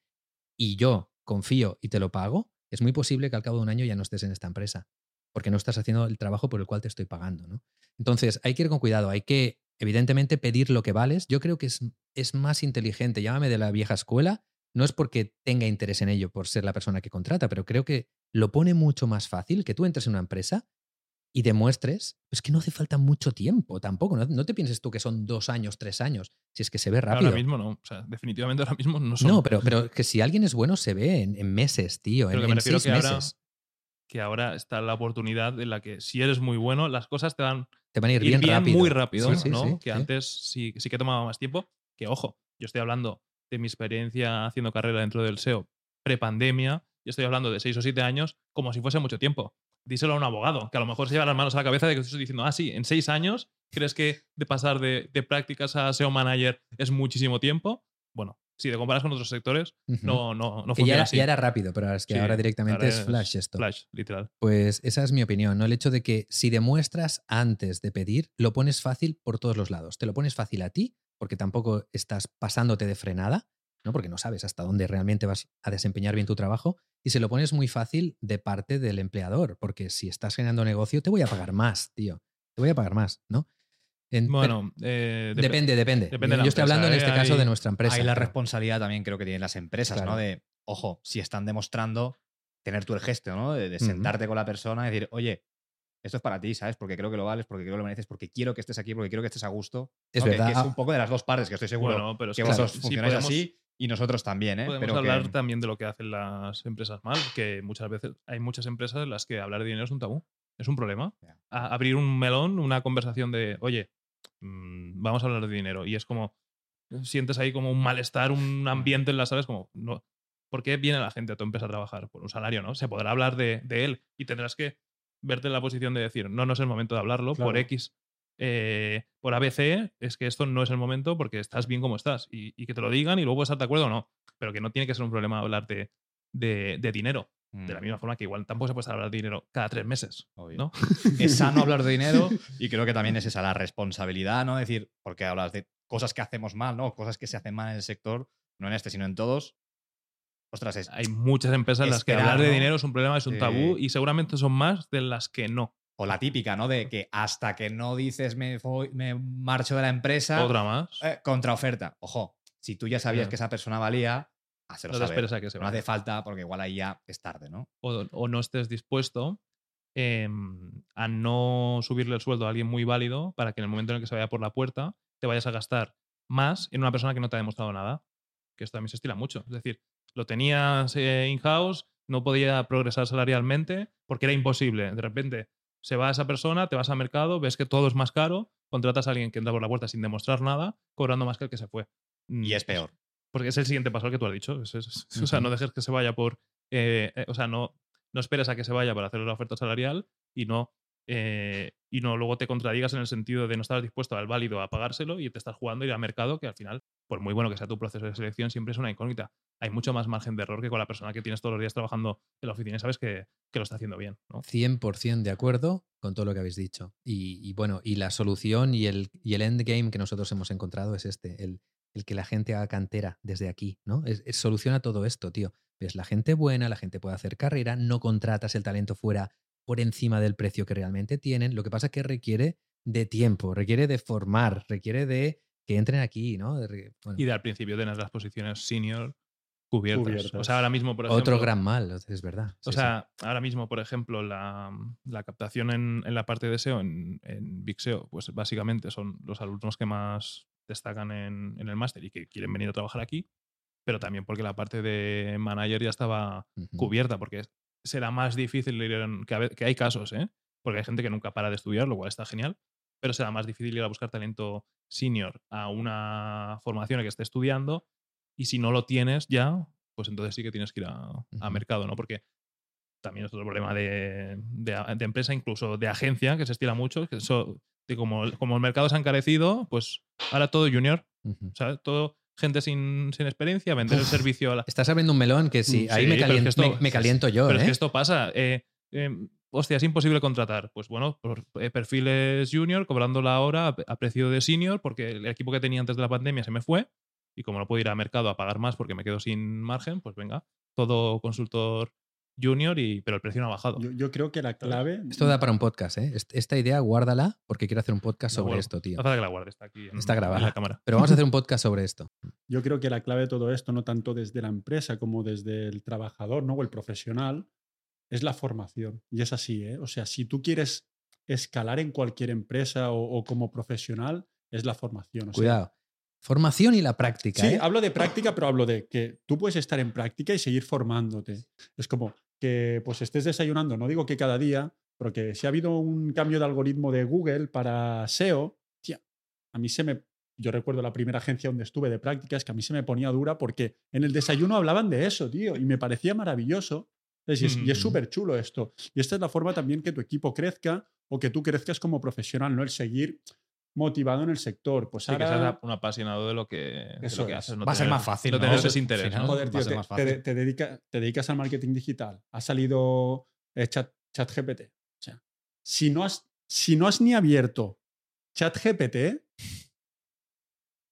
y yo confío y te lo pago, es muy posible que al cabo de un año ya no estés en esta empresa porque no estás haciendo el trabajo por el cual te estoy pagando, ¿no? Entonces, hay que ir con cuidado. Hay que, evidentemente, pedir lo que vales. Yo creo que es, es más inteligente. Llámame de la vieja escuela. No es porque tenga interés en ello por ser la persona que contrata, pero creo que lo pone mucho más fácil que tú entres en una empresa y demuestres, es que no hace falta mucho tiempo tampoco. No, no te pienses tú que son dos años, tres años, si es que se ve rápido. Ahora mismo no. O sea, definitivamente ahora mismo no son. No, pero, pero que si alguien es bueno se ve en, en meses, tío. Pero en, que me en refiero seis que meses. Ahora, que ahora está la oportunidad en la que si eres muy bueno, las cosas te van, te van a ir, ir bien, bien rápido. Muy rápido, sí, ¿no? Sí, sí, que sí. Antes sí, sí que tomaba más tiempo. Que ojo, yo estoy hablando de mi experiencia haciendo carrera dentro del S E O prepandemia, yo estoy hablando de seis o siete años como si fuese mucho tiempo. Díselo a un abogado, que a lo mejor se lleva las manos a la cabeza de que estoy diciendo, ah, sí, en seis años, ¿crees que de pasar de, de prácticas a S E O Manager es muchísimo tiempo? Bueno, si te comparas con otros sectores, uh-huh. no, no, no funciona ya, así. Ya era rápido, pero es que sí, ahora directamente ahora es flash esto. Flash, literal. Pues esa es mi opinión, ¿no? El hecho de que si demuestras antes de pedir, lo pones fácil por todos los lados. Te lo pones fácil a ti, porque tampoco estás pasándote de frenada, ¿no? Porque no sabes hasta dónde realmente vas a desempeñar bien tu trabajo y se lo pones muy fácil de parte del empleador, porque si estás generando negocio te voy a pagar más, tío. Te voy a pagar más, ¿no? En, bueno, eh, depende, depende. depende. Yo, yo estoy hablando en este hay, caso de nuestra empresa. Hay la claro. responsabilidad también creo que tienen las empresas, claro. ¿no? De, ojo, si están demostrando tener tú el gesto, ¿no? De, de sentarte uh-huh. con la persona y decir, oye, esto es para ti, ¿sabes? Porque creo que lo vales, porque creo que lo mereces, porque quiero que estés aquí, porque quiero que estés a gusto. Es ¿no? verdad. Que, que es un poco de las dos partes, que estoy seguro bueno, pero es que claro, vosotros funcionáis si podemos, así y nosotros también, ¿eh? Podemos pero hablar que... también de lo que hacen las empresas mal, que muchas veces hay muchas empresas en las que hablar de dinero es un tabú, es un problema. Yeah. A abrir un melón, una conversación de, oye, mmm, vamos a hablar de dinero. Y es como, sientes ahí como un malestar, un ambiente en las salas, como, no, ¿por qué viene la gente a tu empresa a trabajar? Por un salario, ¿no? Se podrá hablar de, de él y tendrás que verte en la posición de decir, no, no es el momento de hablarlo, claro. por X, eh, por A B C, es que esto no es el momento porque estás bien como estás. Y, y que te lo digan y luego estar de acuerdo o no. Pero que no tiene que ser un problema hablar de, de, de dinero. Mm. De la misma forma que igual tampoco se puede hablar de dinero cada tres meses. Obvio. ¿No? Es sano hablar de dinero y creo que también es esa la responsabilidad, ¿no? Es decir, porque hablas de cosas que hacemos mal, ¿no? Cosas que se hacen mal en el sector, no en este, sino en todos. Ostras, es, hay muchas empresas en las que hablar de ¿no? dinero es un problema, es un sí. tabú y seguramente son más de las que no. O la típica, ¿no? De que hasta que no dices me, voy, me marcho de la empresa... Otra más. Eh, contraoferta. Ojo, si tú ya sabías sí. que esa persona valía, hazlo no saber. A que se no vaya. Hace falta porque igual ahí ya es tarde, ¿no? O, o no estés dispuesto eh, a no subirle el sueldo a alguien muy válido para que en el momento en el que se vaya por la puerta te vayas a gastar más en una persona que no te ha demostrado nada. Que esto también se estila mucho. Es decir, lo tenías eh, in-house, no podía progresar salarialmente porque era imposible. De repente se va esa persona, te vas al mercado, ves que todo es más caro, contratas a alguien que entra por la puerta sin demostrar nada, cobrando más que el que se fue. Y es peor. Porque es el siguiente paso al que tú has dicho. Es, es, uh-huh. O sea, no dejes que se vaya por... Eh, eh, o sea, no, no esperes a que se vaya para hacer la oferta salarial y no, eh, y no luego te contradigas en el sentido de no estar dispuesto al válido a pagárselo y te estás jugando a ir al mercado que al final... por muy bueno que sea tu proceso de selección, siempre es una incógnita. Hay mucho más margen de error que con la persona que tienes todos los días trabajando en la oficina y sabes que, que lo está haciendo bien, ¿no? cien por ciento de acuerdo con todo lo que habéis dicho. Y, y bueno, y la solución y el, y el endgame que nosotros hemos encontrado es este, el, el que la gente haga cantera desde aquí, ¿no? Es, es, soluciona todo esto, tío. Ves la gente buena, la gente puede hacer carrera, no contratas el talento fuera por encima del precio que realmente tienen. Lo que pasa es que requiere de tiempo, requiere de formar, requiere de que entren aquí, ¿no? Bueno. Y de al principio tener las posiciones senior cubiertas. cubiertas. O sea, ahora mismo, por ejemplo... Otro gran mal, es verdad. O sí, sea, sí. ahora mismo, por ejemplo, la, la captación en, en la parte de S E O, en, en Big S E O, pues básicamente son los alumnos que más destacan en, en el máster y que quieren venir a trabajar aquí, pero también porque la parte de manager ya estaba uh-huh. cubierta, porque será más difícil ir en, que, a ver, que hay casos, ¿eh? Porque hay gente que nunca para de estudiar, lo cual está genial, pero será más difícil ir a buscar talento senior a una formación que esté estudiando Y si no lo tienes ya, pues entonces sí que tienes que ir a, a mercado, ¿no? Porque también es otro problema de, de, de empresa, incluso de agencia, que se estila mucho, que eso, que como, como el mercado se ha encarecido, pues ahora todo junior, uh-huh. ¿sabes? Todo gente sin, sin experiencia, vender Uf, el servicio a la... Estás abriendo un melón que sí, ahí sí, me, caliento, es que esto, me, me caliento yo, pero ¿eh? Es que esto pasa. Eh, eh, hostia, es imposible contratar. Pues bueno, por, eh, perfiles junior, cobrando la hora a, a precio de senior, porque el equipo que tenía antes de la pandemia se me fue, y como no puedo ir a mercado a pagar más porque me quedo sin margen, pues venga, todo consultor junior, y pero el precio no ha bajado. Yo, yo creo que la clave... Esto da para un podcast, ¿eh? Esta idea guárdala, porque quiero hacer un podcast sobre bueno, esto, tío. No hace que la guarde, está aquí en, está grabada, en la cámara. Pero vamos a hacer un podcast sobre esto. Yo creo que la clave de todo esto, no tanto desde la empresa como desde el trabajador, ¿no? O el profesional, es la formación. Y es así, ¿eh? O sea, si tú quieres escalar en cualquier empresa o, o como profesional, es la formación. O Cuidado. Sea, formación y la práctica. Sí, ¿eh? Hablo de práctica, pero hablo de que tú puedes estar en práctica y seguir formándote. Es como que pues estés desayunando, no digo que cada día, pero que si ha habido un cambio de algoritmo de Google para S E O, tía, a mí se me... Yo recuerdo la primera agencia donde estuve de prácticas, que a mí se me ponía dura porque en el desayuno hablaban de eso, tío, y me parecía maravilloso. Es, mm. Y es súper chulo esto. Y esta es la forma también que tu equipo crezca o que tú crezcas como profesional, no el seguir motivado en el sector. Pues sí, ahora... que seas un apasionado de lo que, de lo que haces. No va a ser más fácil. No, no tener esos intereses. Sí, ¿no? Joder, tío, te, te, te, dedica, te dedicas al marketing digital. Ha salido eh, chat, ChatGPT. O sea, si no has, si no has ni abierto ChatGPT...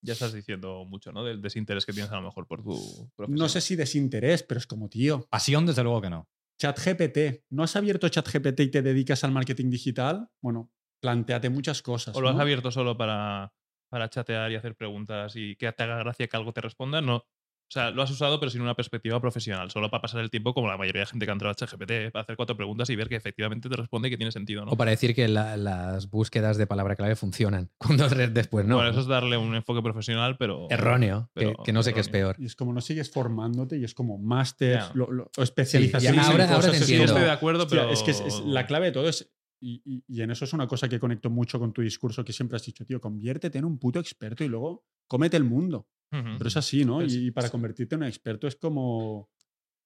Ya estás diciendo mucho, ¿no? Del desinterés que tienes a lo mejor por tu profesión. No sé si desinterés, pero es como, tío... Pasión, desde luego que no. ChatGPT. ¿No has abierto ChatGPT y te dedicas al marketing digital? Bueno, plantéate muchas cosas. ¿O lo has ¿no? abierto solo para, para chatear y hacer preguntas y que te haga gracia que algo te responda? No. O sea, lo has usado, pero sin una perspectiva profesional. Solo para pasar el tiempo, como la mayoría de gente que ha entrado a ChatGPT, para hacer cuatro preguntas y ver que efectivamente te responde y que tiene sentido, ¿no? O para decir que la, las búsquedas de palabra clave funcionan. Cuando después no. Bueno, eso es darle un enfoque profesional, pero... Erróneo. Pero, que, que no erróneo. Sé qué es peor. Y es como no sigues formándote y es como máster yeah. lo, lo, o especialización. Sí, ahora, ahora te entiendo. Sí, estoy de acuerdo, pero... Hostia, es que es, es, la clave de todo es... Y, y, y en eso es una cosa que conecto mucho con tu discurso, que siempre has dicho, tío, conviértete en un puto experto y luego cómete el mundo. Uh-huh. Pero es así, ¿no? Es, y, y para convertirte en un experto es como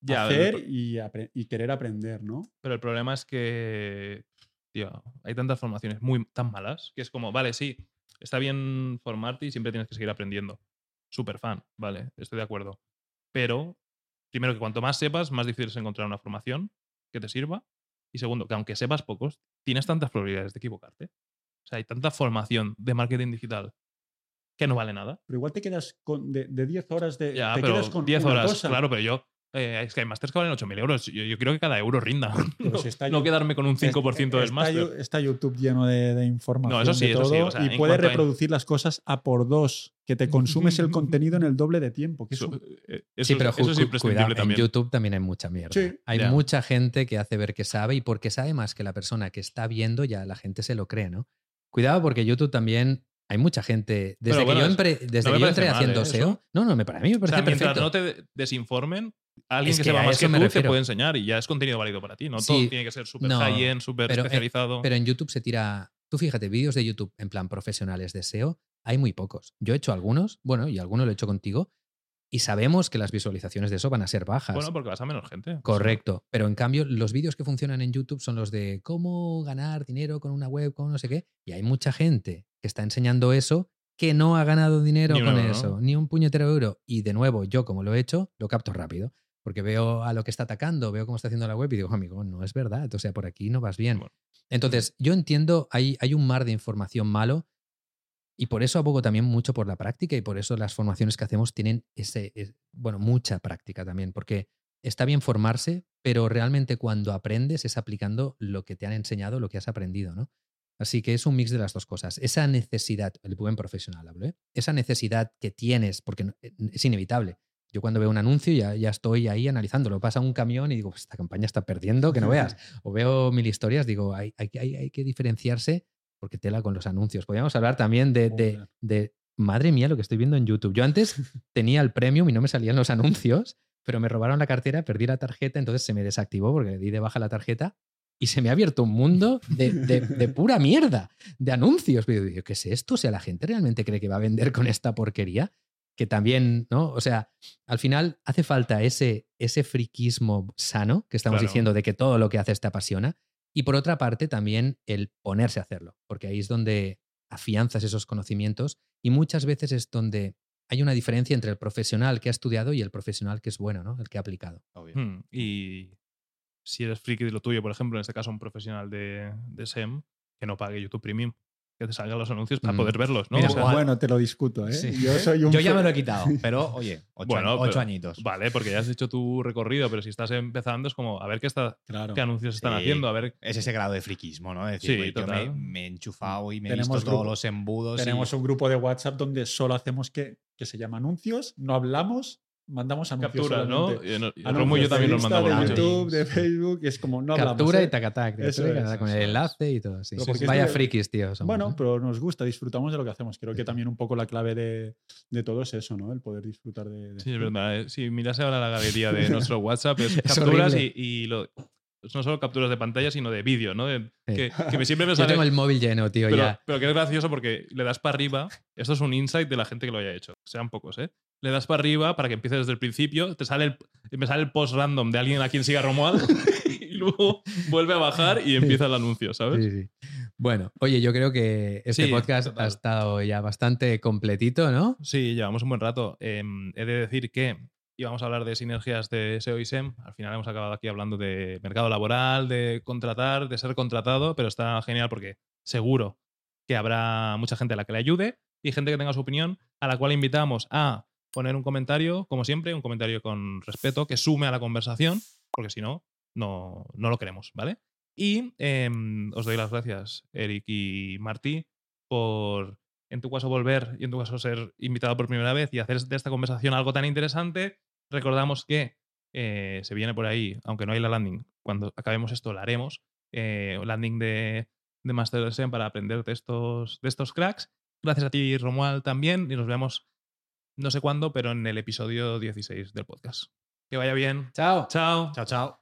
ya, hacer pero, y, apre- y querer aprender, ¿no? Pero el problema es que, tío, hay tantas formaciones muy tan malas que es como, vale, sí, está bien formarte y siempre tienes que seguir aprendiendo. Súper fan, vale, estoy de acuerdo. Pero, primero, que cuanto más sepas, más difícil es encontrar una formación que te sirva. Y segundo, que aunque sepas pocos, tienes tantas probabilidades de equivocarte. O sea, hay tanta formación de marketing digital que no vale nada. Pero igual te quedas con de diez horas de... Ya, te pero quedas con diez horas, cosa. Claro, pero yo... Eh, es que hay másters que valen ocho mil euros. Yo, yo creo que cada euro rinda. No, si está, no quedarme con un cinco por ciento es, del máster. Está YouTube lleno de, de información. No, eso sí, de todo, eso sí. O sea, y puedes reproducir hay... las cosas a por dos. Que te consumes el contenido en el doble de tiempo. Que eso, eso, sí, pero eso es imprescindible cuidado, también. En YouTube también hay mucha mierda. Sí, hay yeah. mucha gente que hace ver que sabe y porque sabe más que la persona que está viendo ya la gente se lo cree, ¿no? Cuidado porque YouTube también... Hay mucha gente. Desde bueno, que yo, empre, desde no que yo entré mal, haciendo ¿eh? S E O. No, no, para mí me parece o sea, perfecto. Mientras no te desinformen, alguien es que, que sepa más que tú te puede enseñar y ya es contenido válido para ti. No sí, todo tiene que ser súper no, high-end, súper especializado. Eh, pero en YouTube se tira. Tú fíjate, vídeos de YouTube en plan profesionales de S E O hay muy pocos. Yo he hecho algunos, bueno, y algunos lo he hecho contigo. Y sabemos que las visualizaciones de eso van a ser bajas. Bueno, porque vas a menos gente. Correcto. Pero en cambio, los vídeos que funcionan en YouTube son los de cómo ganar dinero con una web, con no sé qué. Y hay mucha gente que está enseñando eso que no ha ganado dinero con euro, eso. ¿No? Ni un puñetero euro. Y de nuevo, yo como lo he hecho, lo capto rápido. Porque veo a lo que está atacando, veo cómo está haciendo la web y digo, amigo, no es verdad. O sea, por aquí no vas bien. Bueno. Entonces, yo entiendo, hay, hay un mar de información malo. Y por eso abogo también mucho por la práctica y por eso las formaciones que hacemos tienen ese, es, bueno, mucha práctica también, porque está bien formarse, pero realmente cuando aprendes es aplicando lo que te han enseñado, lo que has aprendido, ¿no? Así que es un mix de las dos cosas. Esa necesidad, el buen profesional hablo, ¿eh? Esa necesidad que tienes, porque es inevitable. Yo cuando veo un anuncio ya, ya estoy ahí analizándolo. Pasa un camión y digo, esta campaña está perdiendo, que no veas. O veo mil historias, digo, hay, hay, hay, hay que diferenciarse porque tela con los anuncios. Podríamos hablar también de, de, de... Madre mía, lo que estoy viendo en YouTube. Yo antes tenía el Premium y no me salían los anuncios, pero me robaron la cartera, perdí la tarjeta, entonces se me desactivó porque le di de baja la tarjeta y se me ha abierto un mundo de, de, de pura mierda, de anuncios. Yo digo, ¿qué es esto? O sea, ¿la gente realmente cree que va a vender con esta porquería? que también, ¿no? O sea, al final hace falta ese, ese friquismo sano que estamos claro. diciendo de que todo lo que haces te apasiona. Y por otra parte también el ponerse a hacerlo, porque ahí es donde afianzas esos conocimientos y muchas veces es donde hay una diferencia entre el profesional que ha estudiado y el profesional que es bueno, ¿no? El que ha aplicado. Obvio. Hmm. Y si eres friki de lo tuyo, por ejemplo, en este caso un profesional de, de S E M, que no pague YouTube Premium, que te salgan los anuncios para mm. poder verlos, ¿no? Mira, o sea, bueno, te lo discuto, ¿eh? Sí. Yo, soy un Yo ya me lo he quitado, pero oye, ocho, bueno, años, ocho pero, añitos. Vale, porque ya has hecho tu recorrido, pero si estás empezando es como a ver qué, está, claro. qué anuncios están sí. haciendo, a ver... Es ese grado de friquismo, ¿no? Es decir, sí, wey, total. Yo me, me he enchufado y me he visto grupo, todos los embudos. Tenemos y... un grupo de WhatsApp donde solo hacemos que, que se llama anuncios, no hablamos... Mandamos anuncios. Captura, ¿no? A Romo y yo también nos mandamos mucho. De YouTube, de Facebook, es como no hablamos. Captura y tacatac. Con el enlace y todo. Sí. No, sí, vaya frikis, tío. Somos, bueno, ¿no? Pero nos gusta, disfrutamos de lo que hacemos. Creo que también un poco la clave de, de todo es eso, ¿no? El poder disfrutar de... de sí, es verdad. Si mirase ahora la galería de nuestro WhatsApp, es, es capturas y, y lo... No solo capturas de pantalla, sino de vídeo, ¿no? De, sí. que, que me siempre me sale... Yo tengo el móvil lleno, tío, pero, ya. Pero que es gracioso porque le das para arriba. Esto es un insight de la gente que lo haya hecho. Sean pocos, ¿eh? Le das para arriba para que empieces desde el principio. Te sale el, me sale el post random de alguien a quien siga Romuald y luego vuelve a bajar y empieza el anuncio, ¿sabes? Sí, sí. Bueno, oye, yo creo que este sí, podcast total. ha estado ya bastante completito, ¿no? Sí, llevamos un buen rato. Eh, he de decir que... Y vamos a hablar de sinergias de S E O y S E M. Al final hemos acabado aquí hablando de mercado laboral, de contratar, de ser contratado, pero está genial porque seguro que habrá mucha gente a la que le ayude y gente que tenga su opinión, a la cual invitamos a poner un comentario, como siempre, un comentario con respeto, que sume a la conversación, porque si no, no, no lo queremos, ¿vale? Y eh, os doy las gracias, Eric y Martí, por... en tu caso volver y en tu caso ser invitado por primera vez y hacer de esta conversación algo tan interesante. Recordamos que eh, se viene por ahí, aunque no hay la landing, cuando acabemos esto la haremos, eh, landing de, de Master S E M para aprender de estos, de estos cracks. Gracias a ti, Romuald, también, y nos vemos no sé cuándo, pero en el episodio dieciséis del podcast. Que vaya bien. Chao. Chao. Chao, chao.